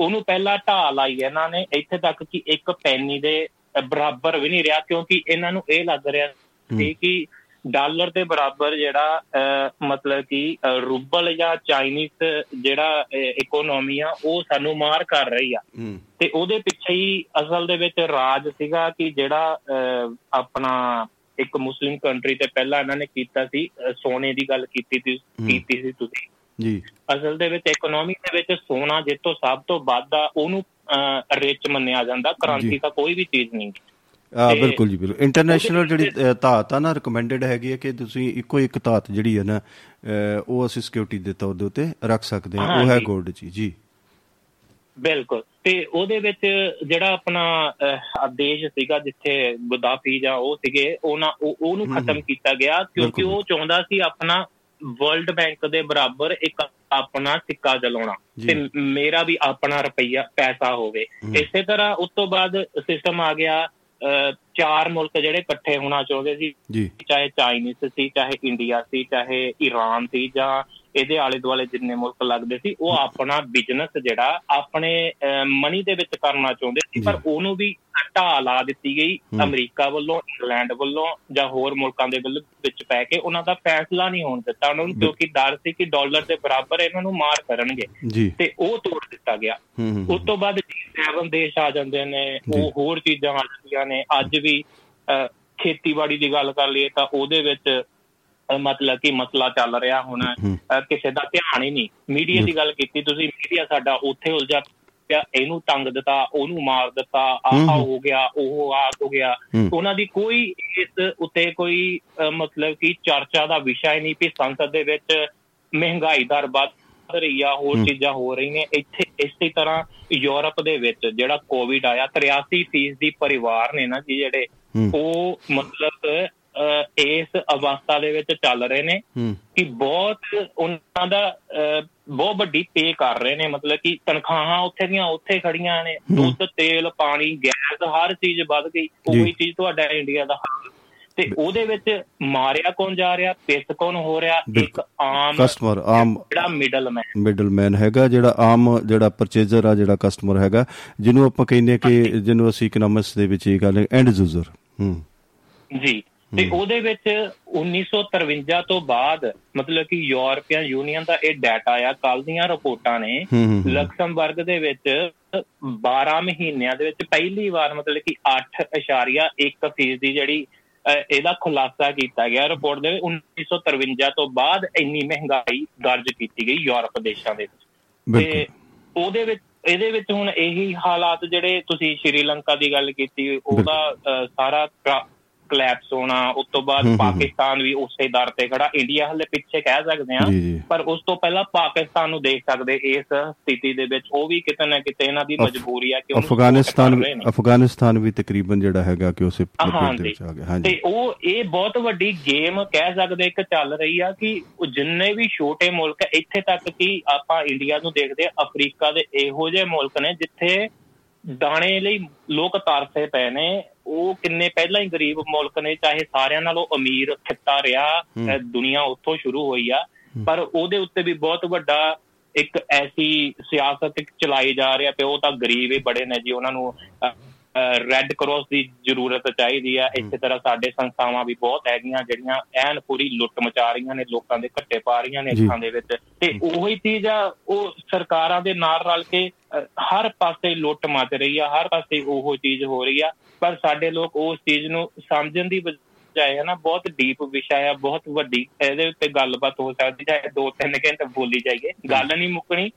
ਉਹਨੂੰ ਪਹਿਲਾਂ ਢਾਹ ਲਾਈ ਇਹਨਾਂ ਨੇ, ਇੱਥੇ ਤੱਕ ਕਿ 1 ਪੈਨੀ ਦੇ ਬਰਾਬਰ ਵੀ ਨਹੀਂ ਰਿਹਾ, ਕਿਉਂਕਿ ਇਹਨਾਂ ਨੂੰ ਇਹ ਲੱਗ ਰਿਹਾ ਸੀ ਕਿ ਡਾਲਰ ਦੇ ਬਰਾਬਰ ਜਿਹੜਾ ਮਤਲਬ ਕਿ ਰੂਬਲ ਜਾਂ ਚਾਈਨੀਜ਼ ਜਿਹੜਾ ਇਕੋਨੋਮੀ ਆ, ਉਹ ਸਾਨੂੰ ਮਾਰ ਕਰ ਰਹੀ ਆ। ਤੇ ਉਹਦੇ ਪਿੱਛੇ ਹੀ ਅਸਲ ਦੇ ਵਿੱਚ ਰਾਜ ਸੀਗਾ ਕਿ ਜਿਹੜਾ ਆਪਣਾ ਇੱਕ ਮੁਸਲਿਮ ਕੰਟਰੀ ਤੇ ਪਹਿਲਾਂ ਇਹਨਾਂ ਨੇ ਕੀਤਾ ਸੀ, ਸੋਨੇ ਦੀ ਗੱਲ ਕੀਤੀ ਸੀ ਤੁਸੀਂ ਜੀ। ਅਸਲ ਦੇ ਵਿੱਚ ਇਕਨੋਮੀ ਦੇ ਵਿੱਚ ਸੋਨਾ ਜਿੱਥੋਂ ਸਭ ਤੋਂ ਵੱਧ ਆ, ਉਹਨੂੰ ਰਿਚ ਮੰਨਿਆ ਜਾਂਦਾ, ਕ੍ਰਾਂਤੀ ਦਾ ਕੋਈ ਵੀ ਚੀਜ਼ ਨਹੀਂ। ਬਿਲਕੁਲ ਜੀ ਬਿਲਕੁਲ, ਇੰਟਰਨੈਸ਼ਨਲ ਜਿਹੜੀ ਧਾਤ ਆ ਨਾ, ਰਿਕਮੈਂਡਡ ਹੈਗੀ ਹੈ ਕਿ ਤੁਸੀਂ ਇੱਕੋ ਇੱਕ ਧਾਤ ਜਿਹੜੀ ਹੈ ਨਾ, ਉਹ ਅਸੀਂ ਸਿਕਿਉਰਿਟੀ ਦੇ ਤੌਰ ਦੇ ਉੱਤੇ ਰੱਖ ਸਕਦੇ ਹਾਂ, ਉਹ ਹੈ ਗੋਲਡ ਜੀ। ਬਿਲਕੁਲ, ਤੇ ਉਹਦੇ ਵਿੱਚ ਜਿਹੜਾ ਆਪਣਾ ਦੇਸ਼ ਸੀਗਾ ਜਿੱਥੇ ਗਦਾਫੀ ਜਾਂ ਉਹ ਸੀਗੇ, ਉਹਨੂੰ ਖਤਮ ਕੀਤਾ ਗਿਆ, ਕਿਉਂਕਿ ਉਹ ਚਾਹੁੰਦਾ ਸੀ ਆਪਣਾ ਵਰਲਡ ਬੈਂਕ ਦੇ ਬਰਾਬਰ ਇੱਕ ਆਪਣਾ ਸਿੱਕਾ ਚਲਾਉਣਾ, ਤੇ ਮੇਰਾ ਵੀ ਆਪਣਾ ਰੁਪਈਆ ਪੈਸਾ ਹੋਵੇ। ਇਸੇ ਤਰ੍ਹਾਂ ਉਸ ਤੋਂ ਬਾਅਦ ਸਿਸਟਮ ਆ ਗਿਆ, 4 ਮੁਲਕ ਜਿਹੜੇ ਇਕੱਠੇ ਹੋਣਾ ਚਾਹੁੰਦੇ ਸੀ, ਚਾਹੇ ਚਾਈਨੀਜ਼ ਸੀ, ਚਾਹੇ ਇੰਡੀਆ ਸੀ, ਚਾਹੇ ਈਰਾਨ ਸੀ, ਜਾਂ ਇਹਦੇ ਆਲੇ ਦੁਆਲੇ ਜਿੰਨੇ ਮੁਲਕ ਲੱਗਦੇ ਸੀ, ਉਹ ਆਪਣਾ ਬਿਜ਼ਨਸ ਜਿਹੜਾ ਆਪਣੇ ਮਨੀ ਦੇ ਵਿੱਚ ਕਰਨਾ ਚਾਹੁੰਦੇ ਸੀ, ਪਰ ਉਹਨੂੰ ਵੀ ਢਾਹ ਲਾ ਦਿੱਤੀ ਗਈ ਅਮਰੀਕਾ ਵੱਲੋਂ, ਇੰਗਲੈਂਡ ਵੱਲੋਂ, ਜਾਂ ਹੋਰ ਮੁਲਕਾਂ ਦੇ ਵਿੱਚ ਪੈ ਕੇ ਉਹਨਾਂ ਦਾ ਫੈਸਲਾ ਨਹੀਂ ਹੋਣ ਦਿੱਤਾ ਉਹਨਾਂ ਨੂੰ, ਕਿਉਂਕਿ ਡਰ ਸੀ ਕਿ ਡਾਲਰ ਦੇ ਬਰਾਬਰ ਇਹਨਾਂ ਨੂੰ ਮਾਰ ਕਰਨਗੇ, ਤੇ ਉਹ ਤੋੜ ਦਿੱਤਾ ਗਿਆ। ਉਸ ਤੋਂ ਬਾਅਦ 7 ਦੇਸ਼ ਆ ਜਾਂਦੇ ਨੇ, ਉਹ ਹੋਰ ਚੀਜ਼ਾਂ ਆ ਜਾਂਦੀਆਂ ਨੇ। ਅੱਜ ਵੀ ਖੇਤੀਬਾੜੀ ਦੀ ਗੱਲ ਕਰ ਲਈਏ ਤਾਂ ਉਹਦੇ ਵਿੱਚ ਮਤਲਬ ਕਿ ਮਸਲਾ ਚੱਲ ਰਿਹਾ ਹੋਣਾ, ਕਿਸੇ ਦਾ ਧਿਆਨ ਹੀ ਨਹੀਂ। ਮੀਡੀਆ ਦੀ ਗੱਲ ਕੀਤੀ ਤੁਸੀਂ, ਮੀਡੀਆ ਸਾਡਾ ਉੱਥੇ ਉਲਝਿਆ ਪਿਆ, ਇਹਨੂੰ ਤੰਗ ਦਿੱਤਾ, ਉਹਨੂੰ ਮਾਰ ਦਿੱਤਾ, ਆਹ ਹੋ ਗਿਆ, ਉਹ ਆਹ ਹੋ ਗਿਆ, ਉਹਨਾਂ ਦੀ ਕੋਈ ਇਸ ਉੱਤੇ ਕੋਈ ਮਤਲਬ ਕਿ ਚਰਚਾ ਦਾ ਵਿਸ਼ਾ ਹੀ ਨਹੀਂ ਵੀ ਸੰਸਦ ਦੇ ਵਿੱਚ ਮਹਿੰਗਾਈ ਦਰ ਵੱਧ ਰਹੀ ਆ, ਹੋਰ ਚੀਜ਼ਾਂ ਹੋ ਰਹੀਆਂ ਨੇ। ਇੱਥੇ ਇਸੇ ਤਰ੍ਹਾਂ ਯੂਰਪ ਦੇ ਵਿੱਚ ਜਿਹੜਾ ਕੋਵਿਡ ਆਇਆ, 83% ਪਰਿਵਾਰ ਨੇ ਨਾ ਜੀ ਜਿਹੜੇ, ਉਹ ਮਤਲਬ ਇਸ ਅਵਸਥਾ ਦੇ ਵਿੱਚ ਚੱਲ ਰਹੇ ਨੇ ਕਿ ਬਹੁਤ ਉਹਨਾਂ ਦਾ ਬਹੁਤ ਵੱਡੀ ਪੇ ਕਰ ਰਹੇ ਨੇ, ਮਤਲਬ ਕਿ ਤਨਖਾਹਾਂ ਉੱਥੇ ਦੀਆਂ ਉੱਥੇ ਖੜੀਆਂ ਨੇ, ਦੁੱਧ, ਤੇਲ, ਪਾਣੀ, ਗੈਸ, ਹਰ ਚੀਜ਼ ਵੱਧ ਗਈ, ਕੋਈ ਚੀਜ਼ ਤੁਹਾਡਾ ਇੰਡੀਆ ਦਾ। ਤੇ ਉਹਦੇ ਵਿੱਚ ਮਾਰਿਆ ਕੌਣ ਜਾ ਰਿਹਾ, ਪਿੱਛ ਕੌਣ ਹੋ ਰਿਹਾ, ਇੱਕ ਆਮ ਕਸਟਮਰ, ਆਮ ਜਿਹੜਾ ਮਿਡਲਮੈਨ ਹੈਗਾ, ਜਿਹੜਾ ਆਮ ਜਿਹੜਾ ਪਰਚੇਜ਼ਰ ਆ, ਜਿਹੜਾ ਕਸਟਮਰ ਹੈਗਾ, ਜਿਹਨੂੰ ਆਪਾਂ ਕਹਿੰਦੇ ਹਾਂ ਕਿ ਜਿਹਨੂੰ ਅਸੀਂ ਇਕਨੋਮਿਕਸ ਦੇ ਵਿੱਚ ਇਹ ਗੱਲ ਐਂਡ ਯੂਜ਼ਰ ਜੀ। ਤੇ ਉਹਦੇ ਵਿੱਚ 1953 ਤੋਂ ਬਾਅਦ ਮਤਲਬ ਕਿ ਯੂਰਪੀਅਨ ਯੂਨੀਅਨ ਦਾ ਇਹ ਡਾਟਾ ਆ, ਕੱਲ ਦੀਆਂ ਰਿਪੋਰਟਾਂ ਨੇ, ਲਕਸਮਬਰਗ ਦੇ ਵਿੱਚ 12 ਮਹੀਨਿਆਂ ਦੇ ਵਿੱਚ ਪਹਿਲੀ ਵਾਰ ਮਤਲਬ ਕਿ 8.1% ਜਿਹੜੀ ਇਹਦਾ ਖੁਲਾਸਾ ਕੀਤਾ ਗਿਆ ਰਿਪੋਰਟ ਦੇ ਵਿੱਚ। 1953 ਤੋਂ ਬਾਅਦ ਇੰਨੀ ਮਹਿੰਗਾਈ ਦਰਜ ਕੀਤੀ ਗਈ ਯੂਰਪ ਦੇਸ਼ਾਂ ਦੇ ਵਿੱਚ, ਤੇ ਉਹਦੇ ਵਿੱਚ ਇਹਦੇ ਵਿੱਚ ਹੁਣ ਇਹੀ ਹਾਲਾਤ ਜਿਹੜੇ ਤੁਸੀਂ ਸ਼੍ਰੀਲੰਕਾ ਦੀ ਗੱਲ ਕੀਤੀ, ਉਹਦਾ ਸਾਰਾ ਕਲੈਪਸ ਹੋਣਾ, ਉਸ ਤੋਂ ਬਾਅਦ ਪਾਕਿਸਤਾਨ ਵੀ ਉਸੇ ਦਰ ਤੇ ਖੜਾ, ਇੰਡੀਆ ਹਲੇ ਪਿੱਛੇ ਕਹਿ ਸਕਦੇ ਹਾਂ ਪਰ ਉਸ ਤੋਂ ਪਹਿਲਾਂ ਪਾਕਿਸਤਾਨ ਨੂੰ ਦੇਖ ਸਕਦੇ ਇਸ ਸਥਿਤੀ ਦੇ ਵਿੱਚ, ਉਹ ਵੀ ਕਿਤੇ ਨਾ ਕਿਤੇ ਇਹਨਾਂ ਦੀ ਮਜਬੂਰੀ ਆ ਕਿ ਅਫਗਾਨਿਸਤਾਨ ਵੀ ਤਕਰੀਬਨ ਜਿਹੜਾ ਹੈਗਾ ਕਿ ਉਸੇ ਹਾਂਜੀ ਤੇ ਉਹ ਇਹ ਬਹੁਤ ਵੱਡੀ ਗੇਮ ਕਹਿ ਸਕਦੇ ਇੱਕ ਚੱਲ ਰਹੀ ਆ ਕਿ ਜਿੰਨੇ ਵੀ ਛੋਟੇ ਮੁਲਕ ਇੱਥੇ ਤੱਕ ਕਿ ਆਪਾਂ ਇੰਡੀਆ ਨੂੰ ਦੇਖਦੇ ਹਾਂ ਅਫਰੀਕਾ ਦੇ ਇਹੋ ਜਿਹੇ ਮੁਲਕ ਨੇ ਜਿੱਥੇ ਦਾਣੇ ਲਈ ਲੋਕ ਤਰਸੇ ਪਏ ਨੇ, ਉਹ ਕਿੰਨੇ ਪਹਿਲਾਂ ਹੀ ਗਰੀਬ ਮੁਲਕ ਨੇ, ਚਾਹੇ ਸਾਰਿਆਂ ਨਾਲੋਂ ਅਮੀਰ ਖਿੱਤਾ ਰਿਹਾ ਦੁਨੀਆ ਉੱਥੋਂ ਸ਼ੁਰੂ ਹੋਈ ਆ, ਪਰ ਉਹਦੇ ਉੱਤੇ ਵੀ ਬਹੁਤ ਵੱਡਾ ਇੱਕ ਐਸੀ ਸਿਆਸਤ ਚਲਾਈ ਜਾ ਰਹੀ ਆ ਕਿ ਉਹ ਤਾਂ ਗਰੀਬ ਹੀ ਬੜੇ ਨੇ ਜੀ, ਉਹਨਾਂ ਨੂੰ ਰੈੱਡ ਕਰਾਸ ਦੀ ਜ਼ਰੂਰਤ ਚਾਹੀਦੀ ਆ। ਇਸੇ ਤਰ੍ਹਾਂ ਸਾਡੇ ਸੰਸਥਾਵਾਂ ਵੀ ਬਹੁਤ ਹੈਗੀਆਂ ਜਿਹੜੀਆਂ ਐਨ ਪੂਰੀ ਲੁੱਟ ਮਚਾ ਰਹੀਆਂ ਨੇ, ਲੋਕਾਂ ਦੇ ਘੱਟੇ ਪਾ ਰਹੀਆਂ ਨੇ ਅੱਖਾਂ ਦੇ ਵਿੱਚ, ਤੇ ਉਹੀ ਚੀਜ਼ ਆ ਉਹ ਸਰਕਾਰਾਂ ਦੇ ਨਾਲ ਰਲ ਕੇ ਹਰ ਪਾਸੇ ਲੁੱਟ ਮਚ ਰਹੀ ਆ, ਹਰ ਪਾਸੇ ਉਹੋ ਚੀਜ਼ ਹੋ ਰਹੀ ਆ, ਪਰ ਸਾਡੇ ਲੋਕ ਉਸ ਚੀਜ਼ ਨੂੰ ਸਮਝਣ ਦੀ ਬਜਾਏ ਨਾ ਬਹੁਤ ਡੀਪ ਵਿਸ਼ਾ ਆ, ਬਹੁਤ ਵੱਡੀ ਇਹਦੇ ਉੱਤੇ ਗੱਲਬਾਤ ਹੋ ਸਕਦੀ, ਚਾਹੇ 2-3 ਘੰਟੇ ਬੋਲੀ ਜਾਈਏ ਗੱਲ ਨਹੀਂ ਮੁੱਕਣੀ।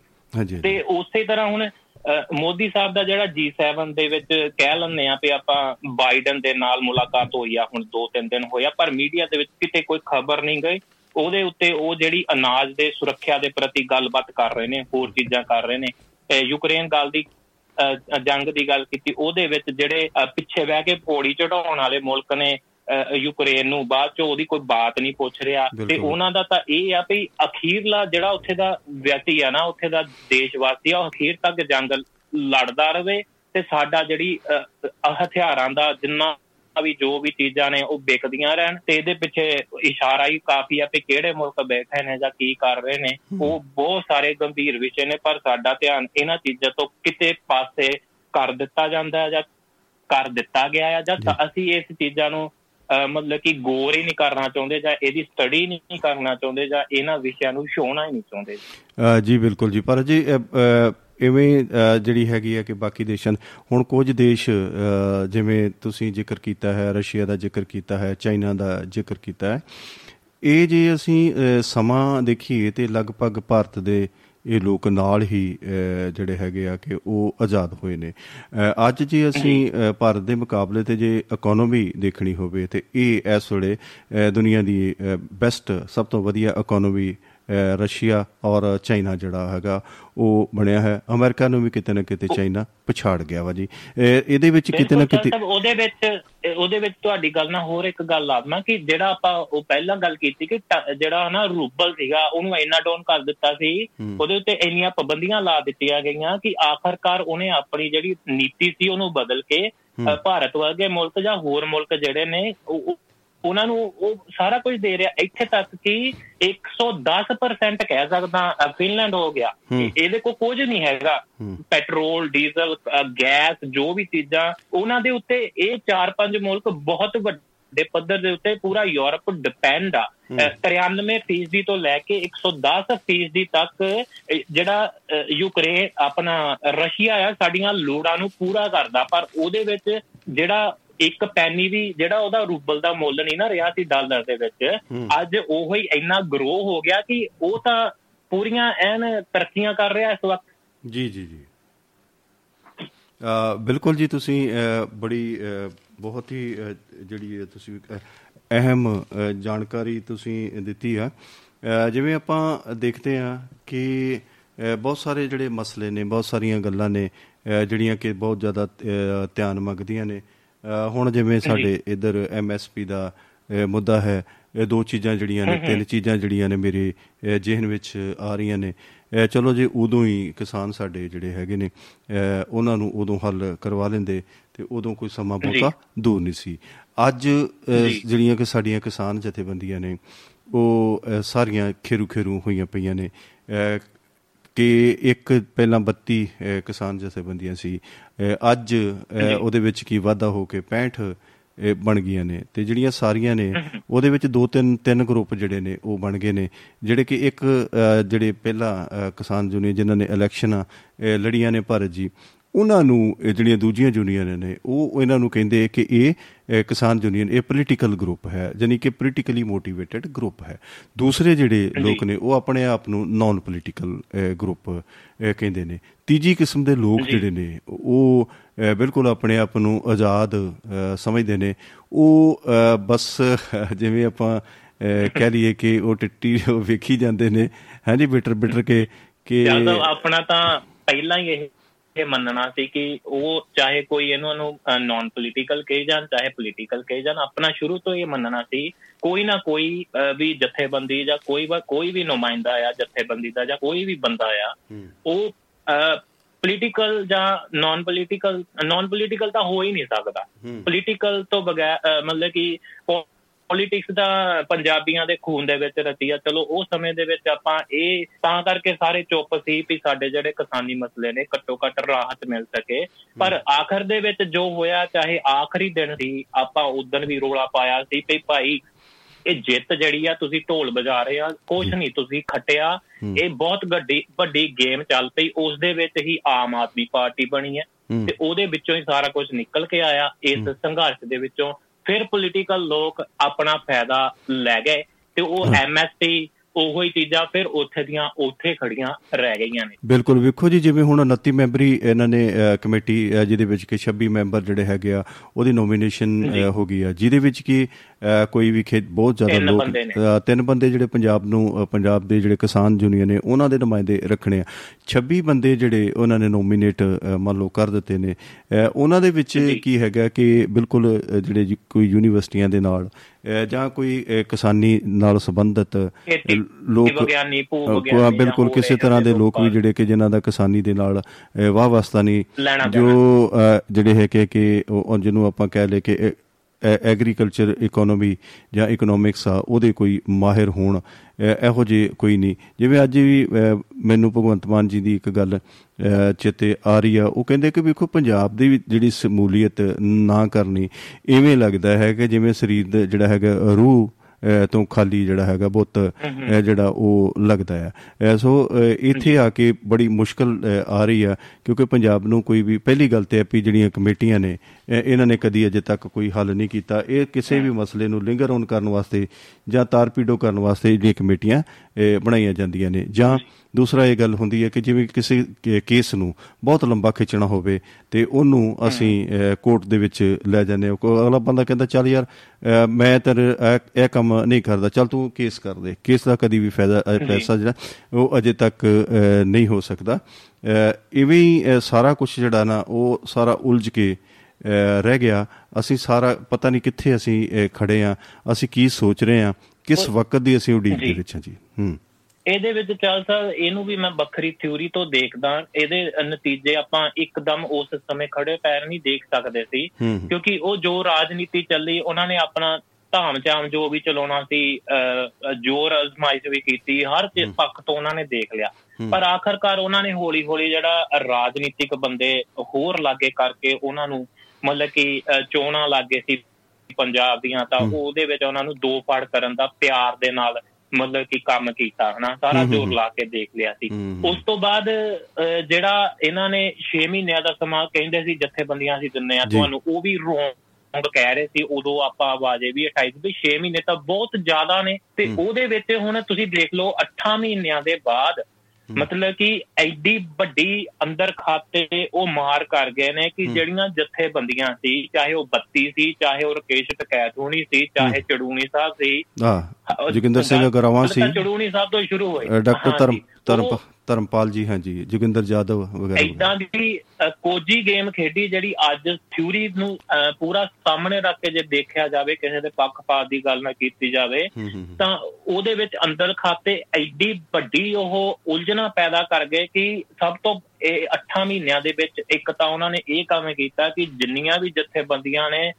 ਤੇ ਉਸੇ ਤਰ੍ਹਾਂ ਹੁਣ ਮੋਦੀ ਸਾਹਿਬ ਦਾ ਜਿਹੜਾ G7 ਦੇ ਵਿੱਚ ਕਹਿ ਲੈਂਦੇ ਆ ਵੀ ਆਪਾਂ ਬਾਈਡਨ ਦੇ ਨਾਲ ਮੁਲਾਕਾਤ ਹੋਈ ਆ, ਹੁਣ 2-3 ਦਿਨ ਹੋਇਆ ਪਰ ਮੀਡੀਆ ਦੇ ਵਿੱਚ ਕਿਤੇ ਕੋਈ ਖਬਰ ਨਹੀਂ ਗਈ ਉਹਦੇ ਉੱਤੇ, ਉਹ ਜਿਹੜੀ ਅਨਾਜ ਦੇ ਸੁਰੱਖਿਆ ਦੇ ਪ੍ਰਤੀ ਗੱਲਬਾਤ ਕਰ ਰਹੇ ਨੇ, ਹੋਰ ਚੀਜ਼ਾਂ ਕਰ ਰਹੇ ਨੇ। ਯੂਕਰੇਨ ਗੱਲ ਦੀ ਜੰਗ ਦੀ ਗੱਲ ਕੀਤੀ, ਉਹਦੇ ਵਿੱਚ ਜਿਹੜੇ ਪਿੱਛੇ ਬਹਿ ਕੇ ਪੌੜੀ ਚੜਾਉਣ ਵਾਲੇ ਮੁਲਕ ਨੇ ਯੂਕਰੇਨ ਨੂੰ, ਬਾਅਦ ਚੋਂ ਉਹਦੀ ਕੋਈ ਬਾਤ ਨਹੀਂ ਪੁੱਛ ਰਿਹਾ, ਤੇ ਉਹਨਾਂ ਦਾ ਤਾਂ ਇਹ ਆ ਵੀ ਅਖੀਰਲਾ ਜਿਹੜਾ ਉੱਥੇ ਦਾ ਵਿਅਕਤੀ ਆ ਨਾ, ਉੱਥੇ ਦਾ ਦੇਸ਼ਵਾਸੀ ਆ, ਉਹ ਅਖੀਰ ਤੱਕ ਜੰਗ ਲੜਦਾ ਰਹੇ ਤੇ ਸਾਡਾ ਜਿਹੜੀ ਹਥਿਆਰਾਂ ਦਾ ਜਿੰਨਾ ਵੀ ਜੋ ਵੀ ਚੀਜ਼ਾਂ ਨੇ ਉਹ ਵਿਕਦੀਆਂ ਰਹਿਣ, ਤੇ ਇਹਦੇ ਪਿੱਛੇ ਇਸ਼ਾਰਾ ਹੀ ਕਾਫੀ ਆ ਵੀ ਕਿਹੜੇ ਮੁਲਕ ਬੈਠੇ ਨੇ ਜਾਂ ਕੀ ਕਰ ਰਹੇ ਨੇ। ਉਹ ਬਹੁਤ ਸਾਰੇ ਗੰਭੀਰ ਵਿਸ਼ੇ ਨੇ ਪਰ ਸਾਡਾ ਧਿਆਨ ਇਹਨਾਂ ਚੀਜ਼ਾਂ ਤੋਂ ਕਿਤੇ ਪਾਸੇ ਕਰ ਦਿੱਤਾ ਜਾਂਦਾ ਜਾਂ ਕਰ ਦਿੱਤਾ ਗਿਆ ਆ, ਜਾਂ ਅਸੀਂ ਇਸ ਚੀਜ਼ਾਂ ਨੂੰ ਮਤਲਬ ਕਿ ਗੌਰ ਹੀ ਨਹੀਂ ਕਰਨਾ ਚਾਹੁੰਦੇ, ਜਾਂ ਇਹਦੀ ਸਟੱਡੀ ਨਹੀਂ ਕਰਨਾ ਚਾਹੁੰਦੇ, ਜਾਂ ਇਹਨਾਂ ਵਿਸ਼ਿਆਂ ਨੂੰ ਛੋਹਣਾ ਹੀ ਨਹੀਂ ਚਾਹੁੰਦੇ। ਜੀ ਬਿਲਕੁਲ ਜੀ, ਪਰ ਜੀ ਇਵੇਂ ਜਿਹੜੀ ਹੈਗੀ ਹੈ ਕਿ ਬਾਕੀ ਦੇਸ਼ਾਂ ਹੁਣ ਕੁਝ ਦੇਸ਼ ਜਿਵੇਂ ਤੁਸੀਂ ਜ਼ਿਕਰ ਕੀਤਾ ਹੈ, ਰਸ਼ੀਆ ਦਾ ਜ਼ਿਕਰ ਕੀਤਾ ਹੈ, ਚਾਈਨਾ ਦਾ ਜ਼ਿਕਰ ਕੀਤਾ ਹੈ, ਇਹ ਜੇ ਅਸੀਂ ਸਮਾਂ ਦੇਖੀਏ ਤੇ ਲਗਭਗ ਭਾਰਤ ਦੇ ਇਹ ਲੋਕ ਨਾਲ ਹੀ ਜਿਹੜੇ ਹੈਗੇ ਆ ਕਿ ਉਹ ਆਜ਼ਾਦ ਹੋਏ ਨੇ। ਅੱਜ ਜੇ ਅਸੀਂ ਭਾਰਤ ਦੇ ਮੁਕਾਬਲੇ 'ਤੇ ਜੇ ਇਕੋਨਮੀ ਦੇਖਣੀ ਹੋਵੇ ਤੇ ਇਹ ਇਸ ਵੇਲੇ ਦੁਨੀਆ ਦੀ ਬੈਸਟ ਸਭ ਤੋਂ ਵਧੀਆ ਇਕੋਨਮੀ ਰਸ਼ੀਆ ਔਰ ਚਾਈਨਾ ਜਿਹੜਾ ਹੈਗਾ ਉਹ ਬਣਿਆ ਹੈ। ਅਮਰੀਕਾ ਨੂੰ ਵੀ ਕਿਤੇ ਨਾ ਕਿਤੇ ਚਾਈਨਾ ਪਛਾੜ ਗਿਆ ਵਾ ਜੀ, ਇਹਦੇ ਵਿੱਚ ਕਿਤੇ ਨਾ ਕਿਤੇ ਉਹਦੇ ਵਿੱਚ ਤੁਹਾਡੀ ਗੱਲ ਨਾਲ ਹੋਰ ਇੱਕ ਗੱਲ ਆ ਕਿ ਜਿਹੜਾ ਆਪਾਂ ਉਹ ਪਹਿਲਾਂ ਗੱਲ ਕੀਤੀ ਕਿ ਜਿਹੜਾ ਨਾ ਰੂਬਲ ਸੀਗਾ ਉਹਨੂੰ ਇੰਨਾ ਡਾਊਨ ਕਰ ਦਿੱਤਾ ਸੀ, ਉਹਦੇ ਉੱਤੇ ਇੰਨੀਆਂ ਪਾਬੰਦੀਆਂ ਲਾ ਦਿੱਤੀਆਂ ਗਈਆਂ ਕਿ ਆਖਰਕਾਰ ਉਹਨੇ ਆਪਣੀ ਜਿਹੜੀ ਨੀਤੀ ਸੀ ਉਹਨੂੰ ਬਦਲ ਕੇ ਭਾਰਤ ਵਰਗੇ ਮੁਲਕ ਜਾਂ ਹੋਰ ਮੁਲਕ ਜਿਹੜੇ ਨੇ ਉਹਨਾਂ ਨੂੰ ਉਹ ਸਾਰਾ ਕੁਝ ਦੇ ਰਿਹਾ। ਇੱਥੇ ਤੱਕ ਕਿ 110% ਕਹਿ ਸਕਦਾ ਫਿਨਲੈਂਡ ਹੋ ਗਿਆ, ਇਹਦੇ ਕੋਲ ਕੁਝ ਨਹੀਂ ਹੈਗਾ, ਪੈਟਰੋਲ, ਡੀਜ਼ਲ, ਗੈਸ, ਜੋ ਵੀ ਚੀਜ਼ਾਂ ਉਹਨਾਂ ਦੇ ਉੱਤੇ ਇਹ 4-5 ਮੁਲਕ ਬਹੁਤ ਵੱਡੇ ਪੱਧਰ ਦੇ ਉੱਤੇ ਪੂਰਾ ਯੂਰਪ ਡਿਪੈਂਡ ਆ। 93% ਤੋਂ ਲੈ ਕੇ 110% ਤੱਕ ਜਿਹੜਾ ਯੂਕਰੇਨ ਆਪਣਾ ਰਸ਼ੀਆ ਆ ਸਾਡੀਆਂ ਲੋੜਾਂ ਨੂੰ ਪੂਰਾ ਕਰਦਾ, ਪਰ ਉਹਦੇ ਵਿੱਚ ਜਿਹੜਾ 1 ਪੈਨੀ ਵੀ ਜਿਹੜਾ ਉਹਦਾ ਰੂਬਲ ਦਾ ਮੁੱਲ ਨਹੀਂ ਨਾ ਰਿਹਾ ਸੀ ਡਾਲਰ ਦੇ ਵਿੱਚ, ਅੱਜ ਉਹ ਹੀ ਇੰਨਾ ਗਰੋ ਹੋ ਗਿਆ ਕਿ ਉਹ ਤਾਂ ਪੂਰੀਆਂ ਐਨ ਤਰੱਕੀਆਂ ਕਰ ਰਿਹਾ ਇਸ ਵਕਤ। ਜੀ ਜੀ ਜੀ ਬਿਲਕੁਲ ਜੀ, ਤੁਸੀਂ ਬੜੀ ਬਹੁਤ ਹੀ ਜਿਹੜੀ ਤੁਸੀਂ ਅਹਿਮ ਜਾਣਕਾਰੀ ਤੁਸੀਂ ਦਿੱਤੀ ਆ। ਜਿਵੇਂ ਆਪਾਂ ਦੇਖਦੇ ਹਾਂ ਕਿ ਬਹੁਤ ਸਾਰੇ ਜਿਹੜੇ ਮਸਲੇ ਨੇ, ਬਹੁਤ ਸਾਰੀਆਂ ਗੱਲਾਂ ਨੇ ਜਿਹੜੀਆਂ ਕਿ ਬਹੁਤ ਜ਼ਿਆਦਾ ਧਿਆਨ ਮੰਗਦੀਆਂ ਨੇ। ਹੁਣ ਜਿਵੇਂ ਸਾਡੇ ਇੱਧਰ MSP ਦਾ ਮੁੱਦਾ ਹੈ, ਦੋ ਚੀਜ਼ਾਂ ਜਿਹੜੀਆਂ ਨੇ, 3 ਚੀਜ਼ਾਂ ਜਿਹੜੀਆਂ ਨੇ ਮੇਰੇ ਜਿਹਨ ਵਿੱਚ ਆ ਰਹੀਆਂ ਨੇ। ਚਲੋ ਜੇ ਉਦੋਂ ਹੀ ਕਿਸਾਨ ਸਾਡੇ ਜਿਹੜੇ ਹੈਗੇ ਨੇ ਉਹਨਾਂ ਨੂੰ ਉਦੋਂ ਹੱਲ ਕਰਵਾ ਲੈਂਦੇ ਤੇ ਉਦੋਂ ਕੋਈ ਸਮਾਂ ਬਹੁਤਾ ਦੂਰ ਨਹੀਂ ਸੀ। ਅੱਜ ਜਿਹੜੀਆਂ ਕਿ ਸਾਡੀਆਂ ਕਿਸਾਨ ਜਥੇਬੰਦੀਆਂ ਨੇ ਉਹ ਸਾਰੀਆਂ ਖੇਰੂ ਖੇਰੂ ਹੋਈਆਂ ਪਈਆਂ ਨੇ ਕਿ ਇੱਕ ਪਹਿਲਾਂ 32 ਕਿਸਾਨ ਜਥੇਬੰਦੀਆਂ ਸੀ, ਅੱਜ ਉਹਦੇ ਵਿੱਚ ਕੀ ਵਾਧਾ ਹੋ ਕੇ 65 ਬਣ ਗਈਆਂ ਨੇ, ਤੇ ਜਿਹੜੀਆਂ ਸਾਰੀਆਂ ਨੇ ਉਹਦੇ ਵਿੱਚ 2-3 ਗਰੁੱਪ ਜਿਹੜੇ ਨੇ ਉਹ ਬਣ ਗਏ ਨੇ, ਜਿਹੜੇ ਕਿ ਇੱਕ ਜਿਹੜੇ ਪਹਿਲਾਂ ਕਿਸਾਨ ਯੂਨੀਅਨ ਜਿਨ੍ਹਾਂ ਨੇ ਇਲੈਕਸ਼ਨਾਂ ਲੜੀਆਂ ਨੇ ਭਾਰਤ ਜੀ, ਉਹਨਾਂ ਨੂੰ ਜਿਹੜੀਆਂ ਦੂਜੀਆਂ ਯੂਨੀਅਨ ਨੇ ਉਹ ਇਹਨਾਂ ਨੂੰ ਕਹਿੰਦੇ ਕਿ ਇਹ ਕਿਸਾਨ ਯੂਨੀਅਨ ਇਹ ਪੋਲੀਟੀਕਲ ਗਰੁੱਪ ਹੈ, ਯਾਨੀ ਕਿ ਪੋਲੀਟੀਕਲੀ ਮੋਟੀਵੇਟਡ ਗਰੁੱਪ ਹੈ। ਦੂਸਰੇ ਜਿਹੜੇ ਲੋਕ ਨੇ ਉਹ ਆਪਣੇ ਆਪ ਨੂੰ ਨਾਨ ਪੋਲੀਟੀਕਲ ਗਰੁੱਪ ਕਹਿੰਦੇ ਨੇ। ਤੀਜੀ ਕਿਸਮ ਦੇ ਲੋਕ ਜਿਹੜੇ ਨੇ ਉਹ ਬਿਲਕੁਲ ਆਪਣੇ ਆਪ ਨੂੰ ਆਜ਼ਾਦ ਸਮਝਦੇ ਨੇ। ਉਹ ਬਸ ਜਿਵੇਂ ਆਪਾਂ ਕਹਿ ਲਈਏ ਕਿ ਉਹ ਟਿੱਟੀ ਵੇਖੀ ਜਾਂਦੇ ਨੇ, ਹਾਂਜੀ, ਬਿਟਰ ਬਿਟਰ ਕੇ ਕਿ ਆਪਣਾ ਤਾਂ ਪਹਿਲਾਂ ਹੀ ਇਹ ਮੰਨਣਾ ਸੀ ਕਿ ਉਹ ਚਾਹੇ ਕੋਈ ਇਹਨਾਂ ਨੂੰ ਨਾਨ ਪੋਲੀਟੀਕਲ ਕਹੇ ਜਾਣ ਚਾਹੇ ਪੋਲੀਟੀਕਲ ਕਹੇ ਜਾਣ, ਆਪਣਾ ਸ਼ੁਰੂ ਤੋਂ ਇਹ ਮੰਨਣਾ ਸੀ ਕੋਈ ਨਾ ਕੋਈ ਵੀ ਜਥੇਬੰਦੀ ਜਾਂ ਕੋਈ ਵੀ ਨੁਮਾਇੰਦਾ ਆ ਜਥੇਬੰਦੀ ਦਾ ਜਾਂ ਕੋਈ ਵੀ ਬੰਦਾ ਆ ਉਹ ਪੋਲੀਟੀਕਲ ਜਾਂ ਨਾਨ ਪੋਲੀਟੀਕਲ ਤਾਂ ਹੋ ਹੀ ਨਹੀਂ ਸਕਦਾ। ਪੋਲੀਟੀਕਲ ਤੋਂ ਬਗੈਰ ਮਤਲਬ ਕਿ ਪੋਲੀਟਿਕਸ ਦਾ ਪੰਜਾਬੀਆਂ ਦੇ ਖੂਨ ਦੇ ਵਿੱਚ ਰਤੀ ਆ। ਚਲੋ ਉਸ ਸਮੇਂ ਦੇ ਵਿੱਚ ਆਪਾਂ ਇਹ ਤਾਂ ਕਰਕੇ ਸਾਰੇ ਚੁੱਪ ਸੀ ਵੀ ਸਾਡੇ ਜਿਹੜੇ ਕਿਸਾਨੀ ਮਸਲੇ ਨੇ ਘੱਟੋ ਘੱਟ ਰਾਹਤ ਮਿਲ ਸਕੇ, ਪਰ ਆਖਰ ਦੇ ਵਿੱਚ ਜੋ ਹੋਇਆ ਚਾਹੇ ਆਖਰੀ ਦਿਨ ਸੀ ਆਪਾਂ ਉਦਣ ਵੀ ਰੌਲਾ ਪਾਇਆ ਸੀ ਵੀ ਭਾਈ ਇਹ ਜਿੱਤ ਜਿਹੜੀ ਆ ਤੁਸੀਂ ਢੋਲ ਵਜਾ ਰਹੇ ਆ, ਕੁਛ ਨੀ ਤੁਸੀਂ ਖੱਟਿਆ, ਇਹ ਬਹੁਤ ਵੱਡੀ ਗੇਮ ਚੱਲ ਪਈ। ਉਸ ਦੇ ਵਿੱਚ ਹੀ ਆਮ ਆਦਮੀ ਪਾਰਟੀ ਬਣੀ ਹੈ ਤੇ ਉਹਦੇ ਵਿੱਚੋਂ ਹੀ ਸਾਰਾ ਕੁਛ ਨਿਕਲ ਕੇ ਆਇਆ। ਇਸ ਸੰਘਰਸ਼ ਦੇ ਵਿੱਚੋਂ ਫਿਰ ਪੋਲੀਟੀਕਲ ਲੋਕ ਆਪਣਾ ਫਾਇਦਾ ਲੈ ਗਏ ਤੇ ਉਹ MSP ਉਹੀ ਚੀਜ਼ਾਂ ਫਿਰ ਉੱਥੇ ਦੀਆਂ ਉੱਥੇ ਖੜੀਆਂ ਰਹਿ ਗਈਆਂ ਨੇ। ਬਿਲਕੁਲ, ਵੇਖੋ ਜੀ ਜਿਵੇਂ ਹੁਣ 29 ਮੈਂਬਰੀ ਇਹਨਾਂ ਨੇ ਕਮੇਟੀ ਜਿਹਦੇ ਵਿੱਚ ਕਿ 26 ਮੈਂਬਰ ਜਿਹੜੇ ਹੈਗੇ ਆ ਉਹਦੀ ਨੋਮੀਨੇਸ਼ਨ ਹੋ ਗਈ ਆ, ਜਿਹਦੇ ਵਿੱਚ ਕਿ ਕੋਈ ਵੀ ਬਹੁਤ ਜ਼ਿਆਦਾ ਲੋਕ 3 ਬੰਦੇ ਜਿਹੜੇ ਪੰਜਾਬ ਨੂੰ ਪੰਜਾਬ ਦੇ ਜਿਹੜੇ ਕਿਸਾਨ ਯੂਨੀਅਨ ਨੇ ਉਹਨਾਂ ਦੇ ਨੁਮਾਇੰਦੇ ਰੱਖਣੇ ਆ। 26 ਬੰਦੇ ਜਿਹੜੇ ਉਹਨਾਂ ਨੇ ਨੋਮੀਨੇਟ ਮੰਨ ਲਓ ਕਰ ਦਿੱਤੇ ਨੇ। ਉਹਨਾਂ ਦੇ ਵਿੱਚ ਕੀ ਹੈਗਾ ਕਿ ਬਿਲਕੁਲ ਜਿਹੜੇ ਕੋਈ ਯੂਨੀਵਰਸਿਟੀਆਂ ਦੇ ਨਾਲ ਜਾਂ ਕੋਈ ਕਿਸਾਨੀ ਨਾਲ ਸੰਬੰਧਿਤ ਲੋਕ, ਬਿਲਕੁਲ ਕਿਸੇ ਤਰ੍ਹਾਂ ਦੇ ਲੋਕ ਵੀ ਜਿਹੜੇ ਕਿ ਜਿਨ੍ਹਾਂ ਦਾ ਕਿਸਾਨੀ ਦੇ ਨਾਲ ਵਾਹ ਵਾਸਤਾ ਨਹੀਂ, ਜੋ ਜਿਹੜੇ ਹੈਗੇ ਕਿ ਜਿਹਨੂੰ ਆਪਾਂ ਕਹਿ ਲਏ ਕਿ ਐਗਰੀਕਲਚਰ ਇਕੋਨੋਮੀ ਜਾਂ ਇਕਨੋਮਿਕਸ ਆ ਉਹਦੇ ਕੋਈ ਮਾਹਿਰ ਹੋਣ, ਇਹੋ ਜਿਹੇ ਕੋਈ ਨਹੀਂ। ਜਿਵੇਂ ਅੱਜ ਵੀ ਮੈਨੂੰ ਭਗਵੰਤ ਮਾਨ ਜੀ ਦੀ ਇੱਕ ਗੱਲ ਚੇਤੇ ਆ ਰਹੀ ਆ, ਉਹ ਕਹਿੰਦੇ ਕਿ ਵੇਖੋ ਪੰਜਾਬ ਦੀ ਜਿਹੜੀ ਸ਼ਮੂਲੀਅਤ ਨਾ ਕਰਨੀ ਇਵੇਂ ਲੱਗਦਾ ਹੈ ਕਿ ਜਿਵੇਂ ਸਰੀਰ ਦਾ ਜਿਹੜਾ ਹੈਗਾ ਰੂਹ ਤੋਂ ਖਾਲੀ ਜਿਹੜਾ ਹੈਗਾ ਬੁੱਤ ਜਿਹੜਾ ਉਹ ਲੱਗਦਾ ਆ। ਸੋ ਇੱਥੇ ਆ ਕੇ ਬੜੀ ਮੁਸ਼ਕਲ ਆ ਰਹੀ ਆ ਕਿਉਂਕਿ ਪੰਜਾਬ ਨੂੰ ਕੋਈ ਵੀ ਪਹਿਲੀ ਗੱਲ ਤਾਂ ਵੀ ਜਿਹੜੀਆਂ ਕਮੇਟੀਆਂ ਨੇ ਇਹਨਾਂ ਨੇ ਕਦੀ ਅਜੇ ਤੱਕ ਕੋਈ ਹੱਲ ਨਹੀਂ ਕੀਤਾ। ਇਹ ਕਿਸੇ ਵੀ ਮਸਲੇ ਨੂੰ ਲਿੰਗਰ ਔਨ ਕਰਨ ਵਾਸਤੇ ਜਾਂ ਤਾਰਪੀਡੋ ਕਰਨ ਵਾਸਤੇ ਜਿਹੜੀਆਂ ਕਮੇਟੀਆਂ ਬਣਾਈਆਂ ਜਾਂਦੀਆਂ ਨੇ। ਜਾਂ ਦੂਸਰਾ ਇਹ ਗੱਲ ਹੁੰਦੀ ਹੈ ਕਿ ਜਿਵੇਂ ਕਿਸੇ ਕੇਸ ਨੂੰ ਬਹੁਤ ਲੰਬਾ ਖਿੱਚਣਾ ਹੋਵੇ ਅਤੇ ਉਹਨੂੰ ਅਸੀਂ ਕੋਰਟ ਦੇ ਵਿੱਚ ਲੈ ਜਾਂਦੇ ਹਾਂ। ਅਗਲਾ ਬੰਦਾ ਕਹਿੰਦਾ ਚੱਲ ਯਾਰ ਮੈਂ ਤਾਂ ਇਹ ਕੰਮ ਨਹੀਂ ਕਰਦਾ, ਚੱਲ ਤੂੰ ਕੇਸ ਕਰ ਦੇ। ਕੇਸ ਦਾ ਕਦੀ ਵੀ ਫੈਸਲਾ ਜਿਹੜਾ ਉਹ ਅਜੇ ਤੱਕ ਨਹੀਂ ਹੋ ਸਕਦਾ। ਇਵੇਂ ਹੀ ਸਾਰਾ ਕੁਛ ਜਿਹੜਾ ਨਾ ਉਹ ਸਾਰਾ ਉਲਝ ਕੇ ਰਹਿ ਗਿਆ। ਅਸੀਂ ਸਾਰਾ ਪਤਾ ਨਹੀਂ ਕਿੱਥੇ ਅਸੀਂ ਖੜ੍ਹੇ ਹਾਂ, ਅਸੀਂ ਕੀ ਸੋਚ ਰਹੇ ਹਾਂ, ਕਿਸ ਵਕਤ ਦੀ ਅਸੀਂ ਉਡੀਕ ਦੇ ਵਿੱਚ ਹਾਂ। ਜੀ, ਇਹਦੇ ਵਿੱਚ ਚੱਲ ਸਰ ਇਹਨੂੰ ਵੀ ਮੈਂ ਵੱਖਰੀ ਥਿਊਰੀ ਤੋਂ ਦੇਖਦਾ। ਇਹਦੇ ਨਤੀਜੇ ਆਪਾਂ ਇੱਕਦਮ ਉਸ ਸਮੇਂ ਖੜੇ ਪੈਰ ਨਹੀਂ ਦੇਖ ਸਕਦੇ ਸੀ ਕਿਉਂਕਿ ਉਹ ਜੋ ਰਾਜਨੀਤੀ ਚੱਲੀ ਉਹਨਾਂ ਨੇ ਆਪਣਾ ਧਾਮ ਚਾਮ ਜੋ ਵੀ ਚਲਾਉਣਾ ਸੀ, ਜ਼ੋਰ ਅਜ਼ਮਾਇਸ਼ ਵੀ ਕੀਤੀ, ਹਰ ਪੱਖ ਤੋਂ ਉਹਨਾਂ ਨੇ ਦੇਖ ਲਿਆ। ਪਰ ਆਖਰਕਾਰ ਉਹਨਾਂ ਨੇ ਹੌਲੀ ਹੌਲੀ ਜਿਹੜਾ ਰਾਜਨੀਤਿਕ ਬੰਦੇ ਹੋਰ ਲਾਗੇ ਕਰਕੇ ਉਹਨਾਂ ਨੂੰ ਮਤਲਬ ਕਿ ਚੋਣਾਂ ਲਾਗੇ ਸੀ ਪੰਜਾਬ ਦੀਆਂ, ਤਾਂ ਉਹਦੇ ਵਿੱਚ ਉਹਨਾਂ ਨੂੰ ਦੋ ਫੜ ਕਰਨ ਦਾ ਪਿਆਰ ਦੇ ਨਾਲ ਮਤਲਬ ਕਿ ਕੰਮ ਕੀਤਾ, ਹਨਾ, ਸਾਰਾ ਜ਼ੋਰ ਲਾ ਕੇ ਦੇਖ ਲਿਆ ਸੀ। ਉਸ ਤੋਂ ਬਾਅਦ ਜਿਹੜਾ ਇਹਨਾਂ ਨੇ 6 ਮਹੀਨਿਆਂ ਦਾ ਸਮਾਂ ਕਹਿੰਦੇ ਸੀ ਜਥੇਬੰਦੀਆਂ ਅਸੀਂ ਦਿੰਦੇ ਹਾਂ ਤੁਹਾਨੂੰ, ਉਹ ਵੀ ਰੋਂਗ ਕਹਿ ਰਹੇ ਸੀ ਉਦੋਂ। ਆਪਾਂ ਆਵਾਜ਼ੇ ਵੀ ਉਠਾਈ ਵੀ 6 ਮਹੀਨੇ ਤਾਂ ਬਹੁਤ ਜ਼ਿਆਦਾ ਨੇ। ਤੇ ਉਹਦੇ ਵਿੱਚ ਹੁਣ ਤੁਸੀਂ ਦੇਖ ਲਓ 8 ਮਹੀਨਿਆਂ ਦੇ ਬਾਅਦ ਮਤਲਬ ਕਿ ਐਡੀ ਵੱਡੀ ਅੰਦਰ ਖਾਤੇ ਉਹ ਮਾਰ ਕਰ ਗਏ ਨੇ ਕਿ ਜਿਹੜੀਆਂ ਜਥੇਬੰਦੀਆਂ ਸੀ, ਚਾਹੇ ਉਹ 32 ਸੀ, ਚਾਹੇ ਉਹ ਰਕੇਸ਼ ਟਕੈਤ ਹੋਣੀ ਸੀ, ਚਾਹੇ ਚੜੂਣੀ ਸਾਹਿਬ ਸੀ, ਜੋਗਿੰਦਰ ਸਿੰਘ ਅਗਰਾਵਾਂ ਸੀ, ਚੜੂਣੀ ਸਾਹਿਬ ਤੋਂ ਸ਼ੁਰੂ ਹੋਏ, ਡਾਕਟਰ ਧਰਮਪਾਲ ਜੀ, ਹਾਂਜੀ, ਜੋਗਿੰਦਰ ਯਾਦਵ ਵਗੈਰਾ, ਏਦਾਂ ਦੀ ਕੋਜੀ ਗੇਮ ਖੇਡੀ ਜਿਹੜੀ ਅੱਜ ਥਿਊਰੀ ਨੂੰ ਪੂਰਾ ਸਾਹਮਣੇ ਰੱਖ ਕੇ ਜੇ ਦੇਖਿਆ ਜਾਵੇ, ਕਿਸੇ ਦੇ ਪੱਖਪਾਤ ਦੀ ਗੱਲ ਨਾ ਕੀਤੀ ਜਾਵੇ, ਤਾਂ ਉਹਦੇ ਵਿੱਚ ਅੰਦਰ ਖਾਤੇ ਐਡੀ ਵੱਡੀ ਉਹ ਉਲਝਣਾ ਪੈਦਾ ਕਰ ਗਏ ਕਿ ਸਭ ਤੋਂ 8 ਮਹੀਨਿਆਂ ਦੇ ਵਿੱਚ ਇੱਕ ਤਾਂ ਉਹਨਾਂ ਨੇ ਇਹ ਕੰਮ ਕੀਤਾ ਕਿ ਜਿੰਨੀਆਂ ਵੀ ਜਥੇਬੰਦੀਆਂ ਨੇ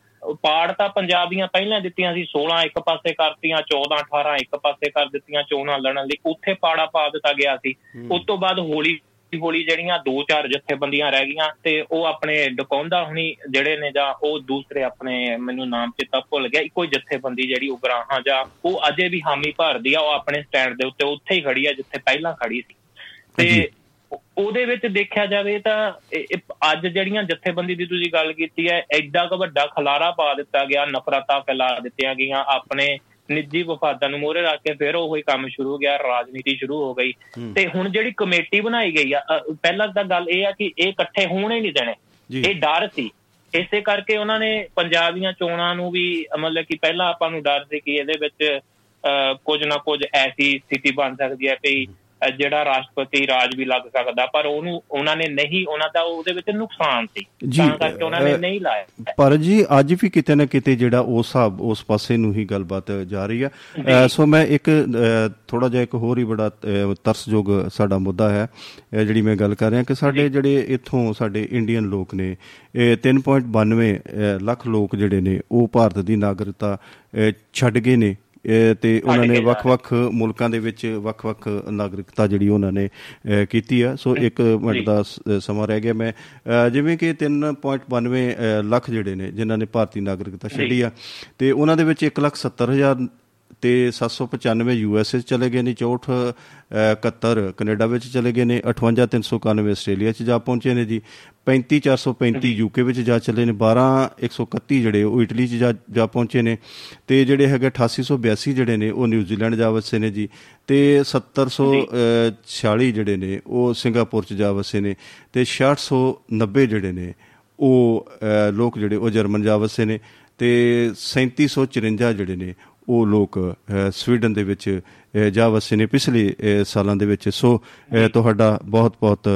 ਪਾੜ ਤਾਂ ਪੰਜਾਬ ਦੀਆਂ ਪਹਿਲਾਂ ਦਿੱਤੀਆਂ ਸੀ, 16 ਇੱਕ ਪਾਸੇ ਕਰਤੀਆਂ, 14-18 ਇੱਕ ਪਾਸੇ ਕਰ ਦਿੱਤੀਆਂ ਚੋਣਾਂ ਲੜਨ ਲਈ, ਉੱਥੇ ਪਾੜਾ ਪਾ ਦਿੱਤਾ ਗਿਆ ਸੀ। ਉਸ ਤੋਂ ਬਾਅਦ ਹੌਲੀ ਹੌਲੀ ਜਿਹੜੀਆਂ 2-4 ਜਥੇਬੰਦੀਆਂ ਰਹਿ ਗਈਆਂ ਤੇ ਉਹ ਆਪਣੇ ਡਕੌਂਦਾ ਹੁਣੀ ਜਿਹੜੇ ਨੇ ਜਾਂ ਉਹ ਦੂਸਰੇ ਆਪਣੇ ਮੈਨੂੰ ਨਾਮ ਚੇਤਾ ਭੁੱਲ ਗਿਆ, ਇੱਕੋ ਜਥੇਬੰਦੀ ਜਿਹੜੀ ਉਗਰਾਹਾਂ ਜਾਂ ਉਹ ਅਜੇ ਵੀ ਹਾਮੀ ਭਰਦੀ ਆ, ਉਹ ਆਪਣੇ ਸਟੈਂਡ ਦੇ ਉੱਤੇ ਉੱਥੇ ਹੀ ਖੜੀ ਆ ਜਿੱਥੇ ਪਹਿਲਾਂ ਖੜੀ ਸੀ। ਤੇ ਉਹਦੇ ਵਿੱਚ ਦੇਖਿਆ ਜਾਵੇ ਤਾਂ ਅੱਜ ਜਿਹੜੀਆਂ ਜਥੇਬੰਦੀ ਦੀ ਤੁਸੀਂ ਗੱਲ ਕੀਤੀ ਹੈ, ਐਡਾ ਕੁ ਵੱਡਾ ਖਲਾਰਾ ਪਾ ਦਿੱਤਾ ਗਿਆ, ਨਫ਼ਰਤਾਂ ਫੈਲਾ ਦਿੱਤੀਆਂ ਗਈਆਂ, ਆਪਣੇ ਨਿੱਜੀ ਵਫਾਦਾਂ ਨੂੰ ਮੂਹਰੇ ਰੱਖ ਕੇ ਫਿਰ ਉਹੀ ਕੰਮ ਸ਼ੁਰੂ ਹੋ ਗਿਆ, ਰਾਜਨੀਤੀ ਸ਼ੁਰੂ ਹੋ ਗਈ। ਤੇ ਹੁਣ ਜਿਹੜੀ ਕਮੇਟੀ ਬਣਾਈ ਗਈ ਆ, ਪਹਿਲਾਂ ਤਾਂ ਗੱਲ ਇਹ ਆ ਕਿ ਇਹ ਇਕੱਠੇ ਹੋਣੇ ਨਹੀਂ ਦੇਣੇ, ਇਹ ਡਰ ਸੀ। ਇਸੇ ਕਰਕੇ ਉਹਨਾਂ ਨੇ ਪੰਜਾਬ ਦੀਆਂ ਚੋਣਾਂ ਨੂੰ ਵੀ, ਮਤਲਬ ਕਿ ਪਹਿਲਾਂ ਆਪਾਂ ਨੂੰ ਡਰ ਸੀ ਕਿ ਇਹਦੇ ਵਿੱਚ ਕੁਝ ਨਾ ਕੁਝ ਐਸੀ ਸਥਿਤੀ ਬਣ ਸਕਦੀ ਹੈ ਕਿ ਜਿਹੜਾ ਰਾਸ਼ਟਰਪਤੀ ਰਾਜ ਵੀ ਲੱਗ ਸਕਦਾ, ਪਰ ਉਹਨੂੰ ਉਹਨਾਂ ਨੇ ਨਹੀਂ, ਉਹਨਾਂ ਦਾ ਉਹਦੇ ਵਿੱਚ ਨੁਕਸਾਨ ਸੀ, ਤਾਂ ਕਰਕੇ ਉਹਨਾਂ ਨੇ ਨਹੀਂ ਲਾਇਆ। ਪਰ ਜੀ ਅੱਜ ਵੀ ਕਿਤੇ ਨਾ ਕਿਤੇ ਜਿਹੜਾ ਉਸ ਪਾਸੇ ਨੂੰ ਹੀ ਗੱਲਬਾਤ ਜਾ ਰਹੀ ਹੈ। ਸੋ ਮੈਂ ਇੱਕ ਥੋੜ੍ਹਾ ਜਿਹਾ ਇੱਕ ਹੋਰ ਹੀ ਬੜਾ ਤਰਸਯੋਗ ਸਾਡਾ ਮੁੱਦਾ ਹੈ ਜਿਹੜੀ ਮੈਂ ਗੱਲ ਕਰ ਰਿਹਾ ਕਿ ਸਾਡੇ ਜਿਹੜੇ ਇੱਥੋਂ ਸਾਡੇ ਇੰਡੀਅਨ ਲੋਕ ਨੇ 3.92 ਲੱਖ ਲੋਕ ਜਿਹੜੇ ਨੇ ਉਹ ਭਾਰਤ ਦੀ ਨਾਗਰਿਕਤਾ ਛੱਡ ਗਏ ਨੇ ਅਤੇ ਉਹਨਾਂ ਨੇ ਵੱਖ-ਵੱਖ ਮੁਲਕਾਂ ਦੇ ਵਿੱਚ ਵੱਖ-ਵੱਖ ਨਾਗਰਿਕਤਾ ਜਿਹੜੀ ਉਹਨਾਂ ਨੇ ਕੀਤੀ ਆ। ਸੋ ਇੱਕ ਮਿੰਟ ਦਾ ਸਮਾਂ ਰਹਿ ਗਿਆ। ਮੈਂ ਜਿਵੇਂ ਕਿ 3.92 ਲੱਖ ਜਿਹੜੇ ਨੇ ਜਿਨ੍ਹਾਂ ਨੇ ਭਾਰਤੀ ਨਾਗਰਿਕਤਾ ਛੱਡੀ ਆ ਅਤੇ ਉਹਨਾਂ ਦੇ ਵਿੱਚ 1,70,000 ਅਤੇ 795 USA 'ਚ ਚਲੇ ਗਏ ਨੇ, 6471 ਕੈਨੇਡਾ ਵਿੱਚ ਚਲੇ ਗਏ ਨੇ, 58,391 ਆਸਟ੍ਰੇਲੀਆ 'ਚ ਜਾ ਪਹੁੰਚੇ ਨੇ ਜੀ, 35,435 UK ਵਿੱਚ ਜਾ ਚਲੇ ਨੇ, 12,131 ਜਿਹੜੇ ਉਹ ਇਟਲੀ 'ਚ ਜਾ ਪਹੁੰਚੇ ਨੇ, ਅਤੇ ਜਿਹੜੇ ਹੈਗੇ 8882 ਜਿਹੜੇ ਨੇ ਉਹ ਨਿਊਜ਼ੀਲੈਂਡ ਜਾ ਵਸੇ ਨੇ ਜੀ, ਅਤੇ 7,046 ਜਿਹੜੇ ਨੇ ਉਹ ਸਿੰਗਾਪੁਰ 'ਚ ਜਾ ਵਸੇ ਨੇ, ਅਤੇ 6,090 ਜਿਹੜੇ ਨੇ ਉਹ ਲੋਕ ਜਿਹੜੇ ਉਹ ਜਰਮਨ ਜਾ ਵਸੇ ਨੇ, ਅਤੇ 3,754 ਜਿਹੜੇ ਨੇ ਉਹ ਲੋਕ ਸਵੀਡਨ ਦੇ ਵਿੱਚ ਜਾ ਵਸੇ ਨੇ ਪਿਛਲੇ ਸਾਲਾਂ ਦੇ ਵਿੱਚ। ਸੋ ਤੁਹਾਡਾ ਬਹੁਤ ਬਹੁਤ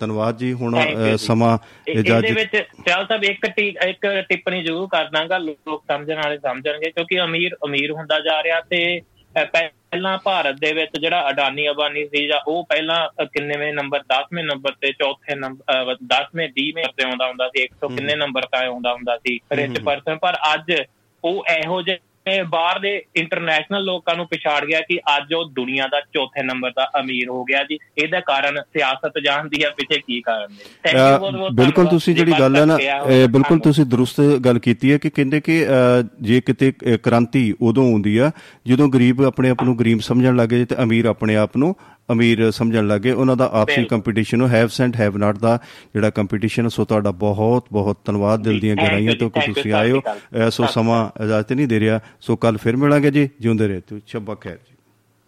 ਧੰਨਵਾਦ ਜੀ। ਹੁਣ ਸਮਾਂ ਇਹਦੇ ਵਿੱਚ ਚਾਹਲ ਸਾਹਿਬ ਇੱਕ ਟਿੱਪਣੀ ਜ਼ਰੂਰ ਕਰ ਦਾਂਗਾ, ਲੋਕ ਸਮਝਣ ਵਾਲੇ ਸਮਝਣਗੇ, ਕਿਉਂਕਿ ਅਮੀਰ ਹੁੰਦਾ ਜਾ ਰਿਹਾ। ਤੇ ਪਹਿਲਾਂ ਭਾਰਤ ਦੇ ਵਿੱਚ ਜਿਹੜਾ ਅਡਾਨੀ ਅਬਾਨੀ ਸੀ ਜਾਂ ਉਹ ਪਹਿਲਾਂ ਕਿੰਨੇਵੇਂ ਨੰਬਰ 10ਵੇਂ ਨੰਬਰ ਤੇ ਚੌਥੇ ਨੰਬਰ 10ਵੇਂ 20ਵੇਂ ਤੇ ਆਉਂਦਾ ਹੁੰਦਾ ਸੀ, 100 ਕਿੰਨੇ ਨੰਬਰ ਤਾਂ ਆਉਂਦਾ ਹੁੰਦਾ ਸੀ ਰਿਚ ਪਰਸਨ। ਪਰ ਅੱਜ ਉਹ ਇਹੋ ਜਿਹੇ ਬਾਹਰ ਦੇ ਇੰਟਰਨੈਸ਼ਨਲ ਲੋਕਾਂ ਨੂੰ ਪਛਾੜ ਗਿਆ ਕਿ ਅੱਜ ਉਹ ਦੁਨੀਆ ਦਾ ਚੌਥੇ ਨੰਬਰ ਦਾ ਅਮੀਰ ਹੋ ਗਿਆ ਜੀ। ਇਹਦਾ ਕਾਰਨ ਸਿਆਸਤ ਜਾਣਦੀ ਹੈ ਪਿੱਛੇ ਕੀ ਕਾਰਨ ਨੇ। ਬਿਲਕੁਲ ਤੁਸੀਂ ਜਿਹੜੀ ਗੱਲ ਹੈ ਨਾ, ਬਿਲਕੁਲ ਤੁਸੀਂ ਦਰੁਸਤ ਗੱਲ ਕੀਤੀ ਹੈ ਕਿ ਕਹਿੰਦੇ ਕਿ ਜੇ ਕਿਤੇ ਕ੍ਰਾਂਤੀ ਉਦੋਂ ਆਉਂਦੀ ਆ ਜਦੋਂ ਗਰੀਬ ਆਪਣੇ ਆਪ ਨੂੰ ਗਰੀਬ ਸਮਝਣ ਲੱਗ ਗਏ ਤੇ ਅਮੀਰ ਆਪਣੇ ਆਪ ਨੂੰ ਅਮੀਰ ਸਮਝਣ ਲੱਗ ਗਏ। ਉਹਨਾਂ ਦਾ ਆਪਸੀ ਕੰਪੀਟੀਸ਼ਨ, ਉਹ ਹੈਵਸ ਐਂਡ ਹੈਵ ਨਾਟ ਦਾ ਜਿਹੜਾ ਕੰਪੀਟੀਸ਼ਨ। ਸੋ ਤੁਹਾਡਾ ਬਹੁਤ ਬਹੁਤ ਧੰਨਵਾਦ ਦਿਲ ਦੀਆਂ ਗਹਿਰਾਈਆਂ ਤੋਂ ਕਿ ਤੁਸੀਂ ਆਏ ਹੋ। ਸੋ ਸਮਾਂ ਇਜਾਜ਼ਤ ਨਹੀਂ ਦੇ ਰਿਹਾ। ਸੋ ਕੱਲ੍ਹ ਫਿਰ ਮਿਲਾਂਗੇ ਜੀ। ਜਿਉਂਦੇ ਰਹੇ ਤੂੰ ਸ਼ਬਾ ਖੈਰ।